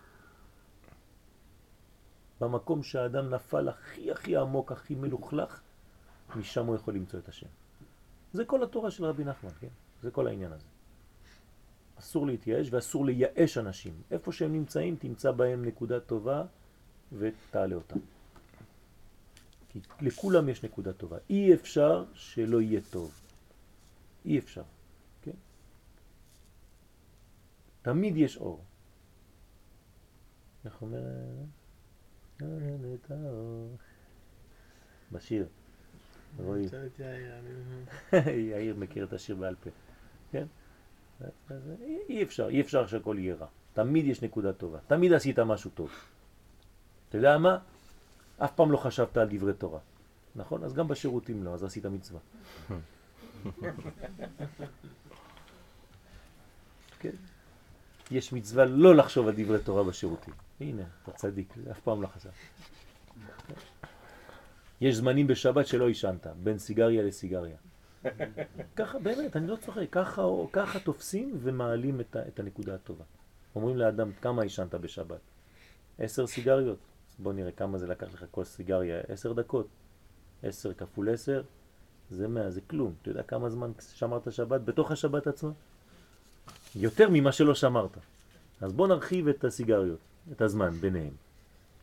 במקום שהאדם נפל הכי הכי עמוק, הכי מלוכלך, משם הוא יכול למצוא את השם. זה כל התורה של רבי נחמן, כן? זה כל העניין הזה. אסור להתייאש ואסור לייאש אנשים. איפה שהם נמצאים, תמצא בהם נקודה טובה ותעלה אותם. כי לכולם יש נקודה טובה. אי אפשר שלא יהיה טוב. אי אפשר, כן? תמיד יש אור. איך אומר... בשיר, רואים. יאיר מכיר את השיר בעל פה, כן? אי אפשר, אי אפשר שהכל יהיה רע. תמיד יש נקודה טובה, תמיד עשית משהו טוב. אתה יודע מה? אף פעם לא חשבת על דברי תורה, נכון? אז גם בשירותים לא, אז עשית מצווה. כן? יש מצווה לא לחשוב על דברי תורה בשירותים. הנה, אתה צדיק, אף פעם לא חשב. יש זמנים בשבת שלא ישנת, בין סיגריה לסיגריה. ככה, באמת, אני לא צוחק, ככה, ככה תופסים ומעלים את, את הנקודה הטובה. אומרים לאדם, כמה ישנת בשבת? עשר סיגריות. בוא נראה כמה זה לקח לך כל סיגריה, עשר דקות. עשר כפול עשר, זה מאה, זה כלום. אתה יודע כמה זמן שמרת שבת בתוך השבת עצמה? יותר ממה שלא שמרת. אז בוא נרחיב את הסיגריות, את הזמן ביניהם.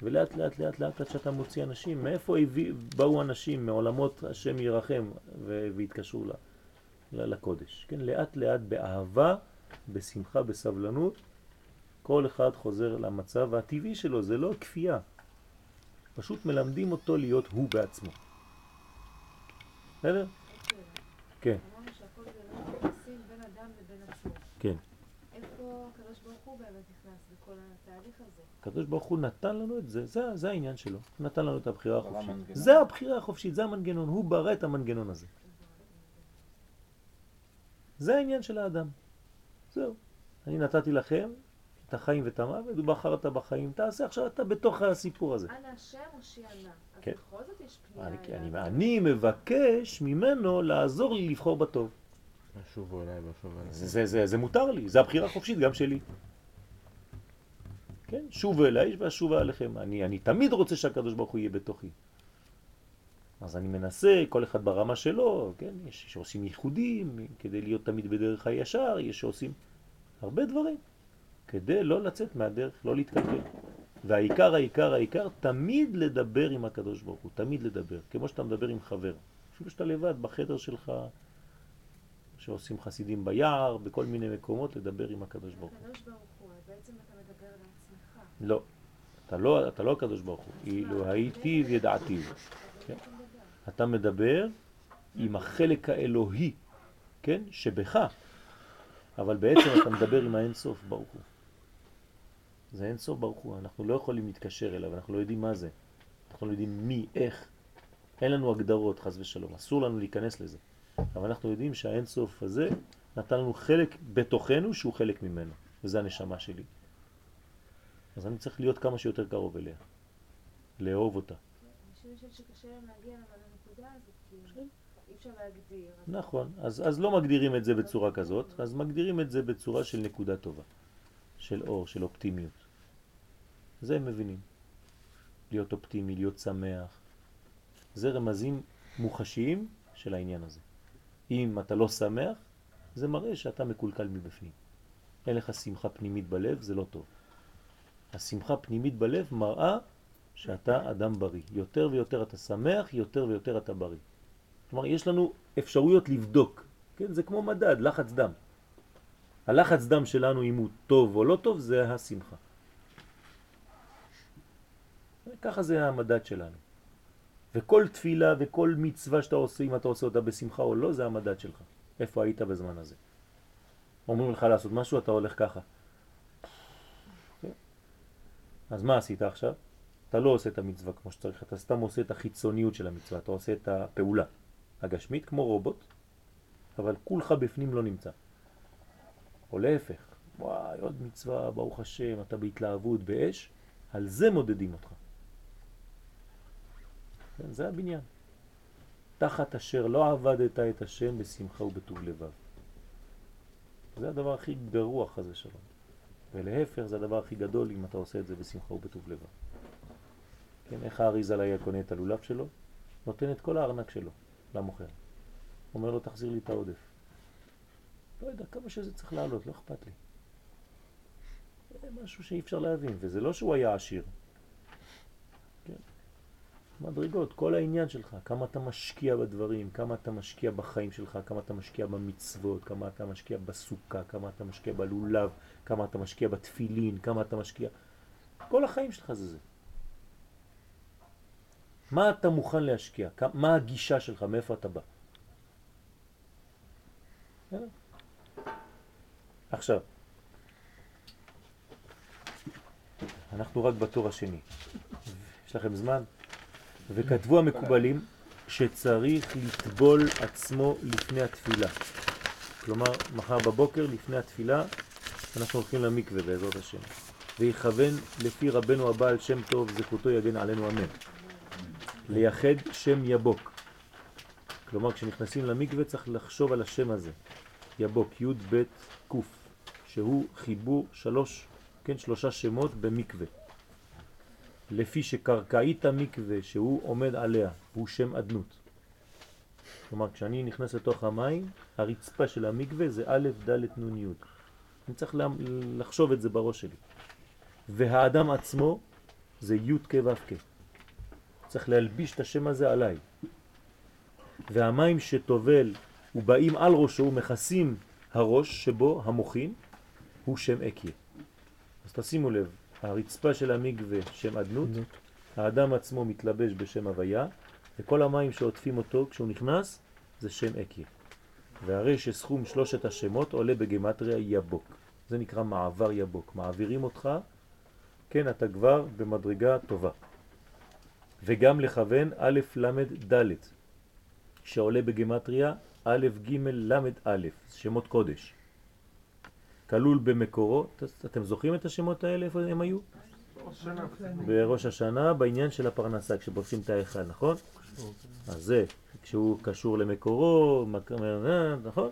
ולאט לאט לאט לאט עד שאתה מוציא אנשים, מאיפה באו אנשים מעולמות השם ירחם והתקשרו לקודש. כן, לאט לאט באהבה, בשמחה, בסבלנות, כל אחד חוזר למצב הטבעי שלו, זה לא כפייה. פשוט מלמדים אותו להיות הוא בעצמו. בסדר? כן. כן. איפה הקדוש ברוך הוא באמת נכנס בכל התהליך הזה? הקדוש ברוך הוא נתן לנו את זה, זה, זה העניין שלו. הוא נתן לנו את הבחירה החופשית. זה הבחירה החופשית, זה המנגנון, הוא ברא את המנגנון הזה. זה העניין של האדם. זהו. אני נתתי לכם את החיים ואת המוות, ובחרת בחיים, תעשה עכשיו אתה בתוך הסיפור הזה. אנא השם או שענה? אז בכל זאת יש פנייה אליו. אני מבקש ממנו לעזור לי לבחור בטוב. שוב אולי, שוב אליי. זה, זה, זה, זה מותר לי, זה הבחירה החופשית גם שלי. כן? שוב אליי והשוב אליכם. אני, אני תמיד רוצה שהקדוש ברוך הוא יהיה בתוכי. אז אני מנסה, כל אחד ברמה שלו, כן? יש שעושים ייחודים כדי להיות תמיד בדרך הישר, יש שעושים הרבה דברים כדי לא לצאת מהדרך, לא להתקלקל. והעיקר, העיקר, העיקר, תמיד לדבר עם הקדוש ברוך הוא, תמיד לדבר, כמו שאתה מדבר עם חבר. אפילו שאתה לבד בחדר שלך, שעושים חסידים ביער, בכל מיני מקומות, לדבר עם הקדוש ברוך הוא. הקדוש ברוך הוא, בעצם אתה מדבר לעצמך. לא, אתה לא, אתה לא הקדוש ברוך הוא, אילו הייתי וידעתי. כן? אתה מדבר עם החלק האלוהי, כן? שבך, אבל בעצם אתה מדבר עם האינסוף ברוך הוא. זה אינסוף ברוך הוא, אנחנו לא יכולים להתקשר אליו, אנחנו לא יודעים מה זה. אנחנו לא יודעים מי, איך. אין לנו הגדרות, חס ושלום, אסור לנו להיכנס לזה. אבל אנחנו יודעים שהאינסוף הזה נתן לנו חלק בתוכנו שהוא חלק ממנו, וזה הנשמה שלי. אז אני צריך להיות כמה שיותר קרוב אליה, לאהוב אותה. אני חושבת שקשה להגיע אבל לנקודה הזאת, אי אפשר להגדיר. נכון, אז, אז לא מגדירים את זה בצורה כזאת, אז מגדירים את זה בצורה של נקודה טובה, של אור, של אופטימיות. זה הם מבינים, להיות אופטימי, להיות שמח. זה רמזים מוחשיים של העניין הזה. אם אתה לא שמח, זה מראה שאתה מקולקל מבפנים. אין לך שמחה פנימית בלב, זה לא טוב. השמחה פנימית בלב מראה שאתה אדם בריא. יותר ויותר אתה שמח, יותר ויותר אתה בריא. כלומר, יש לנו אפשרויות לבדוק. כן? זה כמו מדד, לחץ דם. הלחץ דם שלנו, אם הוא טוב או לא טוב, זה השמחה. ככה זה המדד שלנו. וכל תפילה וכל מצווה שאתה עושה, אם אתה עושה אותה בשמחה או לא, זה המדד שלך. איפה היית בזמן הזה? אומרים לך לעשות משהו, אתה הולך ככה. Okay. אז מה עשית עכשיו? אתה לא עושה את המצווה כמו שצריך, אתה סתם עושה את החיצוניות של המצווה, אתה עושה את הפעולה הגשמית כמו רובוט, אבל כולך בפנים לא נמצא. או להפך, וואי, עוד מצווה, ברוך השם, אתה בהתלהבות, באש, על זה מודדים אותך. כן, זה הבניין. תחת אשר לא עבדת את השם בשמחה ובטוב לבב. זה הדבר הכי גרוע חזה שלום. ולהפך זה הדבר הכי גדול אם אתה עושה את זה בשמחה ובטוב לבב. כן, איך הארי ז"ל היה קונה את הלולב שלו? נותן את כל הארנק שלו למוכר. אומר לו תחזיר לי את העודף. לא יודע כמה שזה צריך לעלות, לא אכפת לי. זה משהו שאי אפשר להבין, וזה לא שהוא היה עשיר. מדרגות, כל העניין שלך, כמה אתה משקיע בדברים, כמה אתה משקיע בחיים שלך, כמה אתה משקיע במצוות, כמה אתה משקיע בסוכה, כמה אתה משקיע בלולב, כמה אתה משקיע בתפילין, כמה אתה משקיע... כל החיים שלך זה זה. מה אתה מוכן להשקיע? מה הגישה שלך? מאיפה אתה בא? עכשיו, אנחנו רק בתור השני. יש לכם זמן? וכתבו המקובלים שצריך לטבול עצמו לפני התפילה. כלומר, מחר בבוקר לפני התפילה אנחנו הולכים למקווה בעזרת השם. ויכוון לפי רבנו הבעל שם טוב, זכותו יגן עלינו אמן. לייחד שם יבוק. כלומר, כשנכנסים למקווה צריך לחשוב על השם הזה. יבוק, י' ב' ק', שהוא חיבור שלוש, כן, שלושה שמות במקווה. לפי שקרקעית המקווה שהוא עומד עליה, הוא שם עדנות. כלומר, כשאני נכנס לתוך המים, הרצפה של המקווה זה א' ד' נ' י'. אני צריך לחשוב את זה בראש שלי. והאדם עצמו זה י' כ' ו' כ'. צריך להלביש את השם הזה עליי. והמים שטובל ובאים על ראשו ומכסים הראש שבו המוכין, הוא שם אקיה. אז תשימו לב. הרצפה של המקווה שם עדנות, האדם עצמו מתלבש בשם הוויה, וכל המים שעוטפים אותו כשהוא נכנס זה שם אקיה. והרי שסכום שלושת השמות עולה בגמטריה יבוק. זה נקרא מעבר יבוק. מעבירים אותך, כן, אתה כבר במדרגה טובה. וגם לכוון א' למד ד' שעולה בגמטריה א' ג' למד א', שמות קודש. כלול במקורו, אתם זוכרים את השמות האלה, איפה הם היו? בראש השנה, בעניין של הפרנסה, כשבורשים את האחד, נכון? אז זה, כשהוא קשור למקורו, נכון?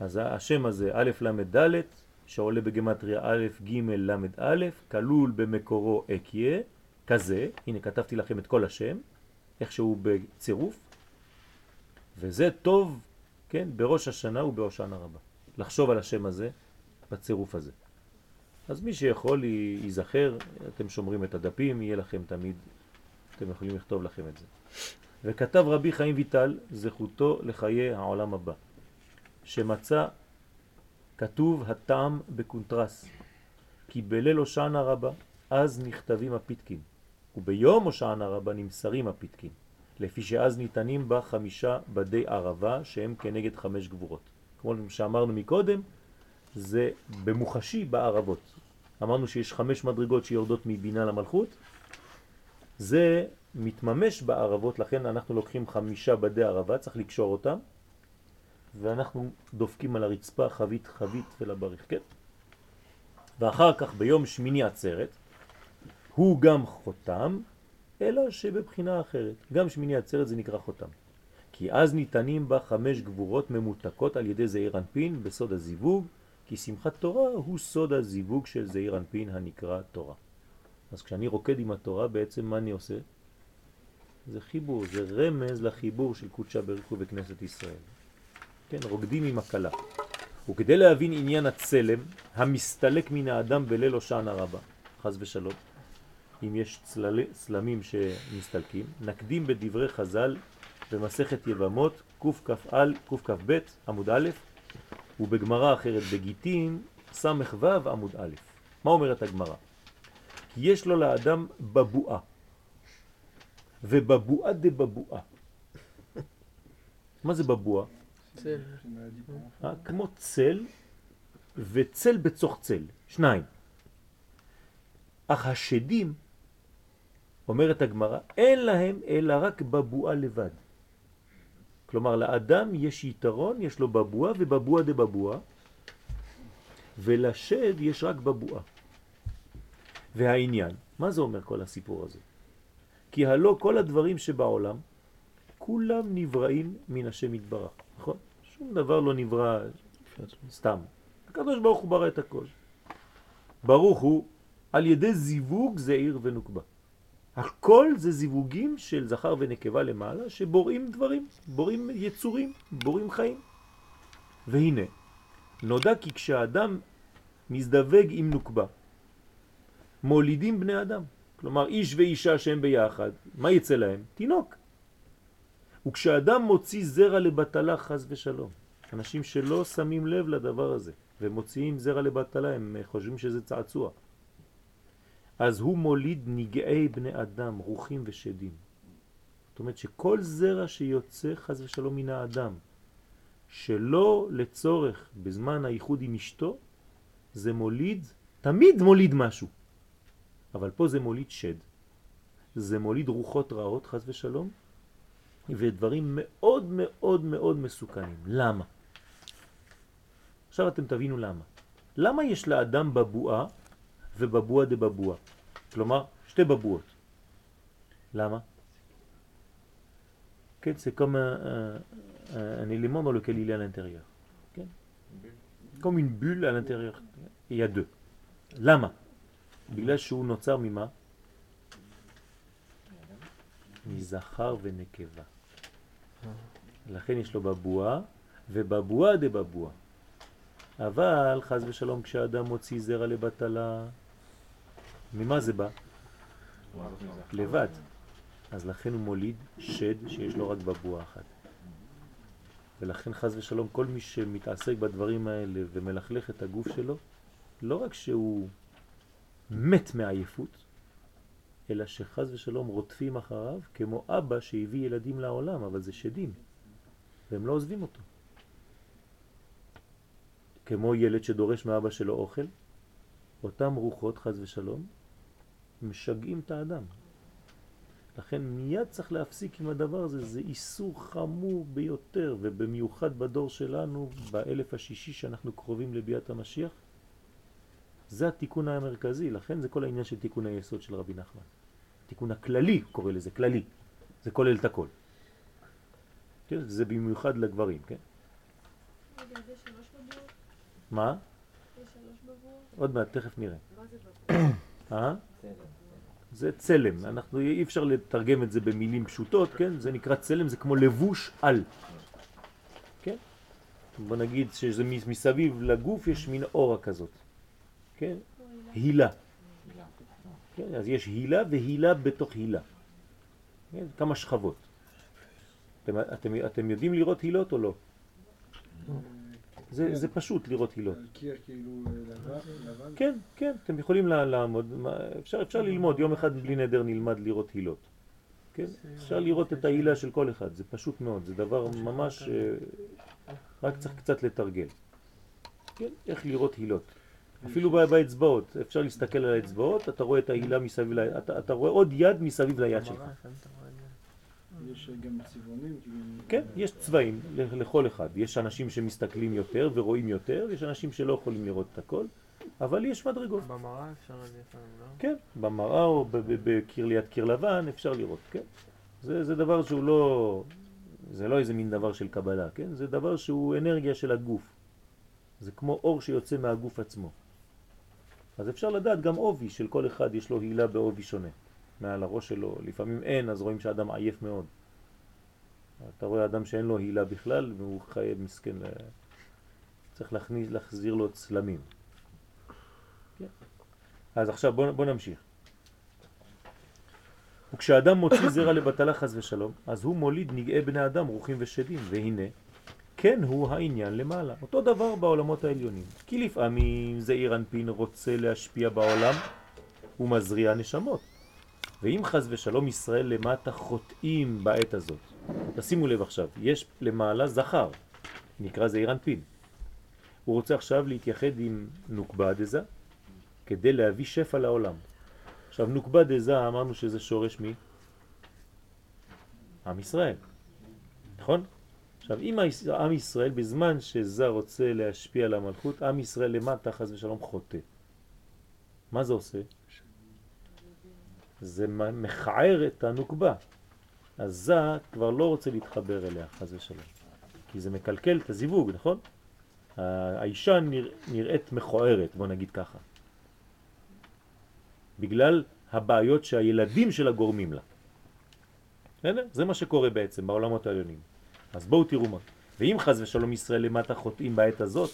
אז השם הזה, א' למד ד' שעולה בגמטריה א' ג' למד א', כלול במקורו אקיה, כזה, הנה כתבתי לכם את כל השם, איך שהוא בצירוף, וזה טוב, כן, בראש השנה ובהושענא רבה, לחשוב על השם הזה, בצירוף הזה. אז מי שיכול ייזכר, אתם שומרים את הדפים, יהיה לכם תמיד, אתם יכולים לכתוב לכם את זה. וכתב רבי חיים ויטל, זכותו לחיי העולם הבא, שמצא כתוב הטעם בקונטרס, כי בליל הושענא רבה, אז נכתבים הפתקין, וביום הושענא רבה נמסרים הפתקין, לפי שאז ניתנים בה חמישה בדי ערבה, שהם כנגד חמש גבורות. כמו שאמרנו מקודם, זה במוחשי בערבות. אמרנו שיש חמש מדרגות שיורדות מבינה למלכות, זה מתממש בערבות, לכן אנחנו לוקחים חמישה בדי ערבה, צריך לקשור אותם, ואנחנו דופקים על הרצפה חבית חבית ולבריך, כן? ואחר כך ביום שמיני עצרת, הוא גם חותם, אלא שבבחינה אחרת. גם שמיני עצרת זה נקרא חותם. כי אז ניתנים בה חמש גבורות ממותקות על ידי זעיר אנפין בסוד הזיווג, כי שמחת תורה הוא סוד הזיווג של זעיר אנפין הנקרא תורה. אז כשאני רוקד עם התורה, בעצם מה אני עושה? זה חיבור, זה רמז לחיבור של קודשה ברכו וכנסת ישראל. כן, רוקדים עם הקלה. וכדי להבין עניין הצלם המסתלק מן האדם בליל הושענא רבה, חס ושלום, אם יש צלל, צלמים שמסתלקים, נקדים בדברי חז"ל במסכת יבמות, קכ"א, קכ"ב, עמוד א', ובגמרא אחרת בגיטין, סמ"ו, עמוד א'. מה אומרת הגמרא? כי יש לו לאדם בבואה, ובבואה דבבואה. מה זה בבואה? צל. כמו צל, וצל בצוך צל, שניים. אך השדים, אומרת הגמרא, אין להם אלא רק בבואה לבד. כלומר, לאדם יש יתרון, יש לו בבואה ובבואה דבבואה, ולשד יש רק בבואה. והעניין, מה זה אומר כל הסיפור הזה? כי הלא כל הדברים שבעולם, כולם נבראים מן השם יתברך, נכון? שום דבר לא נברא סתם. הקדוש ברוך הוא ברא את הכל. ברוך הוא, על ידי זיווג זעיר ונוקבה. הכל זה זיווגים של זכר ונקבה למעלה, שבוראים דברים, בוראים יצורים, בוראים חיים. והנה, נודע כי כשהאדם מזדווג עם נוקבה, מולידים בני אדם. כלומר, איש ואישה שהם ביחד, מה יצא להם? תינוק. וכשאדם מוציא זרע לבטלה, חס ושלום, אנשים שלא שמים לב לדבר הזה, ומוציאים זרע לבטלה, הם חושבים שזה צעצוע. אז הוא מוליד נגעי בני אדם, רוחים ושדים. זאת אומרת שכל זרע שיוצא חז ושלום מן האדם, שלא לצורך בזמן הייחוד עם אשתו, זה מוליד, תמיד מוליד משהו. אבל פה זה מוליד שד. זה מוליד רוחות רעות, חז ושלום, ודברים מאוד מאוד מאוד מסוכנים. למה? עכשיו אתם תבינו למה. למה יש לאדם בבואה, ובבואה דבבואה, כלומר שתי בבואות. למה? כן, זה כמו un élément dans lequel il est à l'intérieur. כן? Comme une bulle à l'intérieur. Il y a deux. למה? בגלל שהוא נוצר ממה? מזכר ונקבה. לכן יש לו בבואה ובבואה דבבואה. אבל חז ושלום כשאדם מוציא זרע לבטלה, ממה זה בא? לבד. אז לכן הוא מוליד שד שיש לו רק בבואה אחת. ולכן חז ושלום כל מי שמתעסק בדברים האלה ומלכלך את הגוף שלו, לא רק שהוא מת מעייפות, אלא שחז ושלום רוטפים אחריו כמו אבא שהביא ילדים לעולם, אבל זה שדים, והם לא עוזבים אותו. כמו ילד שדורש מאבא שלו אוכל, אותם רוחות, חז ושלום, משגעים את האדם. לכן מיד צריך להפסיק עם הדבר הזה, זה איסור חמור ביותר, ובמיוחד בדור שלנו, באלף השישי שאנחנו קרובים לביאת המשיח, זה התיקון המרכזי, לכן זה כל העניין של תיקון היסוד של רבי נחמן. תיקון הכללי, קורא לזה, כללי, זה כולל את הכל. כן? זה במיוחד לגברים, כן? רגע, זה שלוש בבור? מה? זה שלוש בבור? עוד מעט, תכף נראה. מה זה בבור? אה? זה צלם, אנחנו אי אפשר לתרגם את זה במילים פשוטות, כן? זה נקרא צלם, זה כמו לבוש על. כן? בוא נגיד שזה מסביב לגוף יש מין אורה כזאת. כן? הילה. כן, אז יש הילה והילה בתוך הילה. כן? כמה שכבות. אתם, אתם, אתם יודעים לראות הילות או לא? זה, זה פשוט לראות הילות. קיר כאילו לבן? כן, כן, אתם יכולים לעמוד, אפשר, אפשר ללמוד, יום אחד בלי נדר נלמד לראות הילות. כן? אפשר לראות את ההילה של כל אחד, זה פשוט מאוד, זה דבר ממש, רק צריך קצת לתרגל. כן? איך לראות הילות. אפילו באצבעות, אפשר להסתכל על האצבעות, אתה רואה את ההילה מסביב, אתה, אתה רואה עוד יד מסביב ליד שלך. יש גם צבעונים? כן, יש צבעים לכל אחד. יש אנשים שמסתכלים יותר ורואים יותר, יש אנשים שלא יכולים לראות את הכל, אבל יש מדרגות. במראה אפשר לראות, לא? כן, במראה או בקיר ליד קיר לבן אפשר לראות, כן. זה, זה דבר שהוא לא, זה לא איזה מין דבר של קבלה, כן? זה דבר שהוא אנרגיה של הגוף. זה כמו אור שיוצא מהגוף עצמו. אז אפשר לדעת גם אובי של כל אחד, יש לו הילה באובי שונה. מעל הראש שלו, לפעמים אין, אז רואים שהאדם עייף מאוד. אתה רואה אדם שאין לו הילה בכלל, והוא חייב מסכן, צריך להכניס, להחזיר לו צלמים. כן. אז עכשיו בוא, בוא נמשיך. וכשאדם מוציא זרע לבטלה חס ושלום, אז הוא מוליד נגעי בני אדם, רוחים ושדים, והנה, כן הוא העניין למעלה. אותו דבר בעולמות העליונים. כי לפעמים זעיר אנפין רוצה להשפיע בעולם, הוא מזריע נשמות. ואם חז ושלום ישראל למטה חוטאים בעת הזאת. תשימו לב עכשיו, יש למעלה זכר, נקרא זעיר אנפין. הוא רוצה עכשיו להתייחד עם נוקבה דזה, כדי להביא שפע לעולם. עכשיו נוקבה דזה אמרנו שזה שורש מי? עם ישראל, נכון? עכשיו אם עם ישראל בזמן שזה רוצה להשפיע על המלכות, עם ישראל למטה חז ושלום חוטא. מה זה עושה? זה מחער את הנוקבה. אז זה כבר לא רוצה להתחבר אליה, חז ושלום. כי זה מקלקל את הזיווג, נכון? האישה נרא... נראית מכוערת, בוא נגיד ככה. בגלל הבעיות שהילדים שלה גורמים לה. זה מה שקורה בעצם בעולמות העליונים. אז בואו תראו מה. ואם חז ושלום ישראל למטה חוטאים בעת הזאת,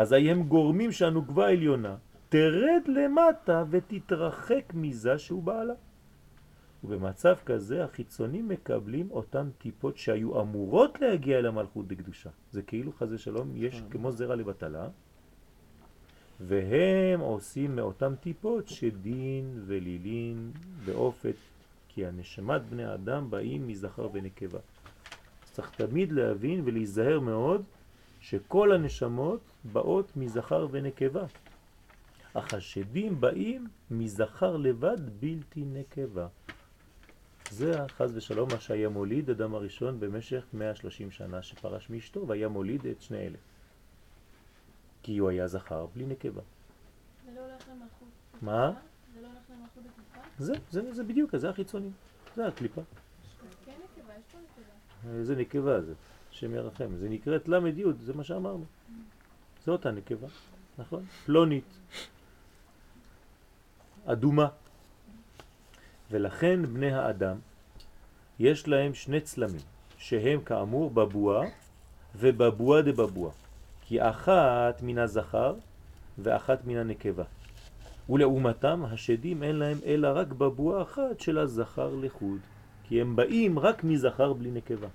אז הם גורמים שהנוקבה העליונה תרד למטה ותתרחק מזה שהוא בעלה. ובמצב כזה החיצונים מקבלים אותן טיפות שהיו אמורות להגיע אל המלכות בקדושה. זה כאילו חז ושלום יש כמו זרע לבטלה, והם עושים מאותן טיפות שדין ולילין באופת, כי הנשמת בני אדם באים מזכר ונקבה. צריך תמיד להבין ולהיזהר מאוד שכל הנשמות באות מזכר ונקבה. החשדים באים מזכר לבד בלתי נקבה. זה חז ושלום מה שהיה מוליד אדם הראשון במשך מאה ושלושים שנה שפרש מאשתו, והיה מוליד את שני אלה. כי הוא היה זכר בלי נקבה. זה לא הולך למלכות. מה? זה לא הולך למלכות בקליפה? זה, זה, זה בדיוק, זה החיצוני. זה הקליפה. כן נקבה, יש פה נקבה. זה נקבה, זה שם ירחם. זה נקראת למד יוד, זה מה שאמרנו. זה אותה נקבה, נכון? פלונית. אדומה. ולכן בני האדם יש להם שני צלמים שהם כאמור בבואה ובבואה דבבואה, כי אחת מן הזכר ואחת מן הנקבה, ולעומתם השדים אין להם אלא רק בבואה אחת של הזכר לחוד, כי הם באים רק מזכר בלי נקבה.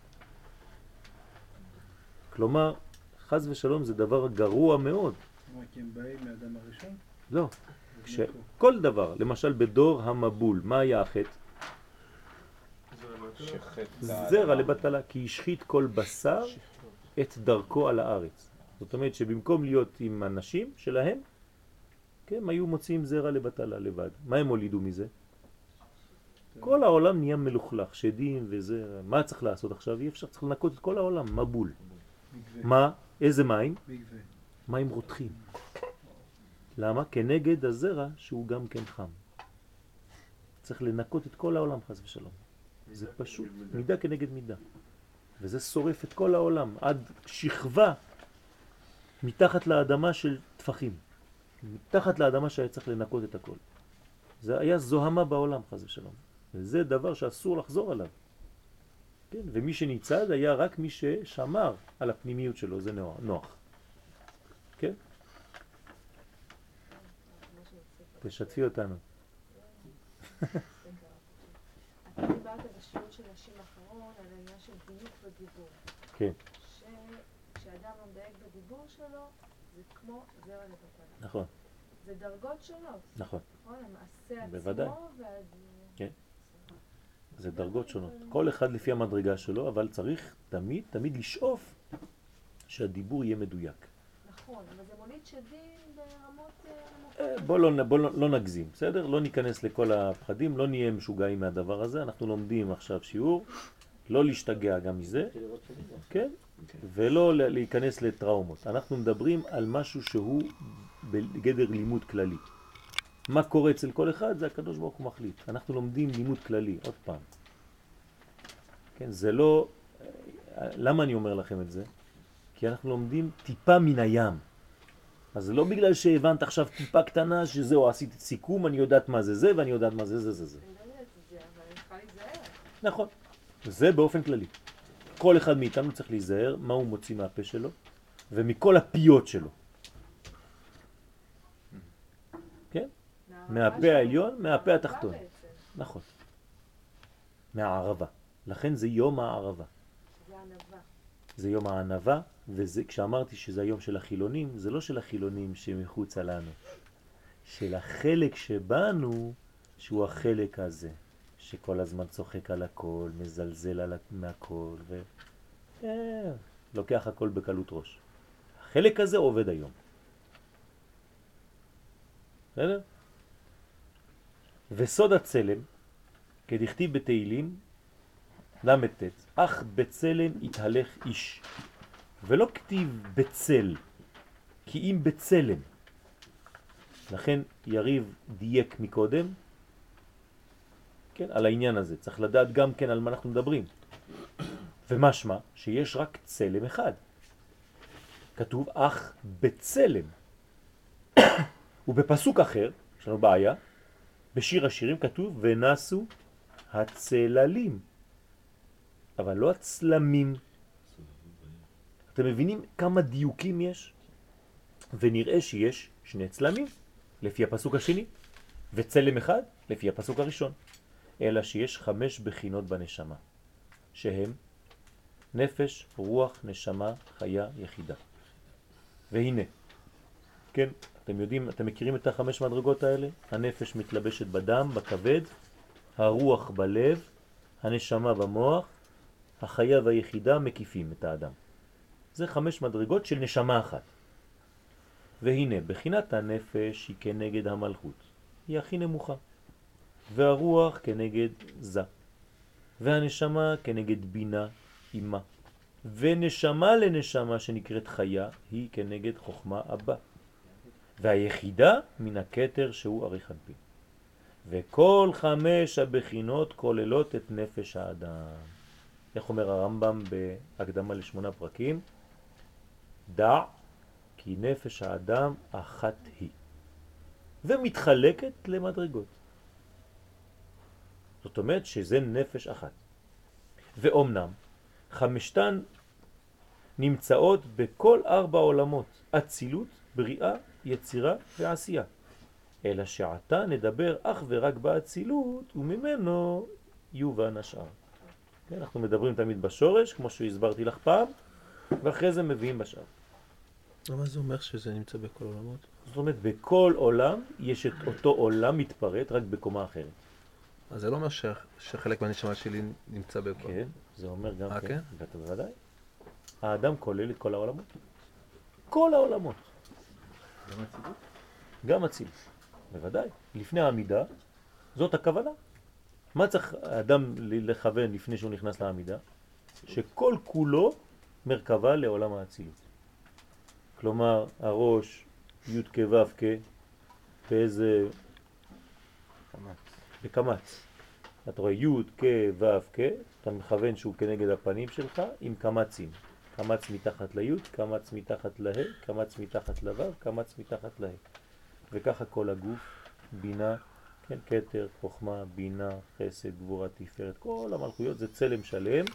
כלומר חז ושלום זה דבר גרוע מאוד. רק הם באים מאדם הראשון? לא, כל דבר, למשל בדור המבול, מה היה החטא? זרע לבטלה, כי השחית כל בשר את דרכו על הארץ. זאת אומרת שבמקום להיות עם הנשים שלהם, כן, הם היו מוצאים זרע לבטלה לבד. מה הם הולידו מזה? כל העולם נהיה מלוכלך, שדים וזה. מה צריך לעשות עכשיו? אי אפשר, צריך לנקות את כל העולם, מבול. מה? איזה מים? מים רותחים. למה? כנגד הזרע שהוא גם כן חם. צריך לנקות את כל העולם, חס ושלום. זה פשוט מידה כנגד מידה. וזה שורף את כל העולם, עד שכבה מתחת לאדמה של טפחים. מתחת לאדמה שהיה צריך לנקות את הכל. זה היה זוהמה בעולם, חס ושלום. וזה דבר שאסור לחזור עליו. כן? ומי שניצד היה רק מי ששמר על הפנימיות שלו, זה נוח. כן? תשתפי אותנו. אתה דיברת על השיעור של נשים אחרון, על העניין של דיוק ודיבור. כן. שכשאדם מדייק בדיבור שלו, זה כמו זרע לבטלה. נכון. זה דרגות שונות. נכון. נכון, המעשה עצמו וה... כן. זה דרגות שונות. כל אחד לפי המדרגה שלו, אבל צריך תמיד, תמיד לשאוף שהדיבור יהיה מדויק. נכון, אבל זה מוליד שדים ברמות... בוא לא, בוא לא, לא נגזים, בסדר? לא ניכנס לכל הפחדים, לא נהיה משוגעים מהדבר הזה. אנחנו לומדים עכשיו שיעור, לא להשתגע גם מזה, כן? ולא להיכנס לטראומות. אנחנו מדברים על משהו שהוא בגדר לימוד כללי. מה קורה אצל כל אחד? זה הקדוש ברוך הוא מחליט. אנחנו לומדים לימוד כללי, עוד פעם. כן, זה לא... למה אני אומר לכם את זה? כי אנחנו לומדים טיפה מן הים. אז לא בגלל שהבנת עכשיו טיפה קטנה שזהו, עשיתי סיכום, אני יודעת מה זה זה ואני יודעת מה זה זה זה זה. אני יודעת את זה, אבל אני צריכה להיזהר. נכון, זה באופן כללי. כל אחד מאיתנו צריך להיזהר מה הוא מוציא מהפה שלו ומכל הפיות שלו. כן? מהפה העליון, מהפה התחתון. נכון. מהערבה. לכן זה יום הערבה. זה הענבה. זה יום הענבה. וכשאמרתי שזה היום של החילונים, זה לא של החילונים שמחוץ עלינו, של החלק שבנו, שהוא החלק הזה, שכל הזמן צוחק על הכל, מזלזל על הכל, ו... אה, לוקח הכל בקלות ראש. החלק הזה עובד היום. בסדר? וסוד הצלם, כדכתיב בתהילים, למ"ט, אך בצלם יתהלך איש. ולא כתיב בצל, כי אם בצלם. לכן יריב דייק מקודם, כן, על העניין הזה. צריך לדעת גם כן על מה אנחנו מדברים. ומשמע שיש רק צלם אחד. כתוב אך בצלם. ובפסוק אחר, יש לנו בעיה, בשיר השירים כתוב ונסו הצללים. אבל לא הצלמים. אתם מבינים כמה דיוקים יש? ונראה שיש שני צלמים, לפי הפסוק השני, וצלם אחד, לפי הפסוק הראשון. אלא שיש חמש בחינות בנשמה, שהם נפש, רוח, נשמה, חיה, יחידה. והנה, כן, אתם יודעים, אתם מכירים את החמש מדרגות האלה? הנפש מתלבשת בדם, בכבד, הרוח בלב, הנשמה במוח, החיה והיחידה מקיפים את האדם. זה חמש מדרגות של נשמה אחת. והנה, בחינת הנפש היא כנגד המלכות. היא הכי נמוכה. והרוח כנגד זה. והנשמה כנגד בינה, אימה. ונשמה לנשמה שנקראת חיה היא כנגד חוכמה אבא. והיחידה מן הקטר שהוא ארי חנפין. וכל חמש הבחינות כוללות את נפש האדם. איך אומר הרמב"ם בהקדמה לשמונה פרקים? דע כי נפש האדם אחת היא ומתחלקת למדרגות. זאת אומרת שזה נפש אחת, ואומנם חמשתן נמצאות בכל ארבע עולמות: אצילות, בריאה, יצירה ועשייה. אלא שעתה נדבר אך ורק באצילות וממנו יובן השאר. כן, אנחנו מדברים תמיד בשורש, כמו שהסברתי לך פעם, ואחרי זה מביאים בשאר. למה זה אומר שזה נמצא בכל עולמות? זאת אומרת, בכל עולם יש את אותו עולם מתפרט, רק בקומה אחרת. אז זה לא אומר ש... שחלק מהנשמה שלי נמצא בכל. כן, זה אומר גם 아, כן, ואתה כן? בוודאי. האדם כולל את כל העולמות. כל העולמות. גם הצילות? גם הצילות, בוודאי. לפני העמידה, זאת הכוונה. מה צריך האדם לכוון לפני שהוא נכנס לעמידה? שכל כולו מרכבה לעולם האצילות. כלומר, הראש י' כו' כ' באיזה... קמץ. בקמץ. אתה רואה י' כ' ו' כ', אתה מכוון שהוא כנגד הפנים שלך עם קמצים. קמץ מתחת ל-י', קמץ מתחת ל-ה', קמץ מתחת ל-ו', קמץ מתחת ל-ה'. וככה כל הגוף, בינה, כן, כתר, חוכמה, בינה, חסד, גבורה, תפארת, כל המלכויות זה צלם שלם,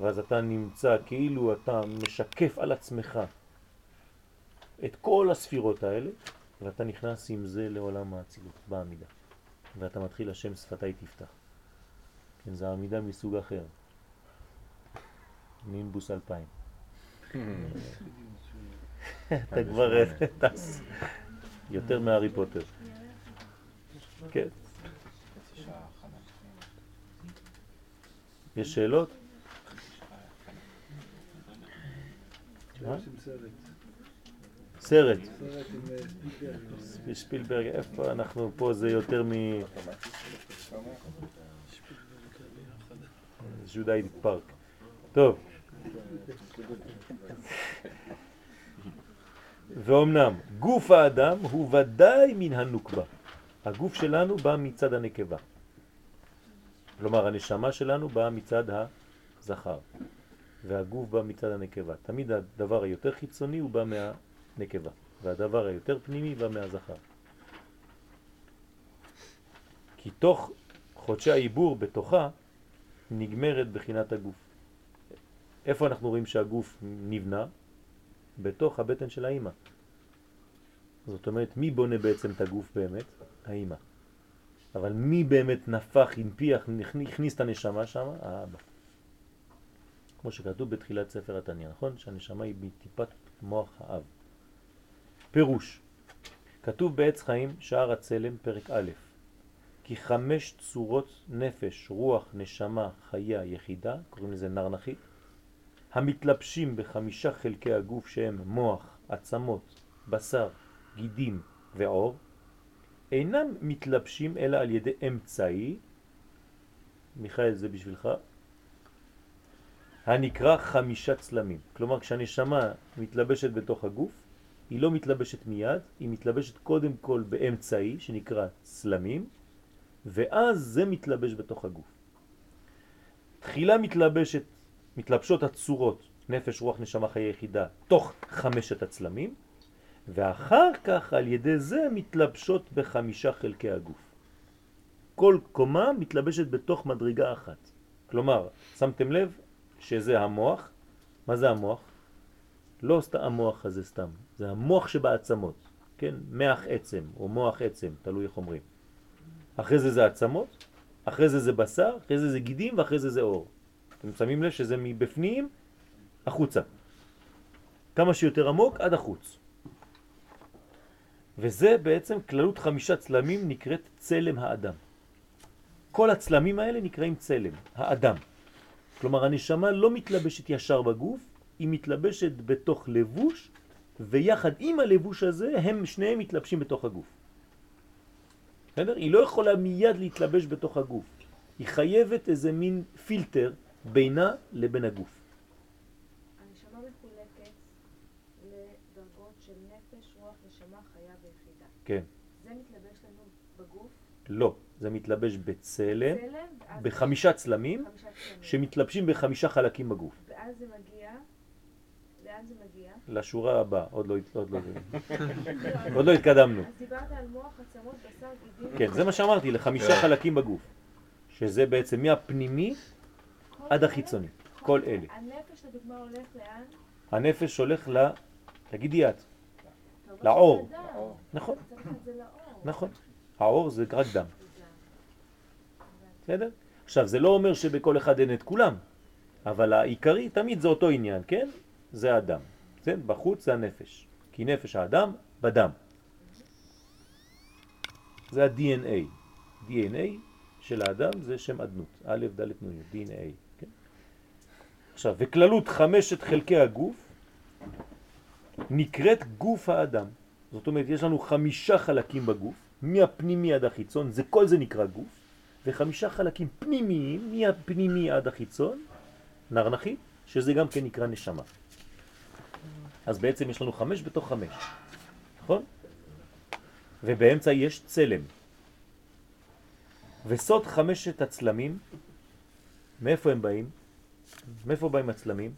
ואז אתה נמצא כאילו אתה משקף על עצמך את כל הספירות האלה, ואתה נכנס עם זה לעולם האצילות, בעמידה. ואתה מתחיל השם שפתי תפתח. כן, זה עמידה מסוג אחר. נימבוס אלפיים. אתה כבר טס. יותר מהארי פוטר. כן. יש שאלות? סרט. שפילברג, איפה אנחנו פה? זה יותר מ... ג'ודאי פארק. טוב. ואומנם, גוף האדם הוא ודאי מן הנוקבה. הגוף שלנו בא מצד הנקבה. כלומר, הנשמה שלנו באה מצד הזכר. והגוף בא מצד הנקבה. תמיד הדבר היותר חיצוני הוא בא מה... נקבה, והדבר היותר פנימי בא מהזכר. כי תוך חודשי העיבור בתוכה נגמרת בחינת הגוף. איפה אנחנו רואים שהגוף נבנה? בתוך הבטן של האימא. זאת אומרת, מי בונה בעצם את הגוף באמת? האימא. אבל מי באמת נפח, הנפיח, הכניס את הנשמה שם? האבא. כמו שכתוב בתחילת ספר התניה, נכון? שהנשמה היא בטיפת מוח האב. פירוש, כתוב בעץ חיים שער הצלם פרק א', כי חמש צורות נפש, רוח, נשמה, חיה, יחידה, קוראים לזה נרנחית, המתלבשים בחמישה חלקי הגוף שהם מוח, עצמות, בשר, גידים ועור, אינם מתלבשים אלא על ידי אמצעי, מיכאל זה בשבילך, הנקרא חמישה צלמים. כלומר, כשהנשמה מתלבשת בתוך הגוף, היא לא מתלבשת מיד, היא מתלבשת קודם כל באמצעי שנקרא צלמים, ואז זה מתלבש בתוך הגוף. תחילה מתלבשת, מתלבשות הצורות, נפש, רוח, נשמה, חיי יחידה, תוך חמשת הצלמים, ואחר כך על ידי זה מתלבשות בחמישה חלקי הגוף. כל קומה מתלבשת בתוך מדרגה אחת. כלומר, שמתם לב שזה המוח. מה זה המוח? לא סתם המוח הזה סתם, זה המוח שבעצמות, כן? מוח עצם או מוח עצם, תלוי איך אומרים. אחרי זה זה עצמות, אחרי זה זה בשר, אחרי זה זה גידים ואחרי זה זה אור. אתם שמים לב שזה מבפנים החוצה. כמה שיותר עמוק עד החוץ. וזה בעצם כללות חמישה צלמים נקראת צלם האדם. כל הצלמים האלה נקראים צלם, האדם. כלומר הנשמה לא מתלבשת ישר בגוף, היא מתלבשת בתוך לבוש, ויחד עם הלבוש הזה הם שניהם מתלבשים בתוך הגוף. בסדר? היא לא יכולה מיד להתלבש בתוך הגוף. היא חייבת איזה מין פילטר בינה לבין הגוף. הנשמה מחולקת לדרגות של נפש, רוח, נשמה, חיה ויחידה. כן. זה מתלבש לנו בגוף? לא. זה מתלבש בצלם, בחמישה צלמים, שמתלבשים בחמישה חלקים בגוף. ואז זה מגיע, לאן זה מגיע? לשורה הבאה, עוד לא, עוד לא, עוד לא התקדמנו. אז דיברת על מוח, עצמות, בשר, גידים. כן, זה מה שאמרתי, לחמישה חלקים בגוף, שזה בעצם מהפנימי עד החיצוני, כל אלה. הנפש לדוגמה הולך לאן? הנפש הולך ל... תגידי את, לאור. נכון, נכון. האור זה רק דם. בסדר? עכשיו, זה לא אומר שבכל אחד אין את כולם, אבל העיקרי תמיד זה אותו עניין, כן? זה האדם. בסדר? בחוץ זה הנפש. כי נפש האדם בדם. זה ה-די אן איי. די אן איי של האדם זה שם אדנות. א', ד', נ', די אן איי. כן? עכשיו, וכללות חמשת חלקי הגוף, נקראת גוף האדם. זאת אומרת, יש לנו חמישה חלקים בגוף, מהפנימי עד החיצון, זה, כל זה נקרא גוף, וחמישה חלקים פנימיים, מהפנימי עד החיצון, נרנחי, שזה גם כן נקרא נשמה. אז בעצם יש לנו חמש בתוך חמש, נכון? ובאמצע יש צלם. וסוד חמשת הצלמים, מאיפה הם באים? מאיפה באים הצלמים?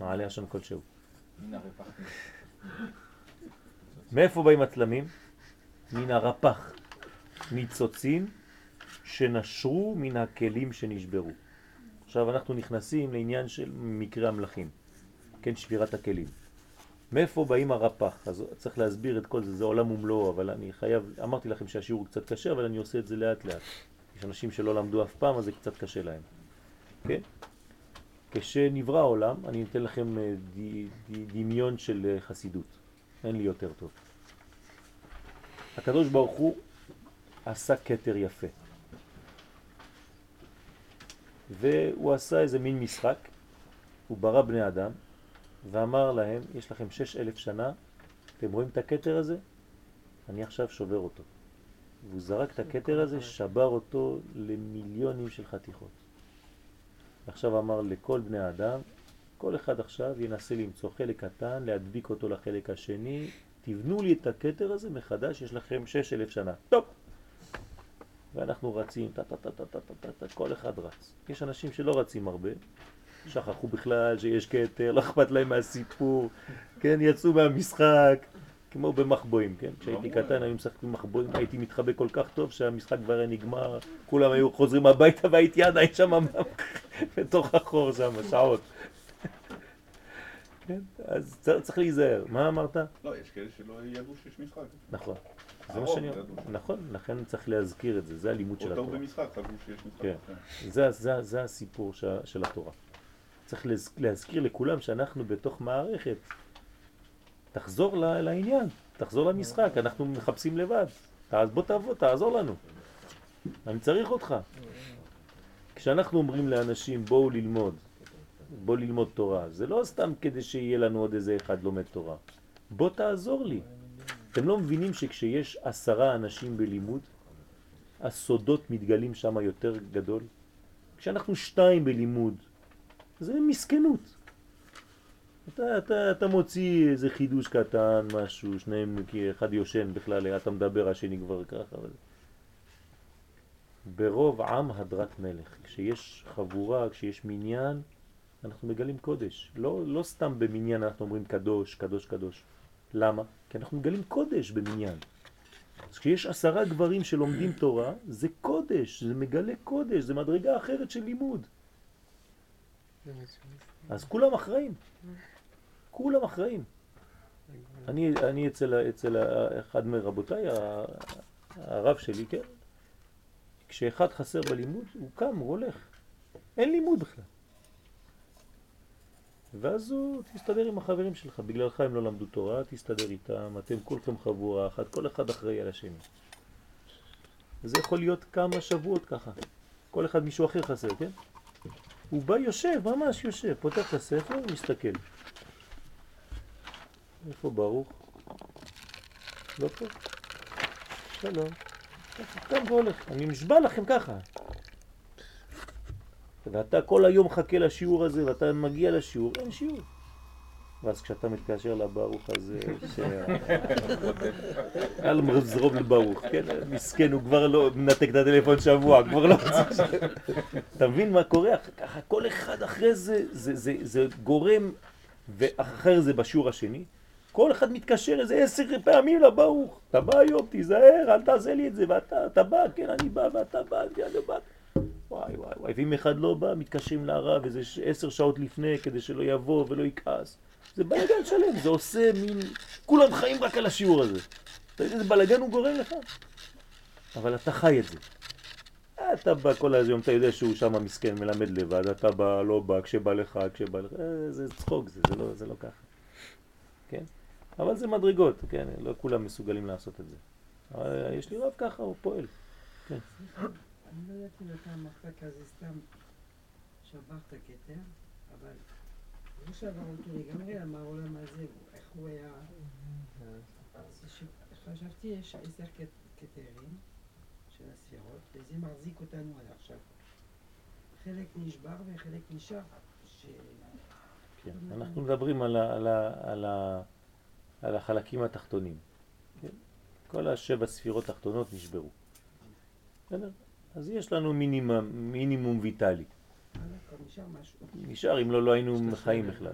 מעלה השם כלשהו. מן הרפח. מאיפה באים הצלמים? מן הרפח. ניצוצים שנשרו מן הכלים שנשברו. עכשיו אנחנו נכנסים לעניין של מקרה המלכים. כן, שבירת הכלים. מאיפה באים הרפח? אז צריך להסביר את כל זה, זה עולם ומלואו, אבל אני חייב, אמרתי לכם שהשיעור קצת קשה, אבל אני עושה את זה לאט לאט. יש אנשים שלא למדו אף פעם, אז זה קצת קשה להם. כן? כשנברא העולם, אני אתן לכם דמיון של חסידות. אין לי יותר טוב. הקדוש ברוך הוא עשה כתר יפה. והוא עשה איזה מין משחק, הוא ברא בני אדם, ואמר להם, יש לכם ששת אלף שנה, אתם רואים את הכתר הזה? אני עכשיו שובר אותו. והוא זרק את הכתר הזה, שבר אותו למיליונים של חתיכות. עכשיו אמר לכל בני האדם, כל אחד עכשיו ינסה למצוא חלק קטן, להדביק אותו לחלק השני, תבנו לי את הכתר הזה מחדש, יש לכם ששת אלף שנה. טופ! ואנחנו רצים, טה-טה-טה-טה-טה-טה-טה, כל אחד רץ. יש אנשים שלא רצים הרבה, שכחו בכלל שיש כתר, לא אכפת להם מהסיפור, כן, יצאו מהמשחק, כמו במחבואים, כן? כשהייתי קטן, אני משחק במחבואים, הייתי מתחבא כל כך טוב שהמשחק כבר נגמר, כולם היו חוזרים הביתה והייתי עדיין שם בתוך החור שם, שעות. כן? אז צריך להיזהר. מה אמרת? לא, יש כאלה שלא ידעו שיש משחק. נכון. זה מה שאני אומר. נכון, לכן צריך להזכיר את זה, זה הלימוד של התורה. אותו במשחק, חגו שיש משחק. זה הסיפור של התורה. צריך להזכיר לכולם שאנחנו בתוך מערכת. תחזור לעניין, תחזור למשחק, אנחנו מחפשים לבד. בוא תעבוד, תעזור לנו. אני צריך אותך. כשאנחנו אומרים לאנשים בואו ללמוד, בואו ללמוד תורה, זה לא סתם כדי שיהיה לנו עוד איזה אחד לומד תורה. בוא תעזור לי. אתם לא מבינים שכשיש עשרה אנשים בלימוד, הסודות מתגלים שם יותר גדול? כשאנחנו שתיים בלימוד, זה מסכנות. אתה, אתה, אתה מוציא איזה חידוש קטן, משהו, שניים, כי אחד יושן בכלל, אתה מדבר, השני כבר ככה. אבל... ברוב עם הדרת מלך, כשיש חבורה, כשיש מניין, אנחנו מגלים קודש. לא, לא סתם במניין אנחנו אומרים קדוש, קדוש, קדוש. למה? כי אנחנו מגלים קודש במניין. אז כשיש עשרה גברים שלומדים תורה, זה קודש, זה מגלה קודש, זה מדרגה אחרת של לימוד. אז כולם אחראים. כולם אחראים. אני, אני אצל, אצל אחד מרבותיי, הרב שלי, כן? כשאחד חסר בלימוד, הוא קם, הוא הולך. אין לימוד בכלל. ואז הוא תסתדר עם החברים שלך. בגללך הם לא למדו תורה, תסתדר איתם. אתם כולכם חבורה אחת, כל אחד אחראי על השני. זה יכול להיות כמה שבועות ככה. כל אחד מישהו אחר חסר, כן? הוא בא, יושב, ממש יושב, פותח את הספר, מסתכל. איפה ברוך? לא פה? שלום. גם והולך, אני משבע לכם ככה. ואתה כל היום חכה לשיעור הזה, ואתה מגיע לשיעור, אין שיעור. ואז כשאתה מתקשר לברוך הזה, אל מזרום לברוך, כן? מסכן, הוא כבר לא מנתק את הטלפון שבוע, כבר לא... אתה מבין מה קורה? ככה כל אחד אחרי זה, זה גורם, ואחר זה בשיעור השני, כל אחד מתקשר איזה עשר פעמים לברוך. אתה בא היום, תיזהר, אל תעשה לי את זה, ואתה בא, כן, אני בא, ואתה בא, אני בא. וואי וואי וואי, ואם אחד לא בא, מתקשרים להרב איזה עשר שעות לפני כדי שלא יבוא ולא יכעס. זה בלגן שלם, זה עושה מין... כולם חיים רק על השיעור הזה. אתה יודע, זה בלגן הוא גורם לך. אבל אתה חי את זה. אתה בא כל היום, אתה יודע שהוא שם מסכן, מלמד לבד, אתה בא, לא בא, כשבא לך, כשבא לך... זה צחוק, זה, זה, לא, זה לא ככה. כן? אבל זה מדרגות, כן? לא כולם מסוגלים לעשות את זה. אבל יש לי רב ככה, הוא פועל. כן. אני לא יודעת אם אתה המחק הזה סתם שברת כתר, אבל ברור שעבר אותו לגמרי, על מה העולם הזה, איך הוא היה... חשבתי, יש עשר קטרים של הספירות, וזה מחזיק אותנו עד עכשיו. חלק נשבר וחלק נשאר. כן, אנחנו מדברים על החלקים התחתונים. כל השבע ספירות תחתונות נשברו. אז יש לנו מינימום ויטלי. נשאר משהו. נשאר, אם לא, לא היינו חיים בכלל.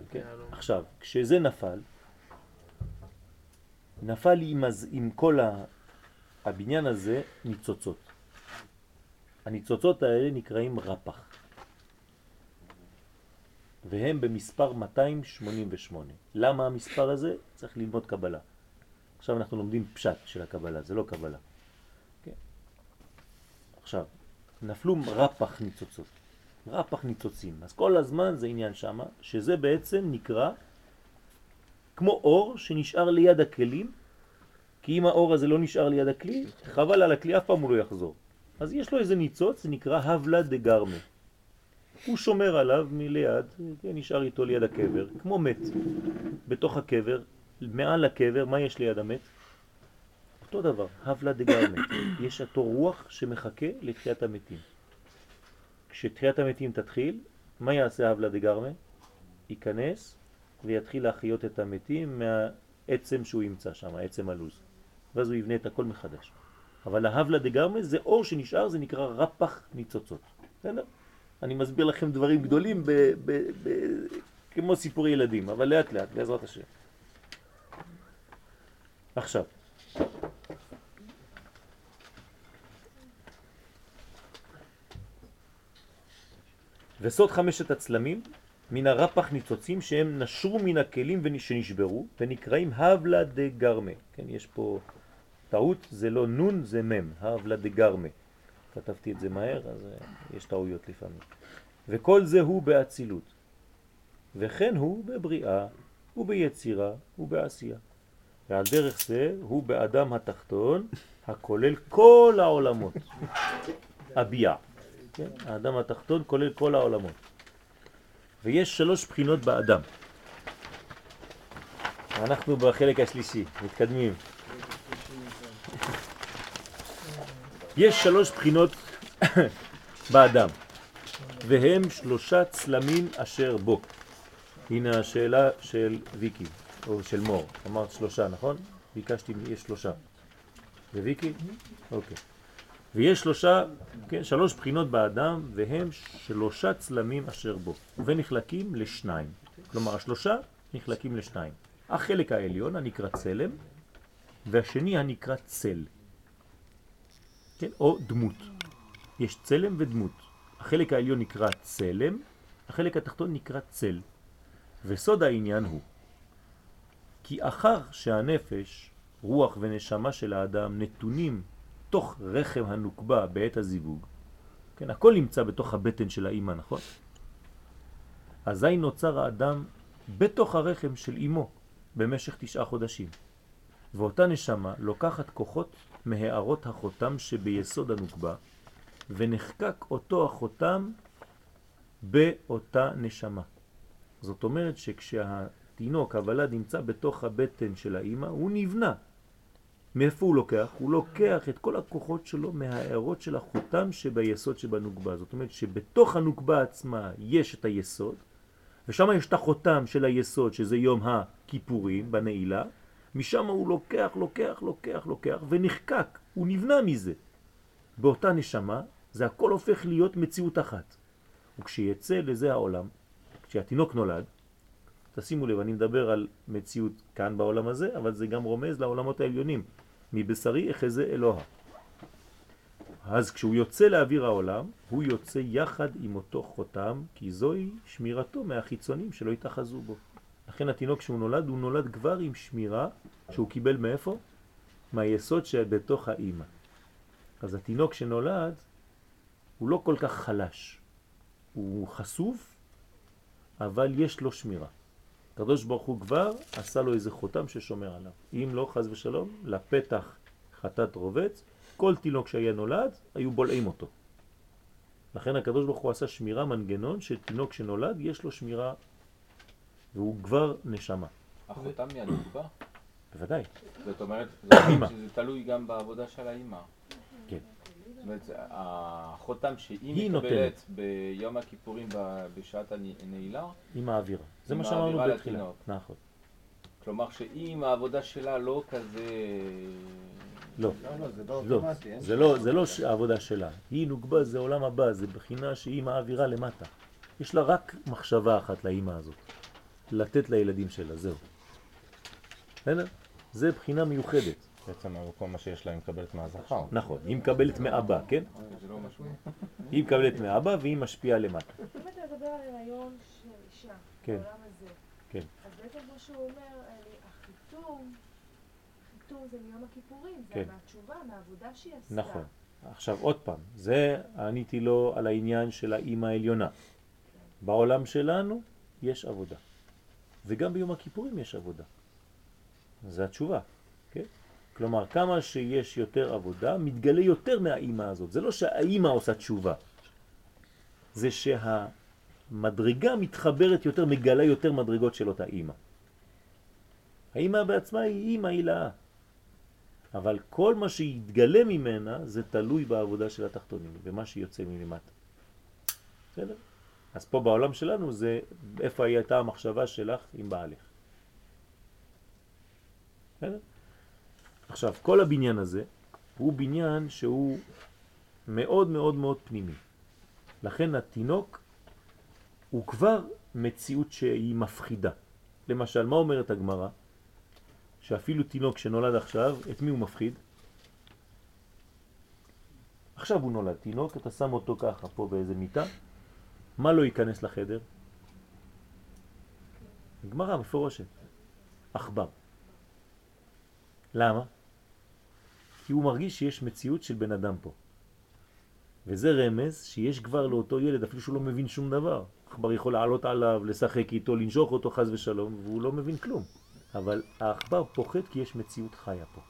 עכשיו, כשזה נפל, נפל עם כל הבניין הזה ניצוצות. הניצוצות האלה נקראים רפח. והם במספר מאתיים שמונים ושמונה. למה המספר הזה? צריך ללמוד קבלה. עכשיו אנחנו לומדים פשט של הקבלה, זה לא קבלה. Okay. עכשיו, נפלו רפח ניצוצות. רפח ניצוצים. אז כל הזמן זה עניין שמה, שזה בעצם נקרא כמו אור שנשאר ליד הכלים, כי אם האור הזה לא נשאר ליד הכלי, חבל על הכלי, אף פעם הוא לא יחזור. אז יש לו איזה ניצוץ, זה נקרא הבלה דגרמה. הוא שומר עליו מליד, נשאר איתו ליד הקבר, כמו מת. בתוך הקבר, מעל הקבר, מה יש ליד המת? אותו דבר, הבלה דגרמה. יש אותו רוח שמחכה לתחיית המתים. כשתחיית המתים תתחיל, מה יעשה הבלה דגרמה? ייכנס ויתחיל להחיות את המתים מהעצם שהוא ימצא שם, העצם הלוז. ואז הוא יבנה את הכל מחדש. אבל ההבלה דגרמה זה אור שנשאר, זה נקרא רפח ניצוצות. בסדר? אני מסביר לכם דברים גדולים ב, ב, ב, כמו סיפור ילדים, אבל לאט לאט, בעזרת השם. עכשיו. וסוד חמשת הצלמים מן הרפח ניצוצים שהם נשרו מן הכלים שנשברו ונקראים הבלה דגרמה. כן, יש פה טעות, זה לא נון, זה מם, הבלה דגרמה. כתבתי את זה מהר, אז יש טעויות לפעמים. וכל זה הוא באצילות. וכן הוא בבריאה, וביצירה, ובעשייה. ועל דרך זה הוא באדם התחתון, הכולל כל העולמות. הביעה. כן? האדם התחתון כולל כל העולמות. ויש שלוש בחינות באדם. אנחנו בחלק השלישי, מתקדמים. יש שלוש בחינות באדם, והם שלושה צלמים אשר בו. הנה השאלה של ויקי, או של מור. אמרת שלושה, נכון? ביקשתי, יש שלושה. זה ויקי? אוקיי. ויש שלושה, כן, שלוש בחינות באדם, והם שלושה צלמים אשר בו, ונחלקים לשניים. כלומר, השלושה נחלקים לשניים. החלק העליון הנקרא צלם, והשני הנקרא צל. כן, או דמות. יש צלם ודמות. החלק העליון נקרא צלם, החלק התחתון נקרא צל. וסוד העניין הוא, כי אחר שהנפש, רוח ונשמה של האדם נתונים תוך רחם הנוקבה בעת הזיווג, כן, הכל נמצא בתוך הבטן של האמא, נכון? אזי נוצר האדם בתוך הרחם של אמו במשך תשעה חודשים. ואותה נשמה לוקחת כוחות מהערות החותם שביסוד הנוקבה, ונחקק אותו החותם באותה נשמה. זאת אומרת שכשהתינוק, הוולד, נמצא בתוך הבטן של האמא, הוא נבנה. מאיפה הוא לוקח? הוא לוקח את כל הכוחות שלו מהערות של החותם שביסוד שבנוקבה. זאת אומרת שבתוך הנוקבה עצמה יש את היסוד, ושם יש את החותם של היסוד, שזה יום הכיפורים בנעילה, משם הוא לוקח, לוקח, לוקח, לוקח, ונחקק, הוא נבנה מזה. באותה נשמה, זה הכל הופך להיות מציאות אחת. וכשיצא לזה העולם, כשהתינוק נולד, תשימו לב, אני מדבר על מציאות כאן בעולם הזה, אבל זה גם רומז לעולמות העליונים. מבשרי אחזה אלוה. אז כשהוא יוצא לאוויר העולם, הוא יוצא יחד עם אותו חותם, כי זוהי שמירתו מהחיצונים שלא יתחזו בו. לכן התינוק שהוא נולד, הוא נולד כבר עם שמירה שהוא קיבל מאיפה? מהיסוד שבתוך האמא. אז התינוק שנולד הוא לא כל כך חלש, הוא חשוף, אבל יש לו שמירה. הקדוש ברוך הוא כבר עשה לו איזה חותם ששומר עליו. אם לא, חז ושלום, לפתח חטאת רובץ, כל תינוק שהיה נולד היו בולעים אותו. לכן הקדוש ברוך הוא עשה שמירה, מנגנון שתינוק שנולד יש לו שמירה והוא כבר נשמה. אחותה מהנקבה? בוודאי. זאת אומרת, זה תלוי גם בעבודה של האמא. כן. זאת אומרת, החותם שהיא מקבלת ביום הכיפורים בשעת הנעילה? היא מעבירה. זה מה שאמרנו בתחילה. נכון. כלומר שאם העבודה שלה לא כזה... לא, זה לא העבודה שלה. היא נוגבה, זה עולם הבא, זה בחינה שהיא מעבירה למטה. יש לה רק מחשבה אחת לאמא הזאת, לתת לילדים שלה, זהו. זה בחינה מיוחדת. בעצם כל מה שיש לה היא מקבלת מהזכר. נכון, היא מקבלת מאבא, כן? היא מקבלת מאבא והיא משפיעה למטה. אם אתה מדבר על הרעיון של אישה, בעולם הזה, אז בעצם כמו שהוא אומר, החיתום, החיתום זה מיום הכיפורים, זה מהתשובה, מהעבודה שהיא עשתה. נכון. עכשיו עוד פעם, זה עניתי לו על העניין של האמא העליונה. בעולם שלנו יש עבודה, וגם ביום הכיפורים יש עבודה. זו התשובה, כן? כלומר, כמה שיש יותר עבודה, מתגלה יותר מהאמא הזאת. זה לא שהאמא עושה תשובה, זה שהמדרגה מתחברת יותר, מגלה יותר מדרגות של אותה אמא. האמא בעצמה היא אמא הילאה, אבל כל מה שיתגלה ממנה זה תלוי בעבודה של התחתונים, ומה שיוצא מלמטה. בסדר? אז פה בעולם שלנו זה איפה הייתה המחשבה שלך עם בעלך. בסדר? עכשיו, כל הבניין הזה הוא בניין שהוא מאוד מאוד מאוד פנימי. לכן התינוק הוא כבר מציאות שהיא מפחידה. למשל, מה אומרת הגמרא? שאפילו תינוק שנולד עכשיו, את מי הוא מפחיד? עכשיו הוא נולד תינוק, אתה שם אותו ככה פה באיזה מיטה, מה לא ייכנס לחדר? הגמרא מפורשת, עכבר. למה? כי הוא מרגיש שיש מציאות של בן אדם פה. וזה רמז שיש כבר לאותו ילד, אפילו שהוא לא מבין שום דבר. עכבר יכול לעלות עליו, לשחק איתו, לנשוך אותו חס ושלום, והוא לא מבין כלום. אבל העכבר פוחד כי יש מציאות חיה פה.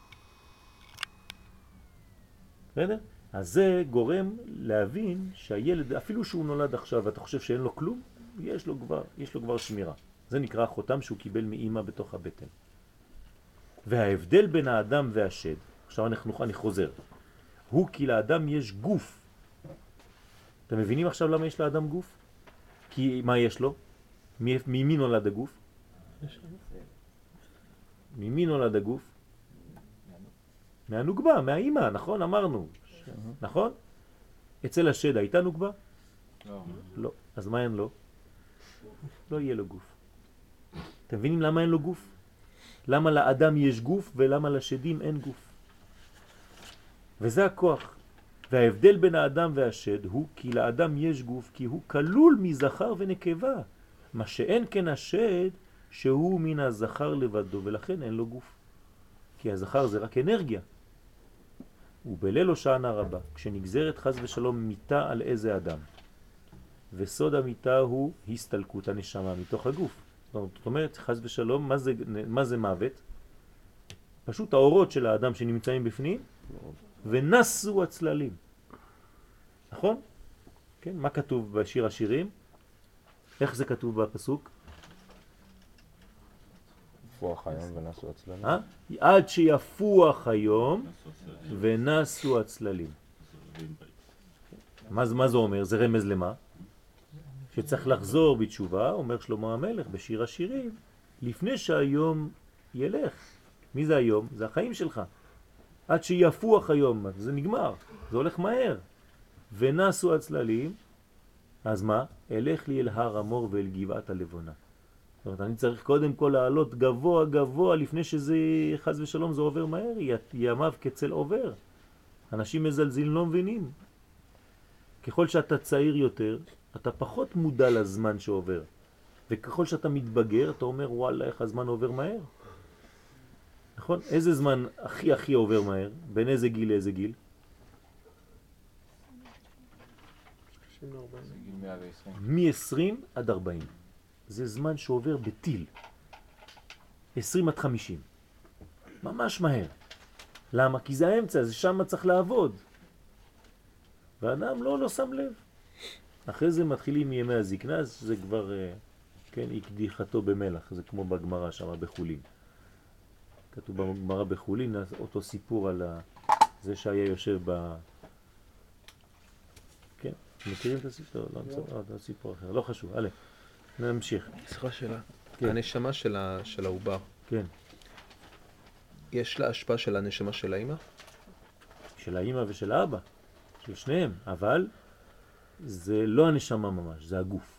בסדר? אז זה גורם להבין שהילד, אפילו שהוא נולד עכשיו ואתה חושב שאין לו כלום, יש לו כבר, יש לו כבר שמירה. זה נקרא חותם שהוא קיבל מאמא בתוך הבטן. וההבדל בין האדם והשד, עכשיו אנחנו, אני חוזר, הוא כי לאדם יש גוף. אתם מבינים עכשיו למה יש לאדם גוף? כי מה יש לו? ממי נולד הגוף? ממי נולד הגוף? מהנוגבה, מהאימא, נכון? אמרנו, נכון? אצל השד הייתה נוגבה? לא. לא. אז מה אין לו? לא יהיה לו גוף. אתם מבינים למה אין לו גוף? למה לאדם יש גוף ולמה לשדים אין גוף? וזה הכוח. וההבדל בין האדם והשד הוא כי לאדם יש גוף, כי הוא כלול מזכר ונקבה. מה שאין כן השד שהוא מן הזכר לבדו ולכן אין לו גוף. כי הזכר זה רק אנרגיה. ובליל הושענא רבה, כשנגזרת חס ושלום מיטה על איזה אדם, וסוד המיטה הוא הסתלקות הנשמה מתוך הגוף. זאת אומרת, חס ושלום, מה זה, מה זה מוות? פשוט האורות של האדם שנמצאים בפנים, ונסו הצללים. נכון? כן? מה כתוב בשיר השירים? איך זה כתוב בפסוק? יפוח היום ונסו הצללים. עד שיפוח היום ונסו הצללים. מה זה אומר? זה רמז למה? שצריך לחזור בתשובה, אומר שלמה המלך בשיר השירים, לפני שהיום ילך. מי זה היום? זה החיים שלך. עד שיפוח היום, זה נגמר, זה הולך מהר. ונסו הצללים, אז מה? אלך לי אל הר המור ואל גבעת הלבונה. זאת אומרת, אני צריך קודם כל לעלות גבוה גבוה, לפני שזה חס ושלום זה עובר מהר, ימיו כצל עובר. אנשים מזלזלים לא מבינים. ככל שאתה צעיר יותר, אתה פחות מודע לזמן שעובר, וככל שאתה מתבגר, אתה אומר, וואלה, איך הזמן עובר מהר? נכון? איזה זמן הכי הכי עובר מהר? בין איזה גיל לאיזה גיל? מ-עשרים עד ארבעים. זה זמן שעובר בטיל. עשרים עד חמישים. ממש מהר. למה? כי זה האמצע, זה שם צריך לעבוד. והאדם לא, לא שם לב. אחרי זה מתחילים ימי הזקנה, זה כבר כן, הקדיחתו במלח, זה כמו בגמרא שם בחולין. כתוב בגמרא בחולין, אותו סיפור על זה שהיה יושב ב... כן, מכירים את הסיפור? לא, זה סיפור אחר, לא חשוב, הלאה, נמשיך. סליחה שאלה, הנשמה של העובר. כן. יש לה השפעה של הנשמה של האמא? של האמא ושל האבא, של שניהם, אבל זה לא הנשמה ממש, זה הגוף.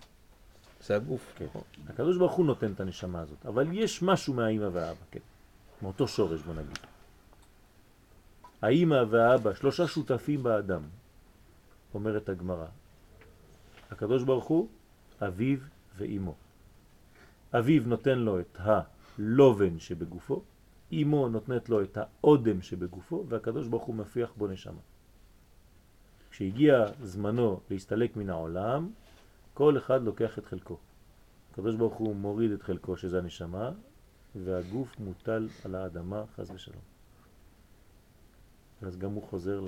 זה הגוף. כן. הקדוש ברוך הוא נותן את הנשמה הזאת, אבל יש משהו מהאמא והאבא, כן. מאותו שורש, בוא נגיד. האמא והאבא, שלושה שותפים באדם, אומרת הגמרא. הקדוש ברוך הוא, אביו ואימו. אביו נותן לו את הלובן שבגופו, אימו נותנת לו את האודם שבגופו, והקדוש ברוך הוא מפיח בו נשמה. כשהגיע זמנו להסתלק מן העולם, כל אחד לוקח את חלקו. הקדוש ברוך הוא מוריד את חלקו, שזה הנשמה, והגוף מוטל על האדמה, חז ושלום. אז גם הוא חוזר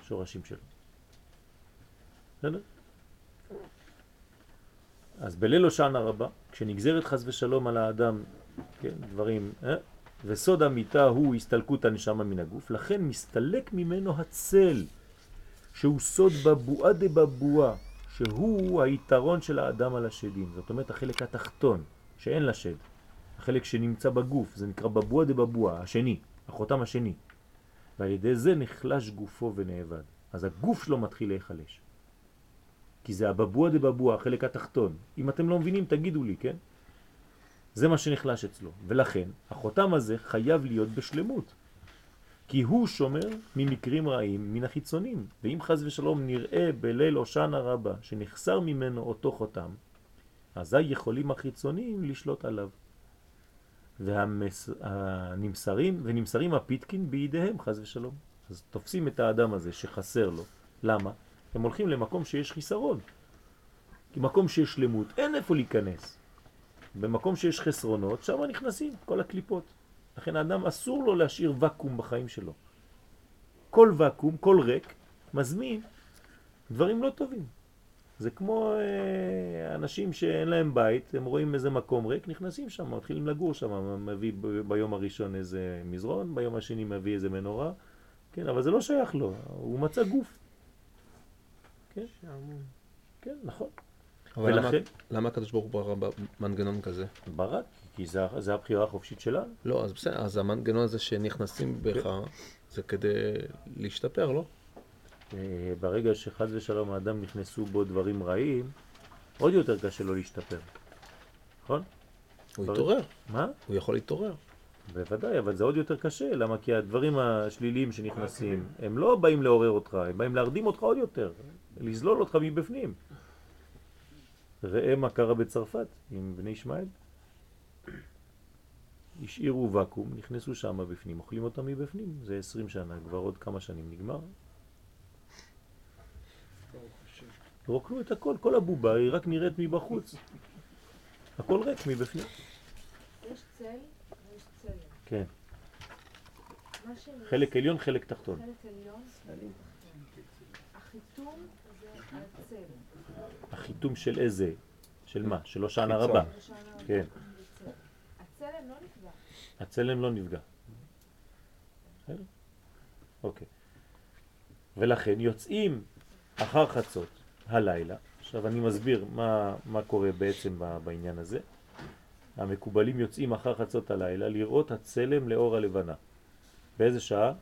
לשורשים שלו. בסדר? אז בליל הושענא רבה, כשנגזרת חז ושלום על האדם, כן, דברים, אה? וסוד המיטה הוא הסתלקות הנשמה מן הגוף, לכן מסתלק ממנו הצל, שהוא סוד בבואה דבבואה, שהוא היתרון של האדם על השדים. זאת אומרת, החלק התחתון, שאין לה שד. החלק שנמצא בגוף, זה נקרא בבואה דבבואה, השני, החותם השני. ועל ידי זה נחלש גופו ונאבד. אז הגוף שלו מתחיל להיחלש. כי זה הבבואה דבבואה, החלק התחתון. אם אתם לא מבינים, תגידו לי, כן? זה מה שנחלש אצלו, ולכן החותם הזה חייב להיות בשלמות, כי הוא שומר ממקרים רעים מן החיצונים. ואם חז ושלום נראה בליל הושענא רבה שנחסר ממנו אותו חותם, אזי יכולים החיצונים לשלוט עליו, והנמסרים ונמסרים הפיתקין בידיהם חז ושלום. אז תופסים את האדם הזה שחסר לו. למה? הם הולכים למקום שיש חיסרון, כי מקום שיש שלמות אין איפה להיכנס. במקום שיש חסרונות, שם נכנסים כל הקליפות. לכן האדם אסור לו להשאיר וקום בחיים שלו. כל וקום, כל ריק, מזמין דברים לא טובים. זה כמו אה, אנשים שאין להם בית, הם רואים איזה מקום ריק, נכנסים שם, מתחילים לגור שם, מביא ביום הראשון איזה מזרון, ביום השני מביא איזה מנורה, כן, אבל זה לא שייך לו, הוא מצא גוף. כן, כן, נכון. אבל ולכן... למה, למה הקדוש ברוך הוא ברא מנגנון כזה? ברא, כי זה, זה הבחירה החופשית שלנו. לא, אז בסדר, אז המנגנון הזה שנכנסים בך, זה כדי להשתפר, לא? ברגע שחד ושלום האדם נכנסו בו דברים רעים, עוד יותר קשה לו להשתפר, נכון? הוא ברג... יתעורר. מה? הוא יכול להתעורר. בוודאי, אבל זה עוד יותר קשה, למה? כי הדברים השליליים שנכנסים, הם לא באים לעורר אותך, הם באים להרדים אותך עוד יותר, לזלול אותך מבפנים. ראה מה קרה בצרפת עם בני ישמעאל. השאירו וקום, נכנסו שם בפנים, אוכלים אותם מבפנים. זה עשרים שנה, כבר עוד כמה שנים נגמר. רוקנו את הכל, כל הבובה היא רק נראית מבחוץ. הכל ריק מבפנים. יש צל ויש צלם. כן. חלק עליון, חלק תחתון. חלק עליון, חלק תחתון. החיתום זה הצל. החיתום של איזה? של מה? של הושענא רבה. כן. הצלם לא נפגע. הצלם לא נפגע. אוקיי. ולכן יוצאים אחר חצות הלילה. עכשיו אני מסביר מה, מה קורה בעצם בעניין הזה. המקובלים יוצאים אחר חצות הלילה לראות הצלם לאור הלבנה. באיזה שעה?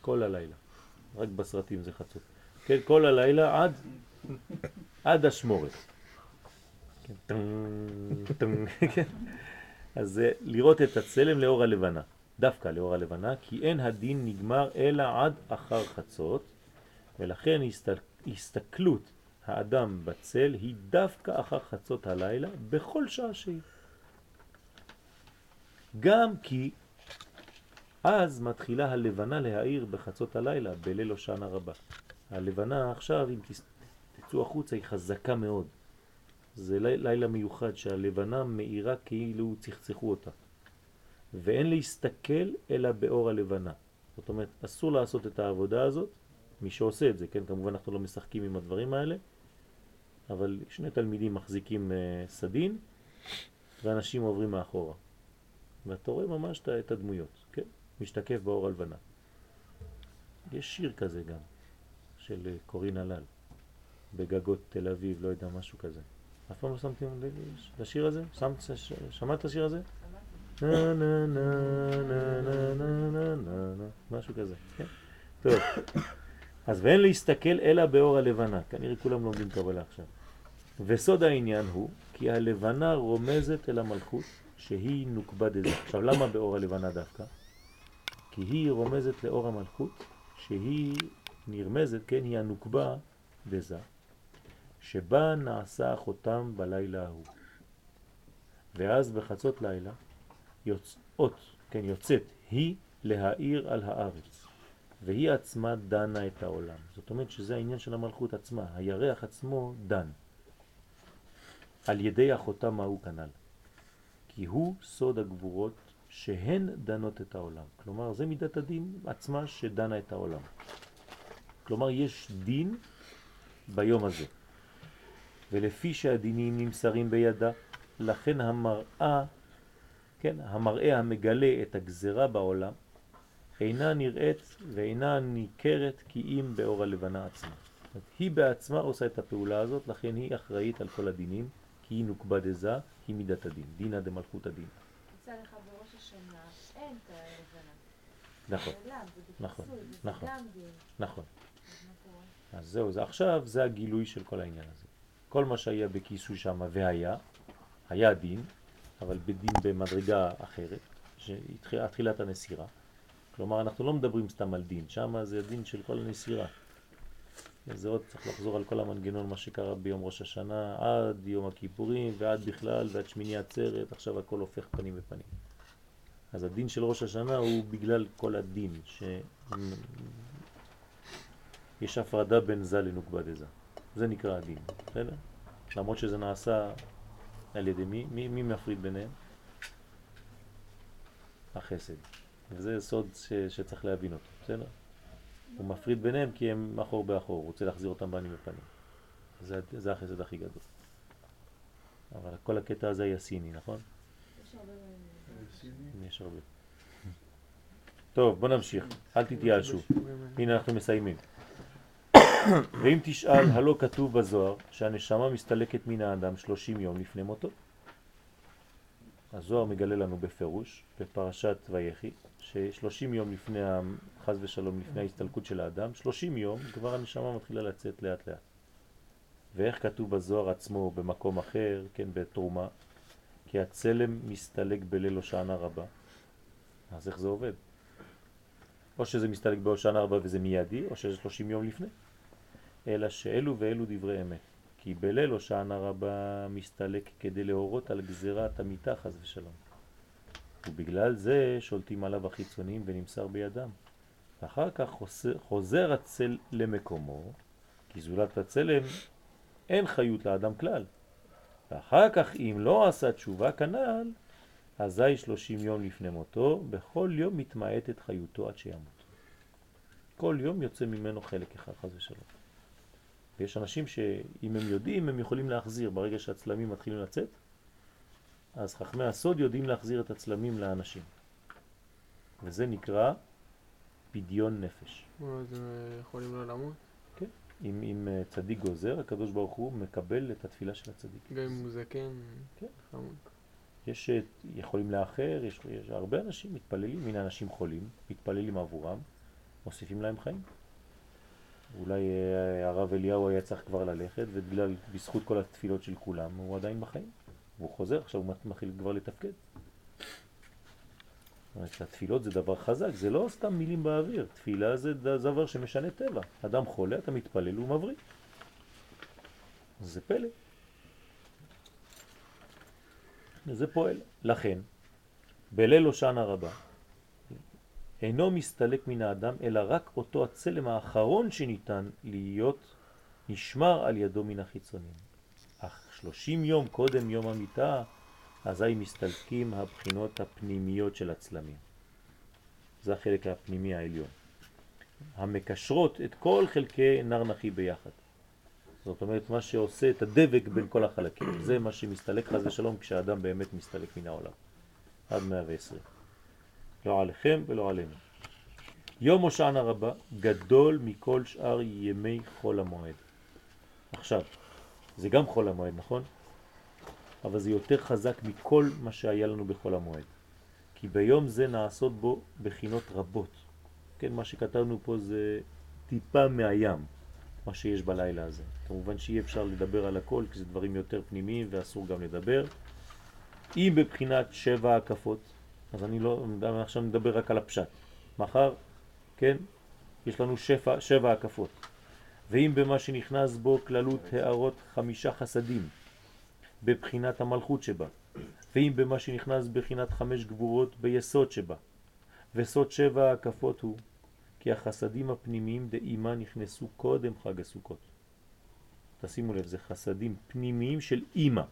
כל הלילה. רק בסרטים זה חצות. כן, כל הלילה עד... עד השמורת. אז לראות את הצלם לאור הלבנה, דווקא לאור הלבנה, כי אין הדין נגמר אלא עד אחר חצות, ולכן הסתכלות האדם בצל היא דווקא אחר חצות הלילה בכל שעה שהיא. גם כי אז מתחילה הלבנה להאיר בחצות הלילה בליל הושענא רבה. הלבנה עכשיו, אם תצאו החוצה, היא חזקה מאוד. זה לילה מיוחד שהלבנה מאירה כאילו צחצחו אותה. ואין להסתכל אלא באור הלבנה. זאת אומרת, אסור לעשות את העבודה הזאת. מי שעושה את זה, כן, כמובן אנחנו לא משחקים עם הדברים האלה. אבל שני תלמידים מחזיקים סדין, ואנשים עוברים מאחורה. ואתה רואה ממש את הדמויות, כן? משתקף באור הלבנה. יש שיר כזה גם, של קורין הלל, בגגות תל אביב, לא יודע, משהו כזה. אף פעם לא שמתם לשיר הזה? שמעת את השיר הזה? נה נה נה נה נה נה נה נה, משהו כזה, כן? טוב. אז ואין להסתכל אלא באור הלבנה, כנראה כולם לומדים קבלה עכשיו. וסוד העניין הוא כי הלבנה רומזת אל המלכות שהיא נוקבה דזה. עכשיו למה באור הלבנה דווקא? כי היא רומזת לאור המלכות שהיא נרמזת, כן, היא הנוקבה דזה, שבה נעשה החותם בלילה ההוא. ואז בחצות לילה יוצאות, כן, יוצאת היא להאיר על הארץ. והיא עצמה דנה את העולם. זאת אומרת שזה העניין של המלכות עצמה. הירח עצמו דן. על ידי החותם ההוא כנ"ל. כי הוא סוד הגבורות שהן דנות את העולם. כלומר, זה מידת הדין עצמה שדנה את העולם. כלומר, יש דין ביום הזה. ולפי שהדינים נמסרים בידה, לכן המראה, כן, המראה המגלה את הגזרה בעולם, אינה נראית ואינה ניכרת כי אם באור הלבנה עצמה. היא בעצמה עושה את הפעולה הזאת, לכן היא אחראית על כל הדינים, כי היא נוקבה דזה, היא מידת הדין, דינה דמלכות הדין. יצא לך בראש השנה, אין את הלבנה. נכון, נכון, נכון, נכון. אז זהו, זה עכשיו, זה הגילוי של כל העניין הזה. כל מה שהיה בכיסוי שם והיה, היה דין, אבל בדין במדרגה אחרת, שהתחילת הנסירה. כלומר, אנחנו לא מדברים סתם על דין, שם זה הדין של כל הנסירה. זה עוד צריך לחזור על כל המנגנון, מה שקרה ביום ראש השנה, עד יום הכיפורים, ועד בכלל, ועד שמיני עצרת, עכשיו הכל הופך פנים בפנים. אז הדין של ראש השנה הוא בגלל כל הדין, שיש הפרדה בין זה לנוקבה דזה. זה נקרא הדין, בסדר? למרות שזה נעשה על ידי מי, מי, מי מפריד ביניהם? החסד. וזה סוד ש, שצריך להבין אותו, בסדר? הוא מפריד ביניהם כי הם אחור באחור, הוא רוצה להחזיר אותם בנים בפנים. זה, זה החסד הכי גדול. אבל כל הקטע הזה היה סיני, נכון? יש הרבה. יש הרבה. טוב, בוא נמשיך, אל תתייאל שוב. הנה אנחנו מסיימים. ואם תשאל, הלא כתוב בזוהר שהנשמה מסתלקת מן האדם שלושים יום לפני מותו? הזוהר מגלה לנו בפירוש, בפרשת ויחי, ששלושים יום לפני, חז ושלום, לפני ההסתלקות של האדם, שלושים יום כבר הנשמה מתחילה לצאת לאט לאט. ואיך כתוב בזוהר עצמו במקום אחר, כן, בתרומה, כי הצלם מסתלק בליל הושענא רבה. אז איך זה עובד? או שזה מסתלק בהושענא רבה וזה מיידי, או שזה שלושים יום לפני. אלא שאלו ואלו דברי אמת, כי בליל הושענא רבה מסתלק כדי להורות על גזירת המיתה חס ושלום. ובגלל זה שולטים עליו החיצונים ונמסר בידם. אחר כך חוזר, חוזר הצל למקומו, כי זולת הצלם אין חיות לאדם כלל. ואחר כך אם לא עשה תשובה כנ"ל, אזי שלושים יום לפני מותו, בכל יום מתמעט את חיותו עד שימות. כל יום יוצא ממנו חלק אחד חס ושלום. יש אנשים שאם הם יודעים, הם יכולים להחזיר. ברגע שהצלמים מתחילים לצאת, אז חכמי הסוד יודעים להחזיר את הצלמים לאנשים. וזה נקרא פדיון נפש. אז הם יכולים לא למות? כן. אם, אם צדיק גוזר, הקדוש ברוך הוא מקבל את התפילה של הצדיק. גם אם הוא זקן, כן. חמוד. יש, יכולים לאחר, יש, יש הרבה אנשים מתפללים, מן האנשים חולים, מתפללים עבורם, מוסיפים להם חיים. אולי הרב אליהו היה צריך כבר ללכת, ובגלל, בזכות כל התפילות של כולם, הוא עדיין בחיים. והוא חוזר, עכשיו הוא מתחיל כבר לתפקד. התפילות זה דבר חזק, זה לא סתם מילים באוויר. תפילה זה דבר שמשנה טבע. אדם חולה, אתה מתפלל, הוא מבריא. זה פלא. זה פועל. לכן, בליל הושענא רבה, אינו מסתלק מן האדם, אלא רק אותו הצלם האחרון שניתן להיות נשמר על ידו מן החיצונים. אך שלושים יום קודם יום המיטה, אזי מסתלקים הבחינות הפנימיות של הצלמים. זה החלק הפנימי העליון. המקשרות את כל חלקי נרנחי ביחד. זאת אומרת, מה שעושה את הדבק בין כל החלקים. זה מה שמסתלק חז ושלום כשהאדם באמת מסתלק מן העולם. עד מאה ועשרים. לא עליכם ולא עלינו. יום הושענא רבה גדול מכל שאר ימי חול המועד. עכשיו, זה גם חול המועד, נכון? אבל זה יותר חזק מכל מה שהיה לנו בחול המועד. כי ביום זה נעשות בו בחינות רבות. כן, מה שכתבנו פה זה טיפה מהים, מה שיש בלילה הזה. כמובן שאי אפשר לדבר על הכל, כי זה דברים יותר פנימיים ואסור גם לדבר. אם בבחינת שבע הקפות, אז אני לא, עכשיו נדבר רק על הפשט. מחר, כן, יש לנו שבע, שבע הקפות. ואם במה שנכנס בו כללות הערות חמישה חסדים, בבחינת המלכות שבה. ואם במה שנכנס בבחינת חמש גבורות ביסוד שבה. וסוד שבע הקפות הוא כי החסדים הפנימיים דאימה נכנסו קודם חג הסוכות. תשימו לב, זה חסדים פנימיים של אימא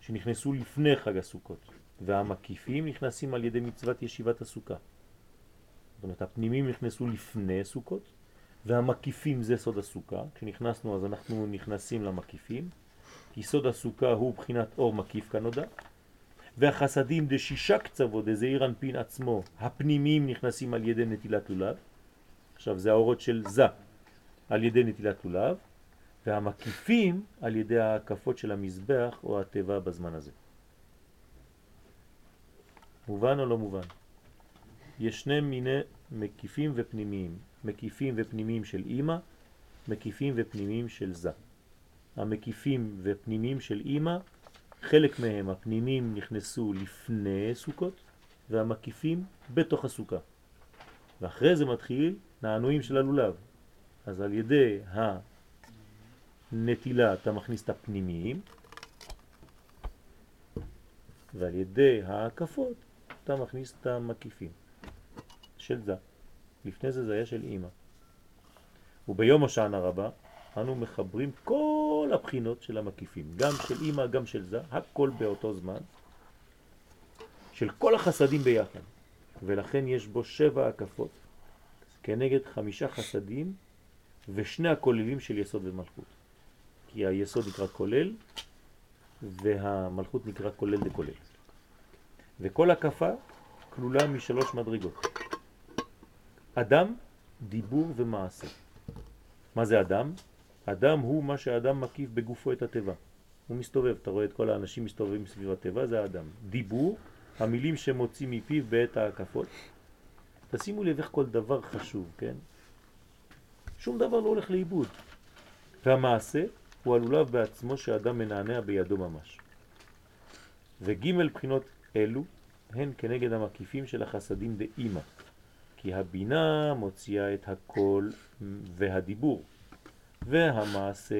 שנכנסו לפני חג הסוכות, והמקיפים נכנסים על ידי מצוות ישיבת הסוכה. זאת אומרת, הפנימיים נכנסו לפני סוכות והמקיפים זה סוד הסוכה. כשנכנסנו אז אנחנו נכנסים למקיפים, כי סוד הסוכה הוא בחינת אור מקיף כנודע. והחסדים דשישה קצוות דזעיר אנפין עצמו, הפנימיים נכנסים על ידי נטילת לולב. עכשיו זה האורות של זה על ידי נטילת לולב, והמקיפים על ידי ההקפות של המזבח או הטבע בזמן הזה. מובן או לא מובן? יש שני מיני מקיפים ופנימיים, מקיפים ופנימיים של אמא, מקיפים ופנימיים של זה. המקיפים ופנימיים של אמא, חלק מהם הפנימיים נכנסו לפני סוכות והמקיפים בתוך הסוכה, ואחרי זה מתחיל נענועים של הלולב. אז על ידי הנטילה אתה מכניס את הפנימיים, ועל ידי ההקפות אתה מכניס את המקיפים של זה. לפני זה זה היה של אמא. וביום הושענא רבה אנו מחברים כל הבחינות של המקיפים, גם של אמא, גם של זה, הכל באותו זמן, של כל החסדים ביחד. ולכן יש בו שבע הקפות, כנגד חמישה חסדים ושני הכוללים של יסוד ומלכות. כי היסוד נקרא כולל, והמלכות נקרא כולל דכולל. וכל הקפה כלולה משלוש מדרגות. אדם, דיבור ומעשה. מה זה אדם? אדם הוא מה שאדם מקיף בגופו את הטבע. הוא מסתובב, אתה רואה את כל האנשים מסתובבים סביב הטבע, זה האדם. דיבור, המילים שמוצאים מפיו בעת ההקפות. תשימו לב איך כל דבר חשוב, כן? שום דבר לא הולך לאיבוד. והמעשה הוא הלולב בעצמו שאדם מנענע בידו ממש. וגימל בחינות אלו הן כנגד המקיפים של החסדים דאימא. כי הבינה מוציאה את הכל והדיבור. והמעשה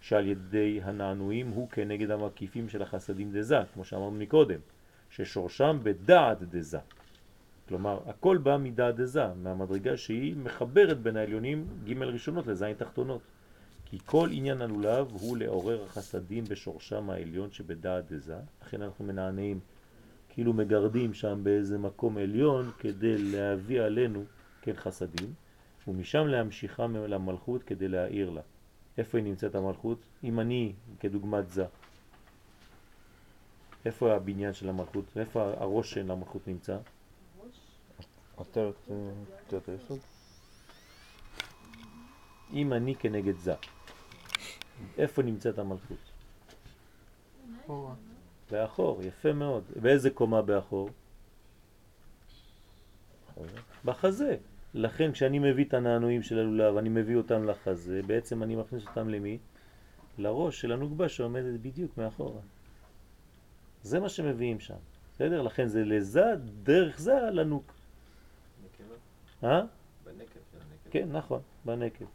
שעל ידי הנענועים הוא כנגד המקיפים של החסדים דזה, כמו שאמרנו מקודם, ששורשם בדעת דזה. כלומר, הכל בא מדעת דזה, מהמדרגה שהיא מחברת בין העליונים ג' ראשונות לז' תחתונות. כי כל עניין הלולב הוא לעורר החסדים בשורשם העליון שבדעת דזה, לכן אנחנו מנענעים, כאילו מגרדים שם באיזה מקום עליון כדי להביא עלינו כן חסדים, ומשם להמשיכה למלכות כדי להאיר לה. איפה היא נמצאת המלכות? אם אני כדוגמת זה, איפה הבניין של המלכות? איפה הראש של המלכות נמצא? עטרת היסוד. אם אני כנגד זה, איפה נמצאת המלכות? באחור, יפה מאוד. באיזה קומה באחור? בחזה. לכן כשאני מביא את הנענועים של הלולב, אני מביא אותם לחזה, בעצם אני מכניס אותם למי? לראש של הנוגבה שעומדת בדיוק מאחורה. זה מה שמביאים שם. בסדר? לכן זה לזה, דרך זה לנוק. נקבה? אה? בנקב של הנקב. כן, נכון, בנקב.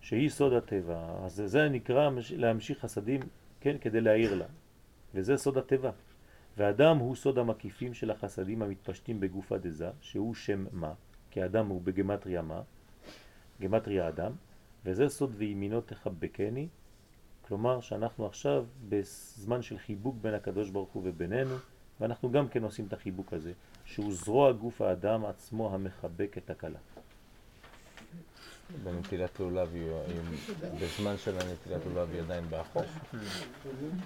שהיא סוד הטבע. אז זה נקרא להמשיך חסדים, כן, כדי להעיר לה. וזה סוד הטבע. ואדם הוא סוד המקיפים של החסדים המתפשטים בגופה דזה, שהוא שם מה, כי האדם הוא בגמטריה מה, גמטריה אדם, וזה סוד וימינו תחבקני, כלומר שאנחנו עכשיו בזמן של חיבוק בין הקדוש ברוך הוא ובינינו, ואנחנו גם כן עושים את החיבוק הזה, שהוא זרוע גוף האדם עצמו המחבק את הקלה. בנטילת לולב, בזמן של הנטילת לולב היא עדיין באחור.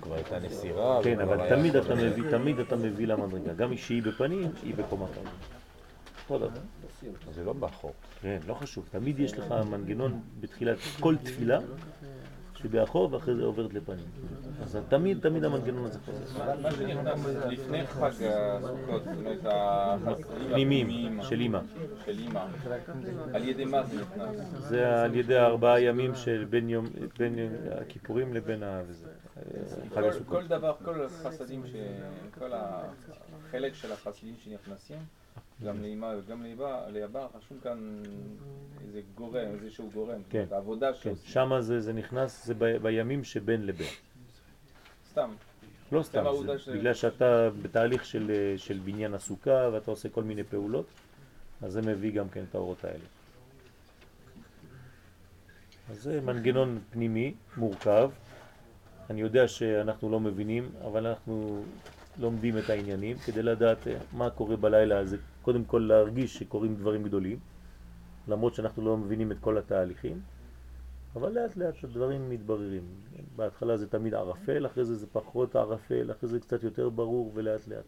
כבר הייתה נסירה. כן, אבל תמיד אתה מביא, תמיד אתה מביא למדרגה. גם שהיא בפנים, היא בקומה כאן. כל אדם. זה לא באחור. כן, לא חשוב. תמיד יש לך מנגנון בתחילת כל תפילה שבאחור ואחרי זה עוברת לפנים. אז תמיד, תמיד המנגנון הזה חוזר. מה שנכנס לפני חג הסוכות, זאת אומרת, הפנימיים של אימא. של אימא. על ידי מה זה נכנס? זה על ידי ארבעה ימים של בין יום, בין הכיפורים לבין חג הסוכות. כל דבר, כל החסדים, כל החלק של החסדים שנכנסים, גם לאימא וגם ליבא, חשוב כאן איזה גורם, איזשהו גורם, כן, זאת העבודה שעושים. כן, שמה זה, זה נכנס, זה ב, בימים שבין לבין. סתם. לא סתם, סתם זה, בגלל שאתה בתהליך של, של בניין הסוכה ואתה עושה כל מיני פעולות, אז זה מביא גם כן את האורות האלה. אז זה מנגנון פנימי, מורכב. אני יודע שאנחנו לא מבינים, אבל אנחנו לומדים את העניינים כדי לדעת מה קורה בלילה הזה. קודם כל להרגיש שקורים דברים גדולים, למרות שאנחנו לא מבינים את כל התהליכים, אבל לאט לאט הדברים מתבררים. בהתחלה זה תמיד ערפל, אחרי זה זה פחות ערפל, אחרי זה קצת יותר ברור ולאט לאט.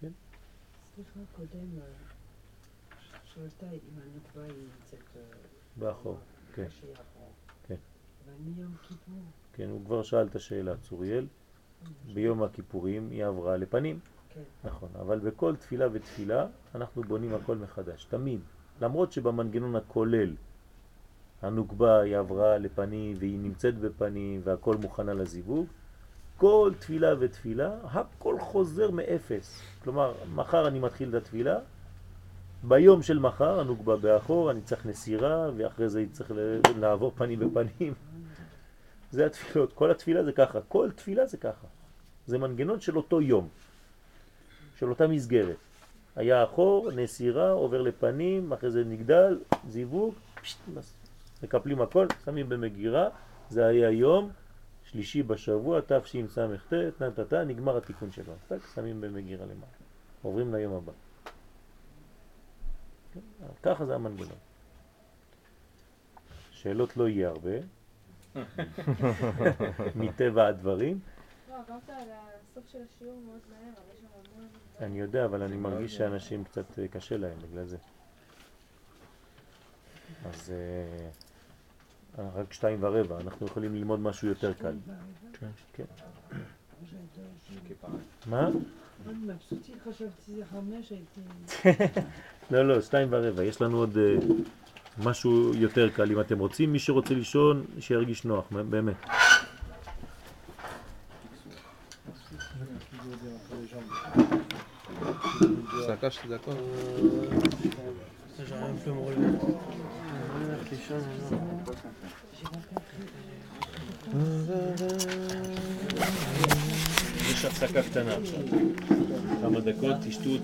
כן? סליחה, קודם, שואלת אם הנקבה היא נמצאת באחור, כן. ואני יום כיפור. כן, הוא כבר שאל את השאלה, צוריאל. ביום הכיפורים היא עברה לפנים. נכון, אבל בכל תפילה ותפילה אנחנו בונים הכל מחדש, תמיד. למרות שבמנגנון הכולל הנוקבה היא עברה לפנים והיא נמצאת בפנים והכל מוכנה לזיווג, כל תפילה ותפילה, הכל חוזר מאפס. כלומר, מחר אני מתחיל את התפילה, ביום של מחר הנוקבה באחור, אני צריך נסירה ואחרי זה צריך לעבור פנים בפנים. זה התפילות, כל התפילה זה ככה, כל תפילה זה ככה. זה מנגנון של אותו יום, של אותה מסגרת. היה אחור, נסירה, עובר לפנים, אחרי זה נגדל, זיווג, פשט, מקפלים הכל, שמים במגירה. זה היה יום שלישי בשבוע, תפשים סמכת, נתתה, נגמר התיקון שלו. תק, שמים במגירה למעלה, עוברים ליום הבא. ככה זה המנגנון. שאלות לא יהיה הרבה. מטבע הדברים. לא, עברת על הסוף של השיעור מאוד מהר, אבל יש לנו המון... אני יודע, אבל אני מרגיש שאנשים קצת קשה להם בגלל זה. אז רק שתיים ורבע, אנחנו יכולים ללמוד משהו יותר קל. כן, כן. מה? מבסוטי, חשבתי זה חמש, הייתי... לא, לא, שתיים ורבע, יש לנו עוד... משהו יותר קל, אם אתם רוצים, מי שרוצה לישון, שירגיש נוח, באמת. הפסקה שתי דקות. יש הפסקה קטנה עכשיו. כמה דקות, תשתו אותו.